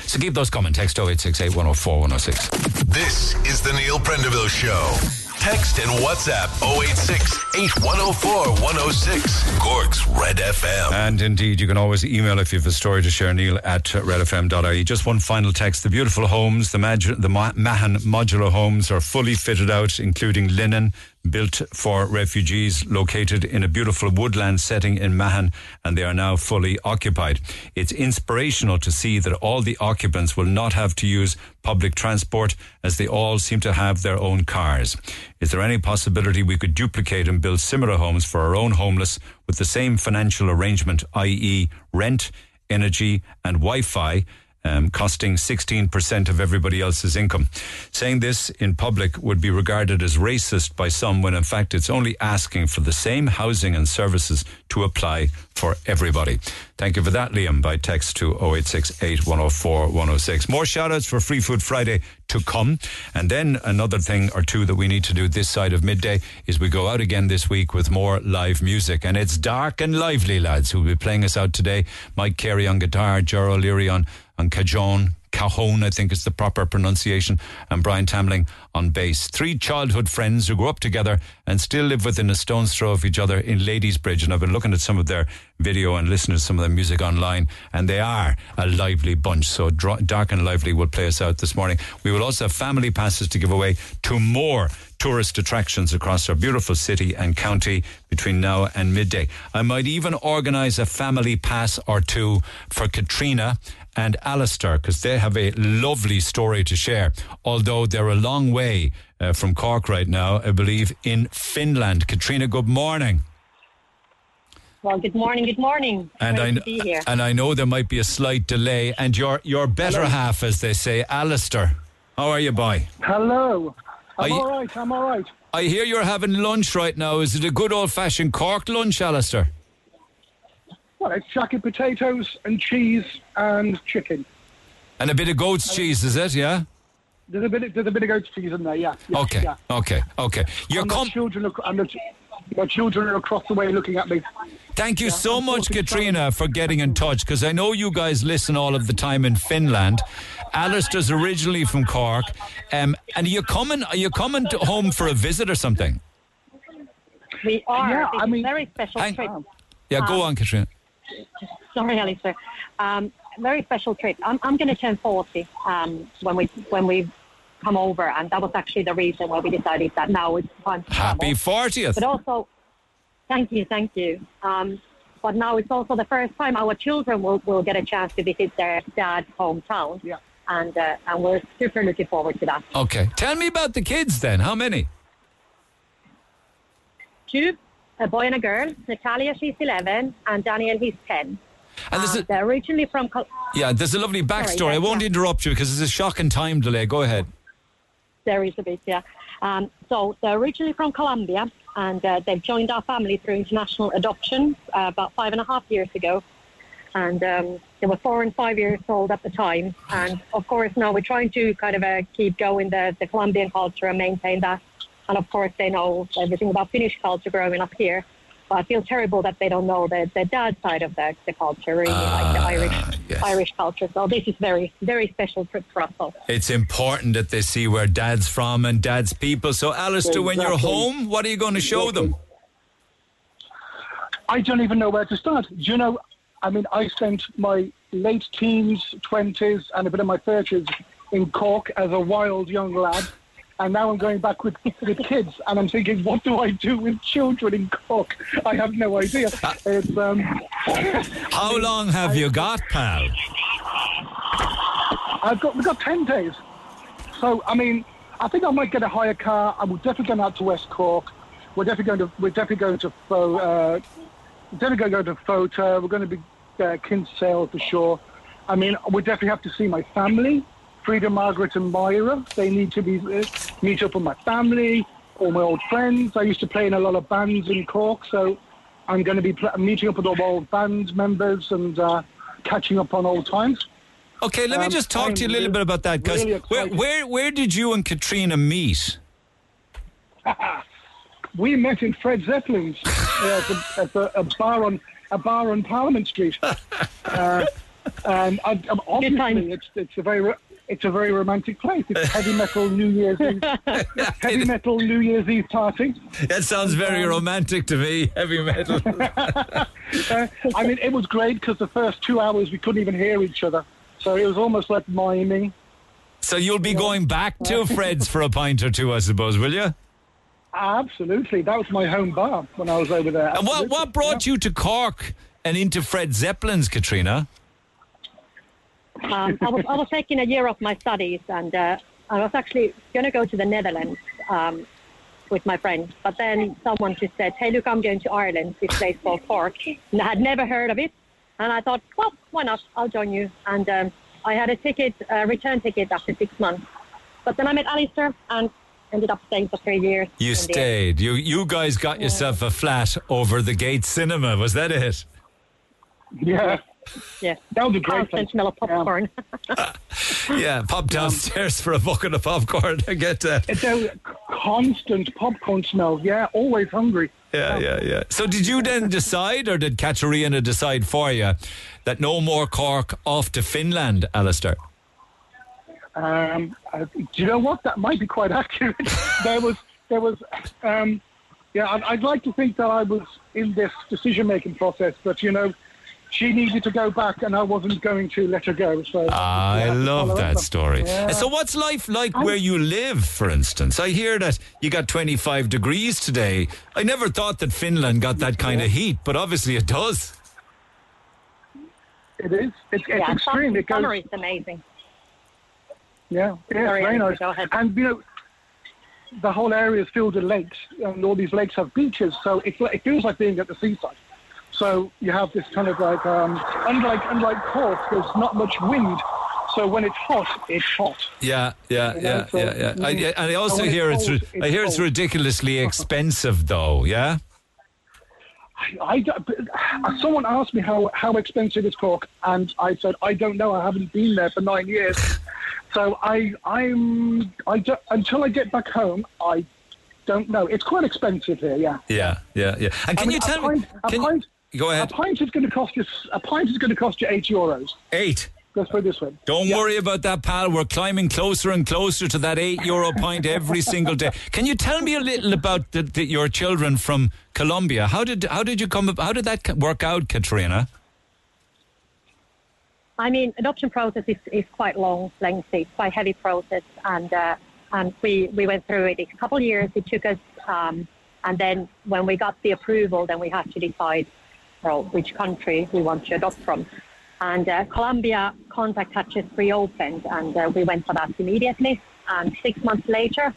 So keep those coming. Text oh eight six eight, one oh four, one oh six. This is the Neil Prendeville Show. Text and WhatsApp oh eight six, eight one oh four, one oh six. Cork's Red F M. And indeed, you can always email if you have a story to share, Neil at redfm.ie. Just one final text. The beautiful homes, the, Maj- the Ma- Mahon modular homes are fully fitted out, including linen, built for refugees, located in a beautiful woodland setting in Mahon, and they are now fully occupied. It's inspirational to see that all the occupants will not have to use public transport, as they all seem to have their own cars. Is there any possibility we could duplicate and build similar homes for our own homeless with the same financial arrangement, that is rent, energy and Wi-Fi, Um, costing sixteen percent of everybody else's income? Saying this in public would be regarded as racist by some, when in fact it's only asking for the same housing and services to apply for everybody. Thank you for that, Liam, by text to oh eight six eight, one oh four, one oh six. More shout-outs for Free Food Friday to come. And then another thing or two that we need to do this side of midday is we go out again this week with more live music. And it's Dark and Lively, lads, who will be playing us out today. Mike Carey on guitar, Ger O'Leary on, on cajon, cajon, I think is the proper pronunciation, and Brian Tamling on bass. Three childhood friends who grew up together and still live within a stone's throw of each other in Ladiesbridge. And I've been looking at some of their video and listening to some of their music online, and they are a lively bunch. So Dark and Lively will play us out this morning. We will also have family passes to give away to more tourist attractions across our beautiful city and county between now and midday. I might even organise a family pass or two for Katrina and Alistair, because they have a lovely story to share, although they're a long way uh, from Cork right now, I believe, in Finland. Katrina, good morning. Well, good morning, good morning. And I, be here. and I know there might be a slight delay, and your, your better Hello. half, as they say, Alistair. How are you, boy? Hello. I'm all right, I'm all right. I hear you're having lunch right now. Is it a good old-fashioned Cork lunch, Alistair? Well, it's jacket potatoes and cheese and chicken. And a bit of goat's and cheese, is it, yeah? There's a bit of, there's a bit of goat's cheese in there, yeah. yeah okay, yeah. okay, okay. Your com- children, my children are across the way looking at me. Thank you yeah, so I'm much, Katrina, for getting in touch, because I know you guys listen all of the time in Finland. Alistair's originally from Cork. Um, and are you coming, are you coming to home for a visit or something? We are. Yeah, it's I mean, a very special I, trip. Yeah, um, go on, Katrina. Sorry, Alistair. Um, very special trip. I'm, I'm going to turn forty um, when we when we come over, and that was actually the reason why we decided that now it's time to Happy travel. fortieth. But also, thank you, thank you. Um, but now it's also the first time our children will, will get a chance to visit their dad's hometown. Yeah. and uh, and we're super looking forward to that. Okay, tell me about the kids then. How many? Two, a boy and a girl. Natalia, she's eleven, and Daniel, he's ten. And um, a, they're originally from Col- yeah there's a lovely backstory. Sorry, yeah, I won't yeah. interrupt you because there's a shocking time delay. Go ahead. There is a bit, yeah. Um, so they're originally from Colombia, and uh, they've joined our family through international adoption uh, about five and a half years ago. And um, they were four and five years old at the time. And of course, now we're trying to kind of uh, keep going the, the Colombian culture and maintain that. And of course, they know everything about Finnish culture growing up here. But I feel terrible that they don't know the, the dad's side of the, the culture, really, uh, like the Irish yes. Irish culture. So this is very, very special trip for us all. It's important that they see where dad's from and dad's people. So, Alistair, exactly. When you're home, what are you going to show exactly. them? I don't even know where to start. You know, I mean, I spent my late teens, twenties, and a bit of my thirties in Cork as a wild young lad. And now I'm going back with, with kids, and I'm thinking, what do I do with children in Cork? I have no idea. It's, um, How long have I, you got, pal? I've got we've got ten days. So, I mean, I think I might get a hire car. I'm definitely going out to West Cork. We're definitely going to we're definitely going to Fo, uh, definitely going to go to Fota. We're going to be uh, Kinsale for sure. I mean, we definitely have to see my family. Frida, Margaret and Myra, they need to be uh, meet up with my family, all my old friends. I used to play in a lot of bands in Cork, so I'm going to be pl- meeting up with all my old band members and uh, catching up on old times. Okay, let um, me just talk I'm to you a little really, bit about that, guys. Really where, where, where did you and Katrina meet? We met in Fred Zeppelin's, uh, at, a, at a, a, bar on, a bar on Parliament Street. Uh, and I, I'm obviously, it's, it's a very... It's a very romantic place. It's heavy metal New Year's Eve. Heavy metal New Year's Eve party. That sounds very um, romantic to me, heavy metal. uh, I mean, it was great because the first two hours we couldn't even hear each other. So it was almost like miming. So you'll be yeah. going back to Fred's for a pint or two, I suppose, will you? Absolutely. That was my home bar when I was over there. Absolutely. And what, what brought yeah. you to Cork and into Fred Zeppelin's, Katrina? um, I was I was taking a year off my studies, and uh, I was actually going to go to the Netherlands um, with my friend. But then someone just said, "Hey, look, I'm going to Ireland. This place called Cork." And I had never heard of it, and I thought, "Well, why not? I'll join you." And um, I had a ticket, a return ticket, after six months. But then I met Alistair and ended up staying for three years. You stayed. You you guys got yeah. yourself a flat over the Gate Cinema. Was that it? Yeah. Yeah, that would be great. Constant smell of popcorn. Yeah, yeah pop downstairs um, for a bucket of popcorn. I get that. It's a constant popcorn smell. Yeah, always hungry. Yeah, yeah, yeah. So did you then decide, or did Katarina decide for you, that no more Cork, off to Finland, Alistair? Um, uh, do you know what? That might be quite accurate. there was, there was. Um, yeah, I'd, I'd like to think that I was in this decision-making process, but you know. She needed to go back, and I wasn't going to let her go. So ah, I love that story. Yeah. So what's life like where you live, for instance? I hear that you got twenty-five degrees today. I never thought that Finland got that kind of heat, but obviously it does. It is. It's, it's yeah, extreme. It goes, summer is amazing. Yeah, yeah, very nice. Go ahead. And, you know, the whole area is filled with lakes, and all these lakes have beaches, so it, it feels like being at the seaside. So you have this kind of like, um, unlike unlike Cork, there's not much wind. So when it's hot, it's hot. Yeah, yeah, you know, yeah, so yeah, yeah. I, and I also and hear it's, cold, it's, it's I hear cold. It's ridiculously expensive, though. Yeah. I, I someone asked me how, how expensive is Cork, and I said I don't know. I haven't been there for nine years. so I I'm I don't, until I get back home, I don't know. It's quite expensive here. Yeah. Yeah, yeah, yeah. And can I mean, you tell pint, me? Can you, Go ahead. A pint is going to cost you. A pint is going to cost you eight euros. Eight. Let's put it this way. Don't yeah. worry about that, pal. We're climbing closer and closer to that eight euro pint every single day. Can you tell me a little about the, the, your children from Colombia? How did how did you come? How did that work out, Katrina? I mean, adoption process is, is quite long, lengthy, it's quite a heavy process, and uh, and we, we went through it. A couple of years it took us, um, and then when we got the approval, then we had to decide which country we want to adopt from, And uh, Colombia contact hatches reopened, and uh, we went for that immediately. And six months later,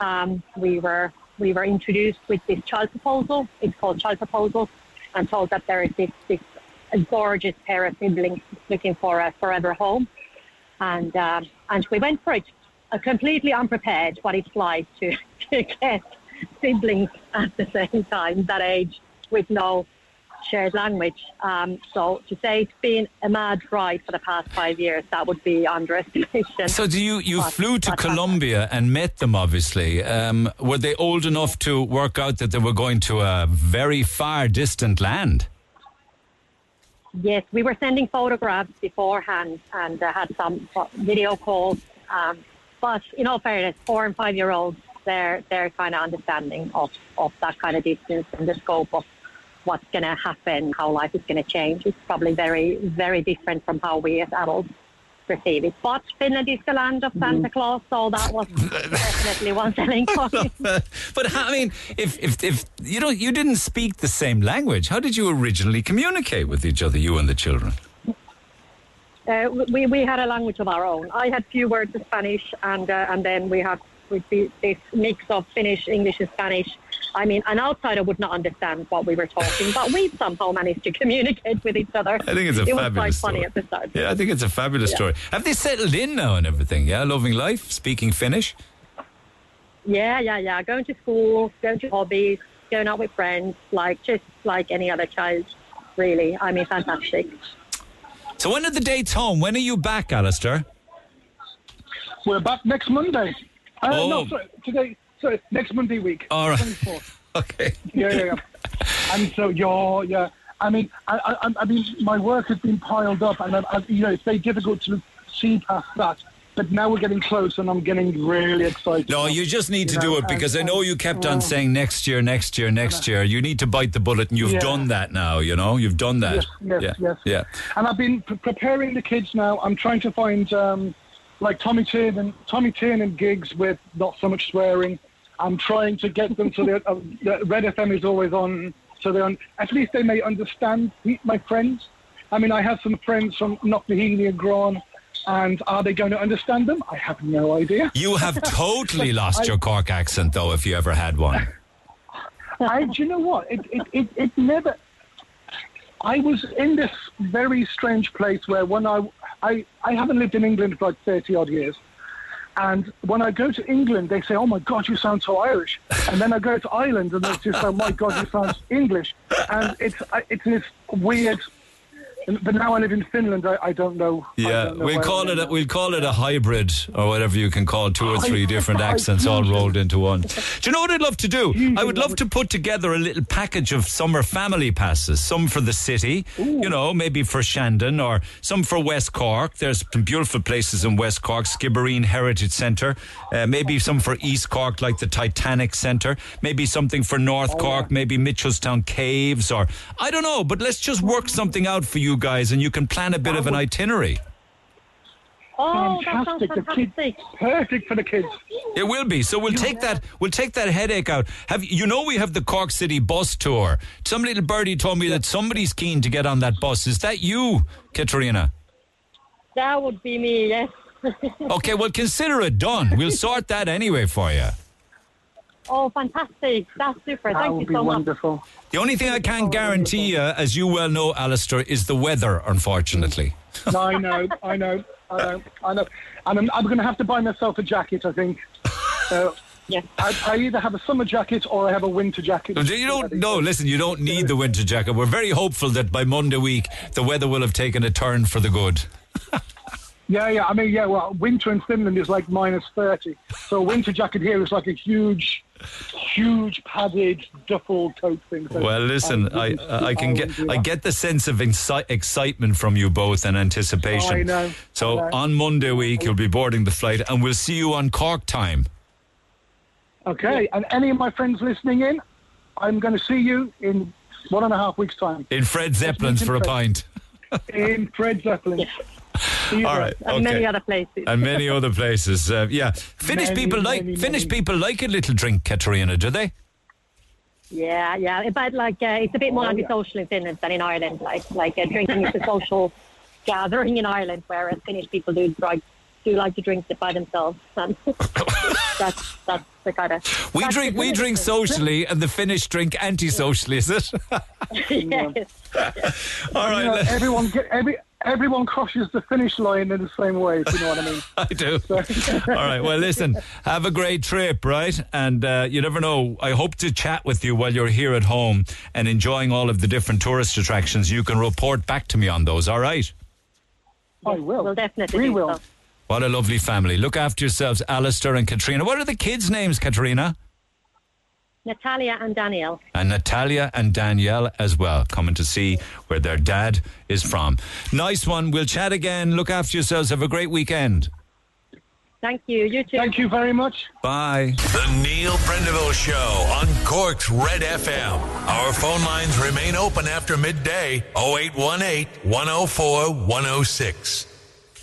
um, we were we were introduced with this child proposal. It's called Child Proposal, and told that there is this this gorgeous pair of siblings looking for a forever home, and uh, and we went for it, uh, completely unprepared what it's like to, to get siblings at the same time, that age, with no shared language. Um, so to say it's been a mad ride for the past five years, that would be underestimation. So do you, you but, flew to Colombia happened. and met them, obviously. Um, were they old enough to work out that they were going to a very far distant land? Yes, we were sending photographs beforehand and uh, had some video calls. Um, but in all fairness, four and five-year-olds, their their kind of understanding of, of that kind of distance and the scope of what's going to happen, how life is going to change, is probably very, very different from how we as adults perceive it. But Finland is the land of Santa Claus, so that was definitely one selling point. But I mean, if if if you don't, you didn't speak the same language, how did you originally communicate with each other, you and the children? Uh, we we had a language of our own. I had few words of Spanish, and uh, and then we had with this mix of Finnish, English, and Spanish. I mean, an outsider would not understand what we were talking, but we somehow managed to communicate with each other. I think it's a it fabulous was quite story. funny at the start. Yeah, I think it's a fabulous yeah. story. Have they settled in now and everything? Yeah, loving life, speaking Finnish? Yeah, yeah, yeah. Going to school, going to hobbies, going out with friends, like just like any other child, really. I mean, fantastic. So when are the dates home? When are you back, Alistair? We're back next Monday. Uh, oh. No, sorry, today... So it's next Monday week. All right. twenty-fourth. Okay. Yeah, yeah, yeah. And so you're, yeah. I mean, I, I, I mean, my work has been piled up, and I, I, you know, it's very difficult to see past that. But now we're getting close, and I'm getting really excited. No, you just need you to know, do it because and, I know you kept on saying next year, next year, next year. You need to bite the bullet, and you've yeah. done that now. You know, you've done that. Yes, yes, yeah. yes. Yeah. And I've been pre- preparing the kids now. I'm trying to find um, like Tommy Tiernan, Tommy Tiernan gigs with not so much swearing. I'm trying to get them so that uh, Red F M is always on, so they un- at least they may understand my friends. I mean, I have some friends from Knocknaheeny and Gran, and are they going to understand them? I have no idea. You have totally lost I, your Cork accent, though, if you ever had one. I, do you know what? It, it, it, it never... I was in this very strange place where when I, I... I haven't lived in England for like thirty-odd years. And when I go to England, they say, oh, my God, you sound so Irish. And then I go to Ireland, and they say, oh, my God, you sound English. And it's it's this weird... But now I live in Finland, I, I don't know. Yeah, don't know we'll, call it a, we'll call it a hybrid, or whatever you can call two or three different accents all rolled into one. Do you know what I'd love to do? I would love to put together a little package of summer family passes, some for the city, Ooh. you know, maybe for Shandon, or some for West Cork. There's some beautiful places in West Cork, Skibbereen Heritage Centre, uh, maybe some for East Cork, like the Titanic Centre, maybe something for North oh, Cork, yeah. maybe Mitchelstown Caves, or I don't know, but let's just work something out for you guys, and you can plan a bit of an itinerary. Oh, fantastic. That sounds fantastic. Perfect for the kids. It will be. So we'll take that we'll take that headache out. Have you know we have the Cork City bus tour. Some little birdie told me that somebody's keen to get on that bus. Is that you, Katerina? That would be me, yes. Okay, well, consider it done. We'll sort that anyway for you. Oh, fantastic. That's super. That Thank would you be so wonderful. much. The only thing I can't guarantee you, as you well know, Alistair, is the weather, unfortunately. No, I know, I know, I know, I know. And I'm, I'm going to have to buy myself a jacket, I think. So yeah. I, I either have a summer jacket or I have a winter jacket. You don't, no, listen, you don't need the winter jacket. We're very hopeful that by Monday week, the weather will have taken a turn for the good. Yeah, yeah, I mean, yeah, well, winter in Finland is like minus thirty. So a winter jacket here is like a huge... huge padded duffel coat thing. Well, listen, I I can get I get the sense of inci- excitement from you both and anticipation. Oh, I know. So I know. On Monday week you'll be boarding the flight, and we'll see you on Cork time. Okay, and any of my friends listening in, I'm going to see you in one and a half weeks' time. In Fred Zeppelin's for a pint. In Fred Zeppelin's. Yeah. All right, and okay. many other places, and many other places. Uh, yeah, Finnish many, people like many, Finnish many. people like a little drink, Katerina, do they? Yeah, yeah, but like uh, it's a bit more oh, antisocial yeah. in Finland than in Ireland. Like, like uh, drinking is a social gathering in Ireland, whereas Finnish people do drink, do like to drink it by themselves. And that's that's the kind of we drink we drink socially, and the Finnish drink anti-socially. Is it? Yes. Yes. All right. You know, everyone, every. Everyone crosses the finish line in the same way, if you know what I mean. I do. So. All right, well, listen, have a great trip, right? And uh, you never know, I hope to chat with you while you're here at home and enjoying all of the different tourist attractions. You can report back to me on those, all right? I will. We'll definitely. We will. So. What a lovely family. Look after yourselves, Alistair and Katrina. What are the kids' names, Katrina? Natalia and Danielle. And Natalia and Danielle as well, coming to see where their dad is from. Nice one. We'll chat again. Look after yourselves. Have a great weekend. Thank you. You too. Thank you very much. Bye. The Neil Prendeville Show on Cork's Red F M. Our phone lines remain open after midday. oh eight one eight, one oh four, one oh six.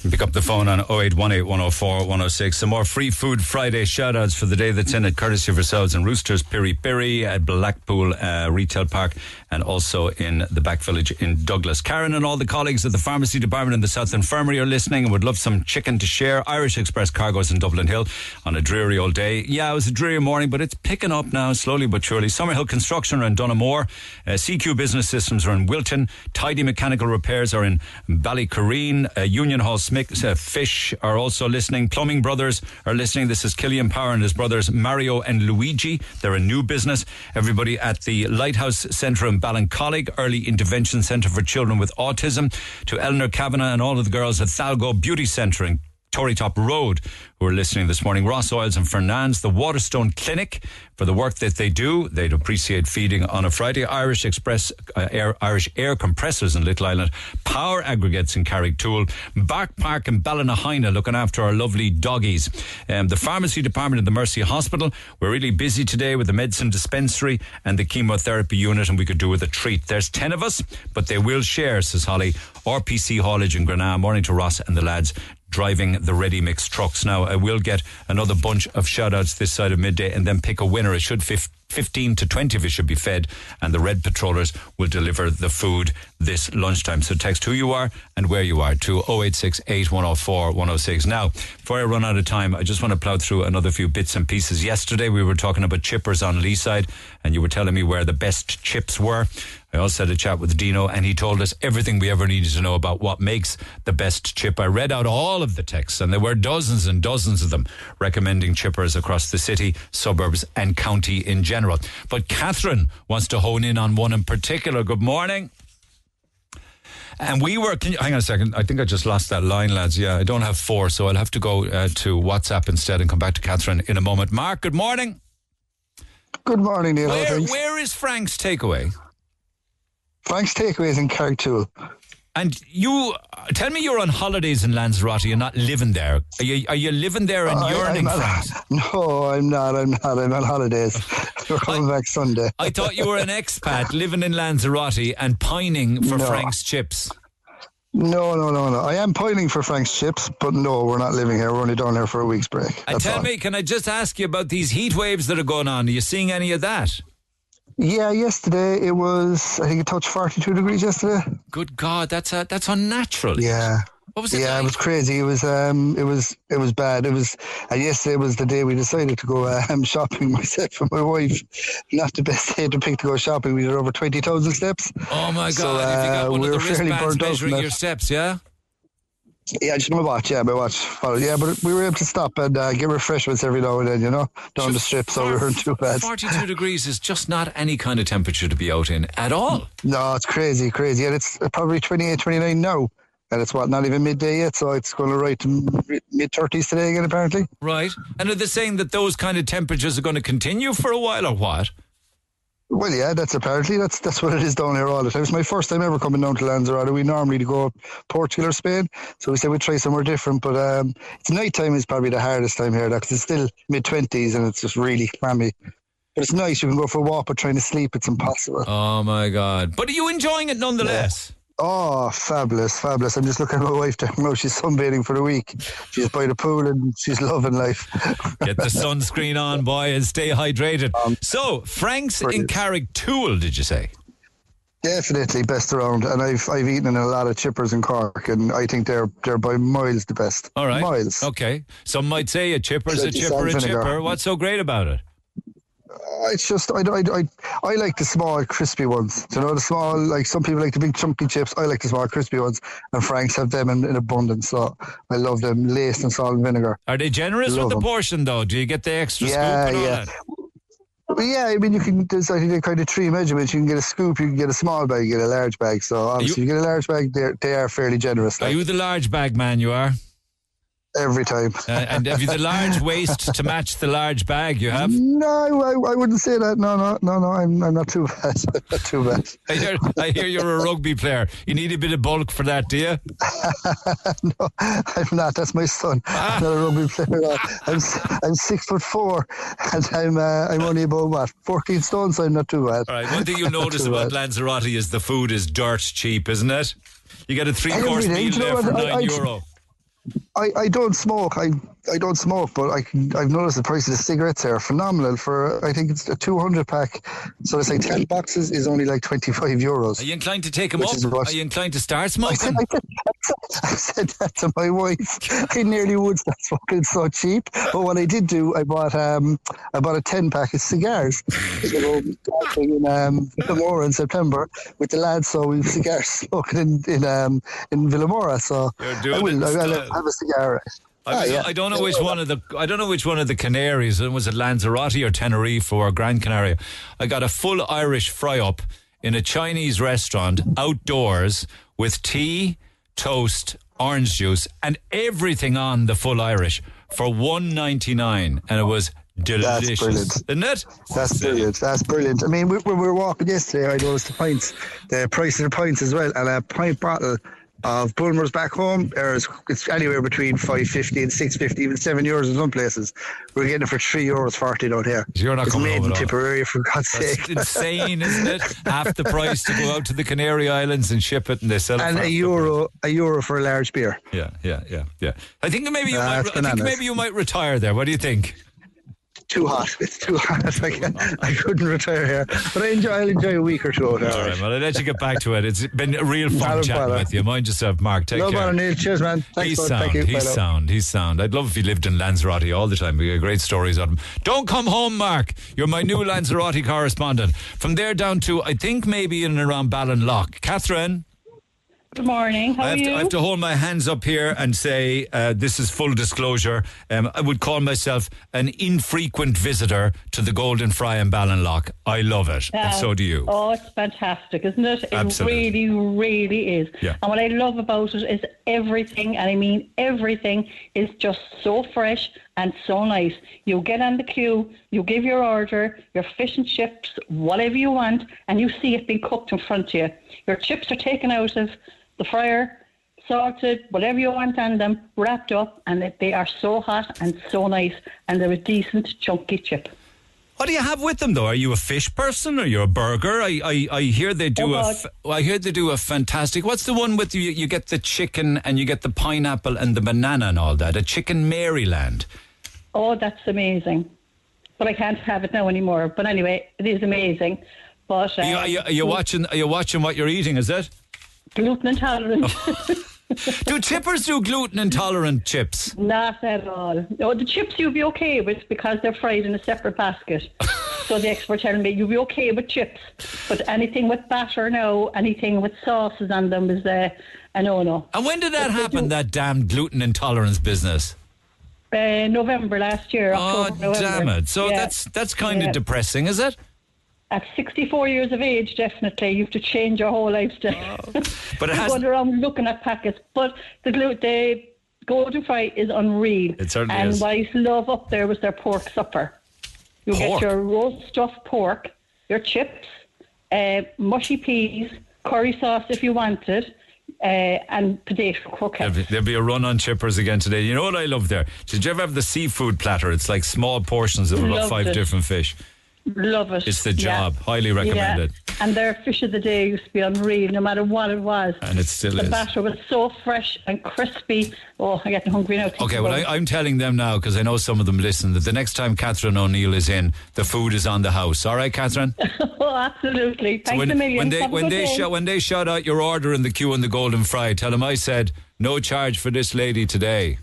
Pick up the phone on oh eight one eight, one oh four, one oh six. Some more Free Food Friday shout-outs for the day that's in it, courtesy of yourselves and Roosters Piri Piri at Blackpool uh, Retail Park and also in the Back Village in Douglas. Karen and all the colleagues at the Pharmacy Department and the South Infirmary are listening and would love some chicken to share. Irish Express Cargoes in Dublin Hill on a dreary old day. Yeah, it was a dreary morning, but it's picking up now, slowly but surely. Summerhill Construction are in Dunamore. Uh, C Q Business Systems are in Wilton. Tidy Mechanical Repairs are in Ballycareen. Uh, Union Hall Smith Fish are also listening. Plumbing Brothers are listening. This is Killian Power and his brothers Mario and Luigi. They're a new business. Everybody at the Lighthouse Centre in Ballincollig, Early Intervention Centre for Children with Autism, to Eleanor Kavanagh and all of the girls at Thalgo Beauty Centre in Torrytop Road who are listening this morning. Ross Oils and Fernands, the Waterstone Clinic, for the work that they do. They'd appreciate feeding on a Friday. Irish Express, uh, Air, Irish Air Compressors in Little Island. Power Aggregates in Carrigtwohill. Bark Park in Ballinahaina, looking after our lovely doggies. Um, the Pharmacy Department at the Mercy Hospital. We're really busy today with the medicine dispensary and the chemotherapy unit, and we could do with a treat. There's ten of us, but they will share, says Holly. R P C Haulage in Granagh. Morning to Ross and the lads driving the ready mix trucks. Now, I will get another bunch of shout-outs this side of midday and then pick a winner. It should fif- fifteen to twenty of it should be fed, and the Red Patrollers will deliver the food this lunchtime. So text who you are and where you are to oh eight six eight, one oh four, one oh six. Now, before I run out of time, I just want to plough through another few bits and pieces. Yesterday, we were talking about chippers on Leeside side, and you were telling me where the best chips were. I also had a chat with Dino, and he told us everything we ever needed to know about what makes the best chip. I read out all of the texts, and there were dozens and dozens of them recommending chippers across the city, suburbs, and county in general. But Catherine wants to hone in on one in particular. Good morning. And we were, can you, hang on a second, I think I just lost that line, lads. Yeah, I don't have four, so I'll have to go uh, to WhatsApp instead and come back to Catherine in a moment. Mark, good morning. Good morning, Neil. Where, where is Frank's Takeaway? Frank's Takeaway is in Carrigtwohill. And you, tell me you're on holidays in Lanzarote, you're not living there. Are you, are you living there and oh, yearning, Frank? No, I'm not, I'm not, I'm on holidays. We're coming I, back Sunday. I thought you were an expat living in Lanzarote and pining for no. Frank's chips. No, no, no, no. I am pining for Frank's chips, but no, we're not living here. We're only down here for a week's break. And That's tell all. me, can I just ask you about these heat waves that are going on? Are you seeing any of that? Yeah, yesterday it was, I think it touched forty-two degrees yesterday. Good God, that's uh, that's unnatural. Yeah. What was it Yeah, like? It was crazy. It was um, it was it was bad. It was, and yesterday was the day we decided to go um, shopping, myself and my wife. Not the best day to pick to go shopping. We did over twenty thousand steps. Oh my God, so, uh, if you got one we of the wristbands measuring your steps, yeah? Yeah, just my watch, yeah, my watch. Yeah, but we were able to stop and uh, get refreshments every now and then, you know, down the strip, so we weren't too bad. forty-two degrees is just not any kind of temperature to be out in at all. No, it's crazy, crazy. And it's probably twenty-eight, twenty-nine now. And it's, what, not even midday yet, so it's going to right to mid-thirties today again, apparently. Right. And are they saying that those kind of temperatures are going to continue for a while or what? Well, yeah, that's apparently, that's that's what it is down here all the time. It's my first time ever coming down to Lanzarote. We normally go to Portugal or Spain, so we said we'd try somewhere different, but um, it's night time is probably the hardest time here, because it's still mid-twenties and it's just really clammy. But it's nice, you can go for a walk, but trying to sleep, it's impossible. Oh, my God. But are you enjoying it nonetheless? Yeah. Oh, fabulous, fabulous. I'm just looking at my wife there now. She's sunbathing for the week. She's by the pool and she's loving life. Get the sunscreen on, boy, and stay hydrated. Um, so, Frank's brilliant. In Carrigtwohill, did you say? Definitely best around, and I've I've eaten in a lot of chippers in Cork, and I think they're they're by miles the best. All right, miles. Okay, some might say a chipper's a chipper, a vinegar. chipper. What's so great about it? Uh, it's just I, I, I, I like the small crispy ones. Do you know, the small, like some people like the big chunky chips. I like the small crispy ones, and Frank's have them in, in abundance. So I love them, laced in salt and vinegar. Are they generous with them. The portion though? Do you get the extra yeah, scoop? Yeah, yeah. But yeah, I mean, you can. There's, I think they're kind of three measurements. You can get a scoop, you can get a small bag, you get a large bag. So obviously, you, you get a large bag. They they are fairly generous. Are like. you the large bag man? You are every time. uh, and have you the large waist to match the large bag? You have? No, I, I wouldn't say that. No, no, no, no. I'm I'm not too bad. I'm not too bad. I hear, I hear you're a rugby player. You need a bit of bulk for that, do you? No, I'm not. That's my son. Ah. I'm not a rugby player. I'm I'm six foot four, and I'm uh, I'm only about what fourteen stone, so I'm not too bad. All right. One thing you notice about bad. Lanzarote is the food is dirt cheap, isn't it? You get a three course meal there know, for nine I, I, euro. I, I don't smoke. I I don't smoke, but I can, I've noticed the price of the cigarettes here are phenomenal. For I think it's a two hundred pack, so it's like ten boxes is only like twenty five euros. Are you inclined to take them up? Are you inclined to start smoking? I said, I, said, I, said, I said that to my wife. I nearly would start smoking, it's so cheap. But what I did do, I bought um I bought a ten pack of cigars. in um, Villamora in September with the lads, so we have cigars smoking in in um in Villamora. So I will I, I have a cigar. I, was, oh, yeah. I don't know which one of the I don't know which one of the Canaries, it was it Lanzarote or Tenerife or Gran Canaria. I got a full Irish fry up in a Chinese restaurant outdoors with tea, toast, orange juice, and everything on the full Irish for one ninety-nine, and it was delicious. That's brilliant, isn't it? That's brilliant. That's brilliant. I mean, when we, we were walking yesterday, I noticed the pints, the price of the pints as well, and a pint bottle of Bulmers back home, it's anywhere between five fifty and six fifty, even seven euros in some places. We're getting it for three euros forty out here. You're not it's coming made in Tipperary, for God's That's sake. It's insane, isn't it? Half the price to go out to the Canary Islands and ship it, and they sell it. And a euro, a euro for a large beer. Yeah, yeah, yeah, yeah. I think maybe you uh, might. I think maybe you might retire there. What do you think? Too hot. It's too hot. I, can, I couldn't retire here. But I enjoy, I'll enjoy a week or two. All right, well, I'll let you get back to it. It's been a real fun chatting with you. Mind yourself, Mark. Take no care. Bother, Cheers, man. Thanks he's sound. Thank you. He's sound. He's sound. I'd love if he lived in Lanzarote all the time. We get great stories on him. Don't come home, Mark. You're my new Lanzarote correspondent. From there down to, I think, maybe in and around Ballinlock. Catherine. Good morning. How I have are you? To, I have to hold my hands up here and say uh, this is full disclosure. Um, I would call myself an infrequent visitor to the Golden Fry in Ballinlock. I love it, uh, and so do you. Oh, it's fantastic, isn't it? It Absolutely. really, really is. Yeah. And what I love about it is everything, and I mean everything, is just so fresh and so nice. You get on the queue, you give your order, your fish and chips, whatever you want, and you see it being cooked in front of you. Your chips are taken out of the fryer, salted, whatever you want on them, wrapped up, and they are so hot and so nice, and they're a decent chunky chip. What do you have with them though? Are you a fish person or you're a burger? I I, I hear they do oh, a f- I hear they do a fantastic. What's the one with you? You get the chicken and you get the pineapple and the banana and all that. A chicken Maryland. Oh, that's amazing. But I can't have it now anymore. But anyway, it is amazing. But uh, are you, are you, are you watching? Are you watching what you're eating? Is it? Gluten intolerant. Do chippers do gluten intolerant chips? Not at all. No, the chips you'll be okay with because they're fried in a separate basket. So the expert telling me you'll be okay with chips, but anything with batter now, anything with sauces on them is uh, a no-no. And when did that but happen? Do- that damn gluten intolerance business. Uh, November last year. October, oh November. Damn it! So yeah. that's that's kind yeah. of depressing, is it? At sixty-four years of age, definitely, you have to change your whole lifestyle. Oh. But it has going around looking at packets. But the gluten, the golden fry is unreal. It certainly and is. And what I love up there was their pork supper. You pork. get your roast stuffed pork, your chips, uh, mushy peas, curry sauce if you wanted, uh, and potato croquettes. There'll be, there'll be a run on chippers again today. You know what I love there? Did you ever have the seafood platter? It's like small portions of about Loved five it. different fish. Love it. It's the job. Yeah. Highly recommended. Yeah. And their fish of the day used to be unreal, no matter what it was. And it still the is. The batter was so fresh and crispy. Oh, I'm getting hungry now. Okay, well, I, I'm telling them now, because I know some of them listen, that the next time Catherine O'Neill is in, the food is on the house. All right, Catherine? Oh, absolutely. Thanks so when, a million. When they, Have when, a they sh- when they shout out your order in the queue on the Golden Fry, tell them I said, no charge for this lady today.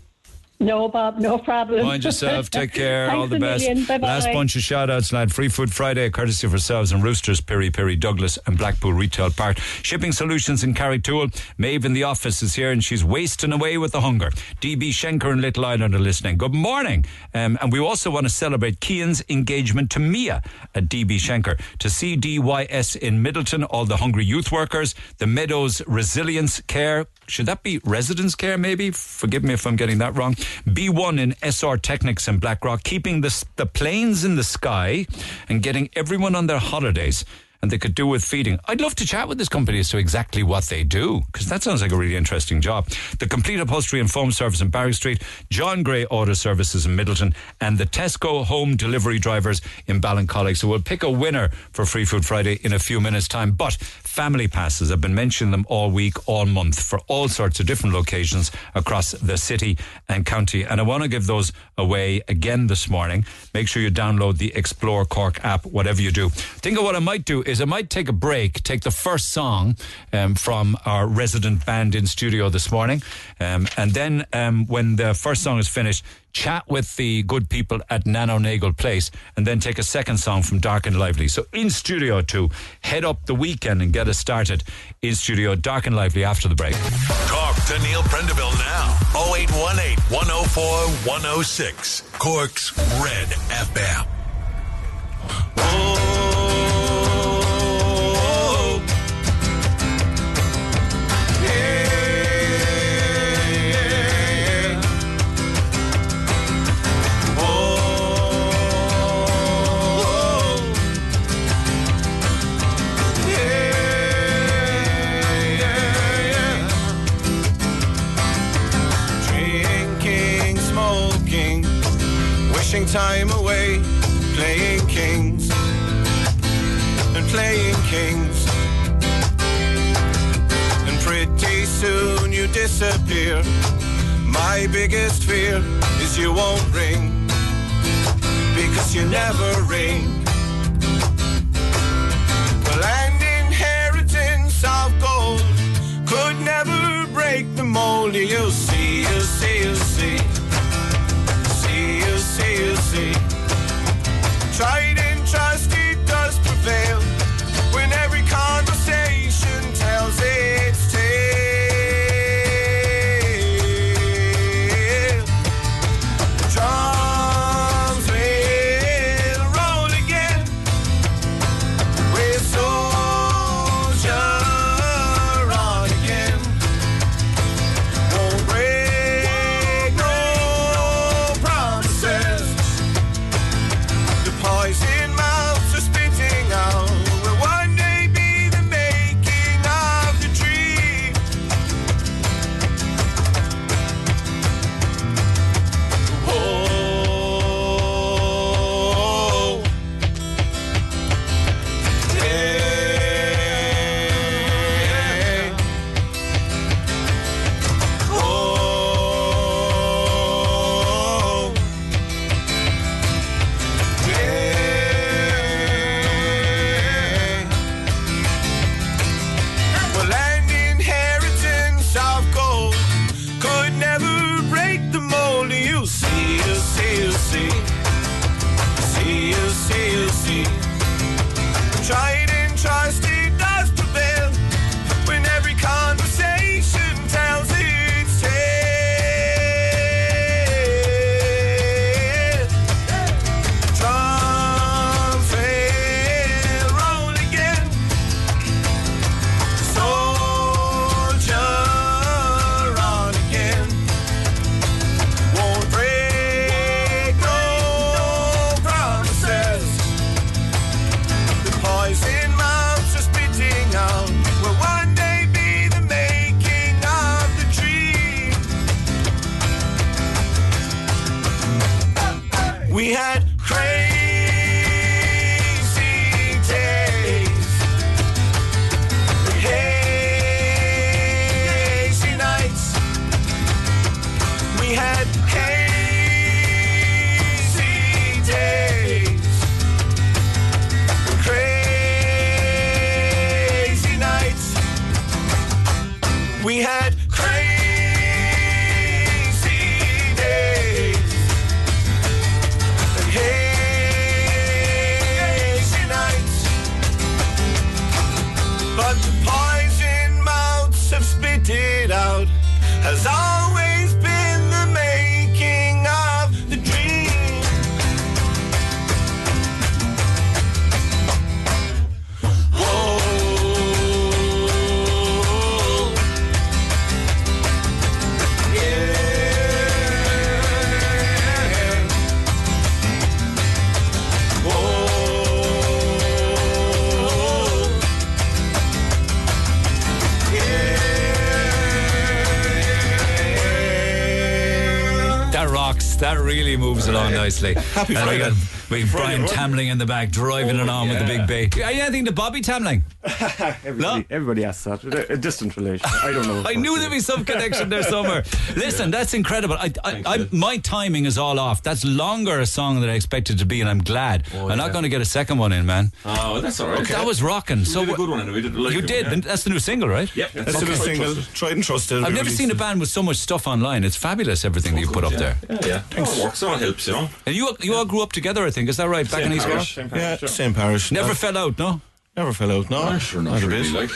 No, Bob, no problem. Mind yourself, take care, all the best. Bye-bye. Last bunch of shout-outs, lad. Free Food Friday, courtesy of ourselves and Roosters, Piri Piri, Douglas and Blackpool Retail Park. Shipping Solutions in Carrigtwohill. Maeve in the office is here and she's wasting away with the hunger. D B Schenker in Little Island are listening. Good morning. Um, and we also want to celebrate Cian's engagement to Mia at D B Schenker. To C D Y S in Middleton, all the hungry youth workers. The Meadows Resilience Care. Should that be Residence Care, maybe? Forgive me if I'm getting that wrong. B one in S R Technics in Blackrock, keeping the, the planes in the sky and getting everyone on their holidays, and they could do with feeding. I'd love to chat with this company as to exactly what they do, because that sounds like a really interesting job. The Complete Upholstery and Foam Service in Barrack Street, John Gray Auto Services in Middleton, and the Tesco Home Delivery Drivers in Ballincollig. So we'll pick a winner for Free Food Friday in a few minutes' time. But family passes, I've been mentioning them all week, all month, for all sorts of different locations across the city and county. And I want to give those away again this morning. Make sure you download the Explore Cork app, whatever you do. Think of what I might do is is I might take a break, take the first song um, from our resident band in studio this morning, um, and then um, when the first song is finished, chat with the good people at Nanonagel Place, and then take a second song from Dark and Lively. So in studio to head up the weekend and get us started in studio. Dark and Lively after the break. Talk to Neil Prendeville now. oh eight one eight, one oh four, one oh six. Cork's Red F M. Oh. Time away, playing kings and playing kings, and pretty soon you disappear. My biggest fear is you won't ring, because you never ring. The land inheritance of gold could never break the mold. You'll see, you'll see, you'll see. You'll see, tried and trusted does prevail when every conversation tells its tale. Drums will roll again, we'll soldier on again. Don't break no promises. Poison mouths are spitting out, will one day be the making of the tree. Oh, yeah. Oh, yeah. The land inheritance of gold could never break the mold. You'll see, you'll see, you'll see. See, you'll see, you'll see. Tried and trusted does prevail when every conversation tells its tale. Drums will roll again, soldier on again. Won't break no promises. The poison We had crazy days and hazy nights, but the poison mouths have spit it out. Has always been the making of the dream. Oh, yeah. Oh, yeah. That rocks. That really moves along nicely. Happy Friday. And we got Brian Tamling in the back, driving oh, it on yeah. with the big bay. Are you anything to Bobby Tamling? everybody, no? everybody asks that. A distant relation. I don't know. I knew there'd be some connection there somewhere. Listen, yeah. that's incredible. I, I, I, my timing is all off. That's longer a song than I expected to be, and I'm glad. Oh, I'm yeah. not going to get a second one in, man. Oh, well, that's all right. Okay. That was rocking. We so did a good one. We did like you it, did. Yeah. That's the new single, right? Yep. That's okay. the new single. Tried and Trusted. I've never seen a band with so much stuff online. It's fabulous, everything oh, you put up yeah. there. Yeah, yeah. Thanks. All works, all helps, you know. And you, you yeah. all grew up together, I think. Is that right? Back same in East Parish. Same parish. Yeah, sure. Same parish. Never no. fell out, no? Never fell out, no. no sure not really, bit. like.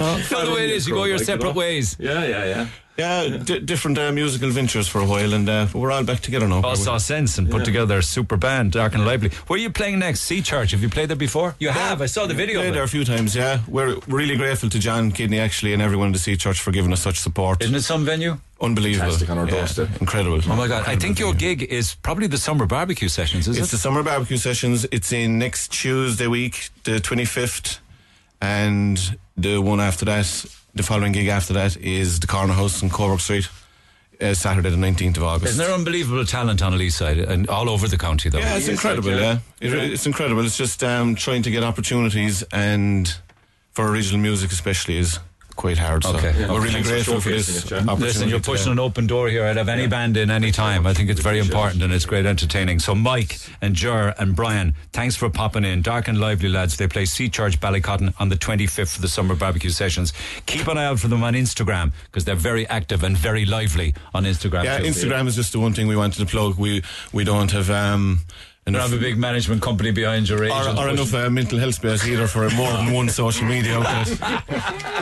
No, you know the way it is, you go your like separate ways. Yeah, yeah, yeah. Yeah, yeah. D- different uh, musical ventures for a while, and uh, we're all back together now. All saw sense and put yeah. together a super band, Dark and yeah. Lively. Where are you playing next? Sea Church. Have you played there before? You have. I saw the video. Played there a few times. Yeah, we're really grateful to John Kidney actually and everyone in the Sea Church for giving us such support. Isn't it some venue? Unbelievable. On our yeah. Incredible. Oh my God. Incredible. I think your venue. gig is probably the summer barbecue sessions, is it's it? It's the summer barbecue sessions. It's in next Tuesday week, the twenty-fifth, and the one after that. The following gig after that is the Corner House in Coburg Street, uh, Saturday the nineteenth of August. Isn't there unbelievable talent on the Lee side and all over the county though? Yeah, it's incredible. Yeah, it, it's incredible. It's just um, trying to get opportunities, and for original music especially is quite hard. Okay. So yeah, we're really grateful for this. It, yeah. Listen, you're pushing an open door here. I'd have any yeah. band in any time. I think it's very important and it's great entertaining. So Mike and Ger and Brian, thanks for popping in. Dark and Lively lads. They play Sea Church Ballycotton on the twenty-fifth for the summer barbecue sessions. Keep an eye out for them on Instagram because they're very active and very lively on Instagram. Yeah, too. Instagram is just the one thing we wanted to plug. We we don't have. Um, And have a big management company behind your age. Or, or enough uh, mental health space either for more than one social media outlet.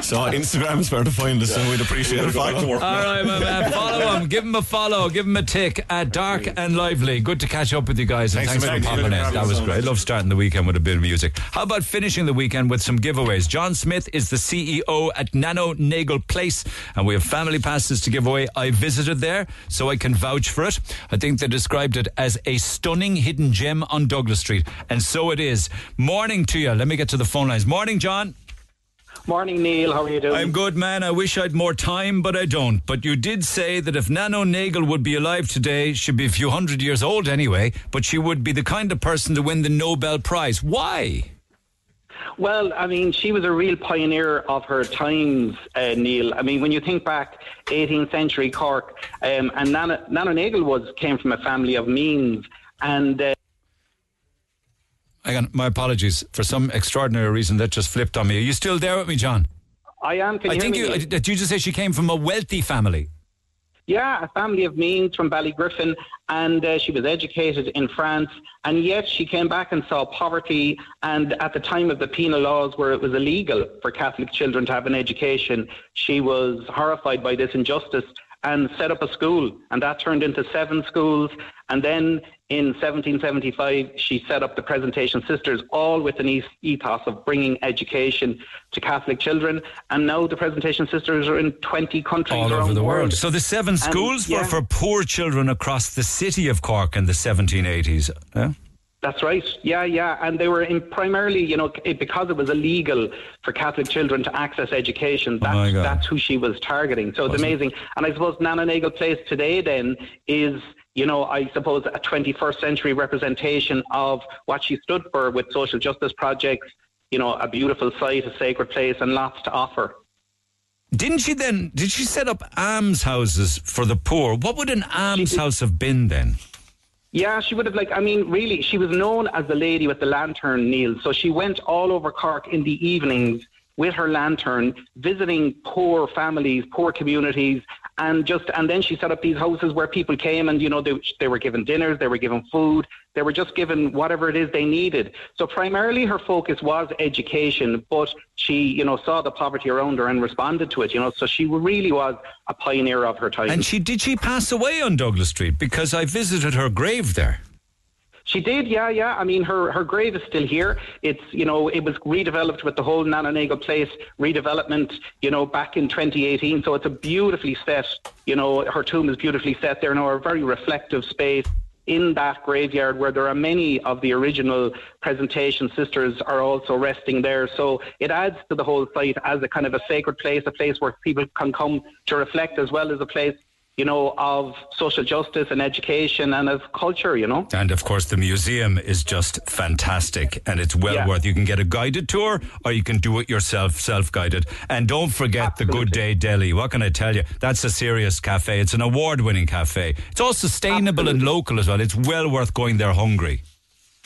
So Instagram is where to find us, and we'd appreciate it. Alright, my man, follow him, give him a follow, give him a tick at Dark and Lively. Good to catch up with you guys, and thanks, thanks for popping in. That was great. I love starting the weekend with a bit of music. How about finishing the weekend with some giveaways? John Smith is the C E O at Nano Nagel Place, and we have family passes to give away. I visited there, so I can vouch for it. I think they described it as a stunning hidden gym on Douglas Street, and so it is. Morning to you. Let me get to the phone lines. Morning, John. Morning, Neil. How are you doing? I'm good, man. I wish I'd more time, but I don't. But you did say that if Nano Nagel would be alive today, she'd be a few hundred years old anyway, but she would be the kind of person to win the Nobel Prize. Why? Well, I mean, she was a real pioneer of her times, uh, Neil. I mean, when you think back, eighteenth century Cork, um, and Nano, Nano Nagel was came from a family of means, and... Uh, Again, my apologies. For some extraordinary reason, that just flipped on me. Are you still there with me, John? I am. Can you I think hear me? You, did you just say she came from a wealthy family? Yeah, a family of means from Ballygriffin, and uh, she was educated in France, and yet she came back and saw poverty, and at the time of the penal laws where it was illegal for Catholic children to have an education, she was horrified by this injustice and set up a school, and that turned into seven schools, and then in seventeen seventy-five, she set up the Presentation Sisters, all with an ethos of bringing education to Catholic children. And now the Presentation Sisters are in twenty countries all around over the world. world. So the seven schools and, yeah. were for poor children across the city of Cork in the seventeen eighties. Yeah? That's right. Yeah, yeah. And they were in primarily, you know, it, because it was illegal for Catholic children to access education, that's, oh that's who she was targeting. So it's Wasn't amazing. It? And I suppose Nano Nagel Place today then is... you know, I suppose a twenty-first century representation of what she stood for with social justice projects, you know, a beautiful site, a sacred place, and lots to offer. Didn't she then, did she set up almshouses for the poor? What would an almshouse have been then? Yeah, she would have, like, I mean, really, she was known as the lady with the lantern, Neil. So she went all over Cork in the evenings with her lantern, visiting poor families, poor communities, and just and then she set up these houses where people came and, you know, they, they were given dinners, they were given food, they were just given whatever it is they needed. So primarily her focus was education, but she, you know, saw the poverty around her and responded to it, you know, so she really was a pioneer of her time. And she did she pass away on Douglas Street? Because I visited her grave there. She did, yeah, yeah. I mean, her, her grave is still here. It's, you know, it was redeveloped with the whole Nananagel Place redevelopment, you know, back in twenty eighteen. So it's a beautifully set, you know, her tomb is beautifully set there now, a very reflective space in that graveyard where there are many of the original presentation sisters are also resting there. So it adds to the whole site as a kind of a sacred place, a place where people can come to reflect as well as a place, you know, of social justice and education and of culture, you know. And of course the museum is just fantastic and it's well yeah. worth, you can get a guided tour or you can do it yourself, self-guided. And don't forget Absolutely. the Good Day Deli. What can I tell you? That's a serious cafe. It's an award-winning cafe. It's all sustainable Absolutely. and local as well. It's well worth going there hungry.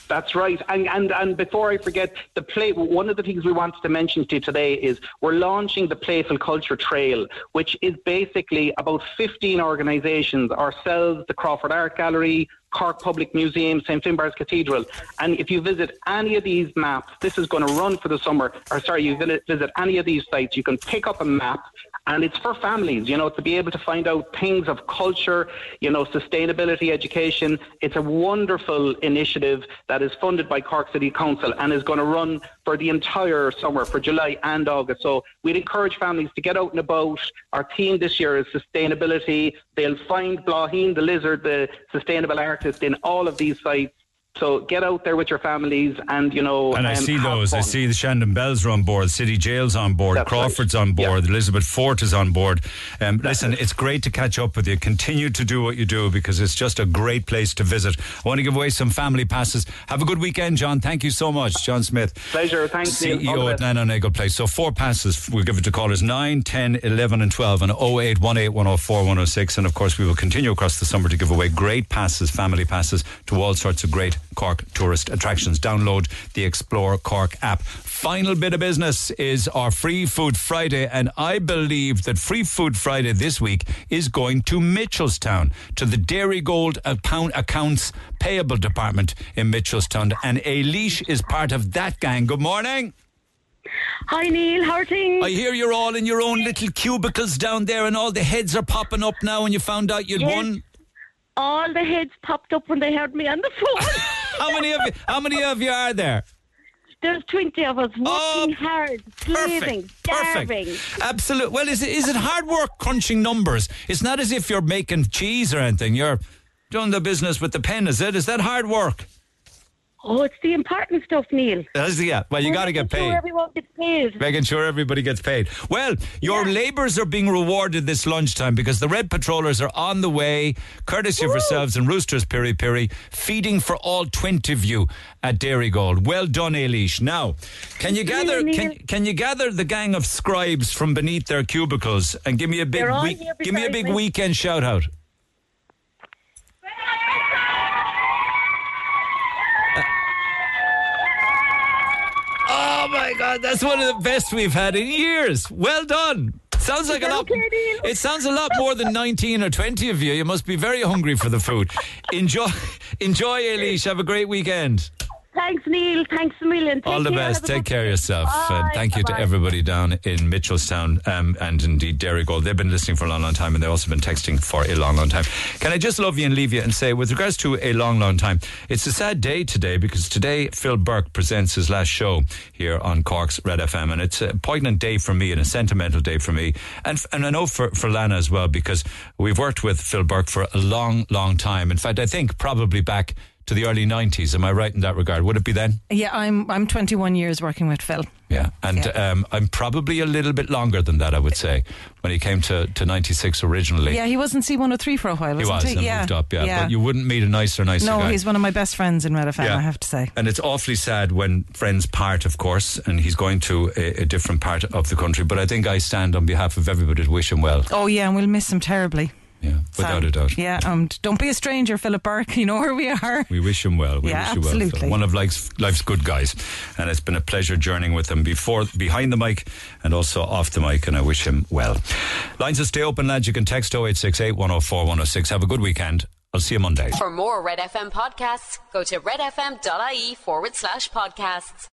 That's right. And, and and before I forget, the play. one of the things we wanted to mention to you today is we're launching the Playful Culture Trail, which is basically about fifteen organisations, ourselves, the Crawford Art Gallery, Cork Public Museum, Saint Finbarr's Cathedral. And if you visit any of these maps, this is going to run for the summer, or sorry, you visit any of these sites, you can pick up a map. And it's for families, you know, to be able to find out things of culture, you know, sustainability, education. It's a wonderful initiative that is funded by Cork City Council and is going to run for the entire summer, for July and August. So we'd encourage families to get out and about. Our theme this year is sustainability. They'll find Blaheen the Lizard, the sustainable artist, in all of these sites. So get out there with your families and, you know... And I um, see those. Fun. I see the Shandon Bells are on board, City Jail's on board, That's Crawford's right. on board, yeah. Elizabeth Fort is on board. Um, listen, right. it's great to catch up with you. Continue to do what you do because it's just a great place to visit. I want to give away some family passes. Have a good weekend, John. Thank you so much. John Smith. Pleasure. Thanks, C E O at Nananagel Place. So four passes. We'll give it to callers nine, ten, eleven and twelve and oh eight one eight, one oh four, one oh six. And, of course, we will continue across the summer to give away great passes, family passes, to all sorts of great Cork tourist attractions. Download the Explore Cork app. Final bit of business is our Free Food Friday, and I believe that Free Food Friday this week is going to Mitchelstown, to the Dairy Gold Account Accounts Payable Department in Mitchelstown, and Aileach is part of that gang. Good morning. Hi Neil, how are things? I hear you're all in your own little cubicles down there and all the heads are popping up now and you found out you'd yes. won. All the heads popped up when they heard me on the phone. How many of you? How many of you are there? There's twenty of us working oh, hard, slaving, starving. Absolutely. Well, is it is it hard work crunching numbers? It's not as if you're making cheese or anything. You're doing the business with the pen. Is it? Is that hard work? Oh, it's the important stuff, Neil. That's, yeah, well, you got to get paid. Making sure everyone gets paid. Making sure everybody gets paid. Well, your yeah. labours are being rewarded this lunchtime because the Red Patrollers are on the way, courtesy Woo! of yourselves and Roosters Piri Piri, feeding for all twenty of you at Dairy Gold. Well done, Aileach. Now, can you gather Neil, can, can you gather the gang of scribes from beneath their cubicles and give me a big week, give me a big me. weekend shout out? Oh my God, that's one of the best we've had in years. Well done. Sounds like a lot. It sounds a lot more than nineteen or twenty of you. You must be very hungry for the food. Enjoy, enjoy, Aileach. Have a great weekend. Thanks, Neil. Thanks a million. All the best. Take care of yourself. And thank you to everybody down in Mitchelstown um, and indeed Dairy Gold. They've been listening for a long, long time and they've also been texting for a long, long time. Can I just love you and leave you and say, with regards to a long, long time, it's a sad day today because today Phil Burke presents his last show here on Cork's Red F M, and it's a poignant day for me and a sentimental day for me and and I know for, for Lana as well, because we've worked with Phil Burke for a long, long time. In fact, I think probably back to the early nineties, am I right in that regard? Would it be then? Yeah, I'm I'm twenty-one years working with Phil. Yeah, and yeah. Um, I'm probably a little bit longer than that, I would say, when he came to, to ninety-six originally. Yeah, he was in C one oh three for a while, wasn't he? Was, he was, and yeah. moved up, yeah. yeah. But you wouldn't meet a nicer, nicer no, guy. No, he's one of my best friends in Red F M, yeah. I have to say. And it's awfully sad when friends part, of course, and he's going to a, a different part of the country, but I think I stand on behalf of everybody to wish him well. Oh yeah, and we'll miss him terribly. Yeah, without so, a doubt. Yeah, um, don't be a stranger, Philip Burke. You know where we are. We wish him well. We yeah, wish absolutely. You well, Phil. One of life's, life's good guys. And it's been a pleasure journeying with him before, behind the mic and also off the mic. And I wish him well. Lines will stay open, lads. You can text oh eight six eight, one oh four, one oh six. Have a good weekend. I'll see you Monday. For more Red F M podcasts, go to redfm.ie forward slash podcasts.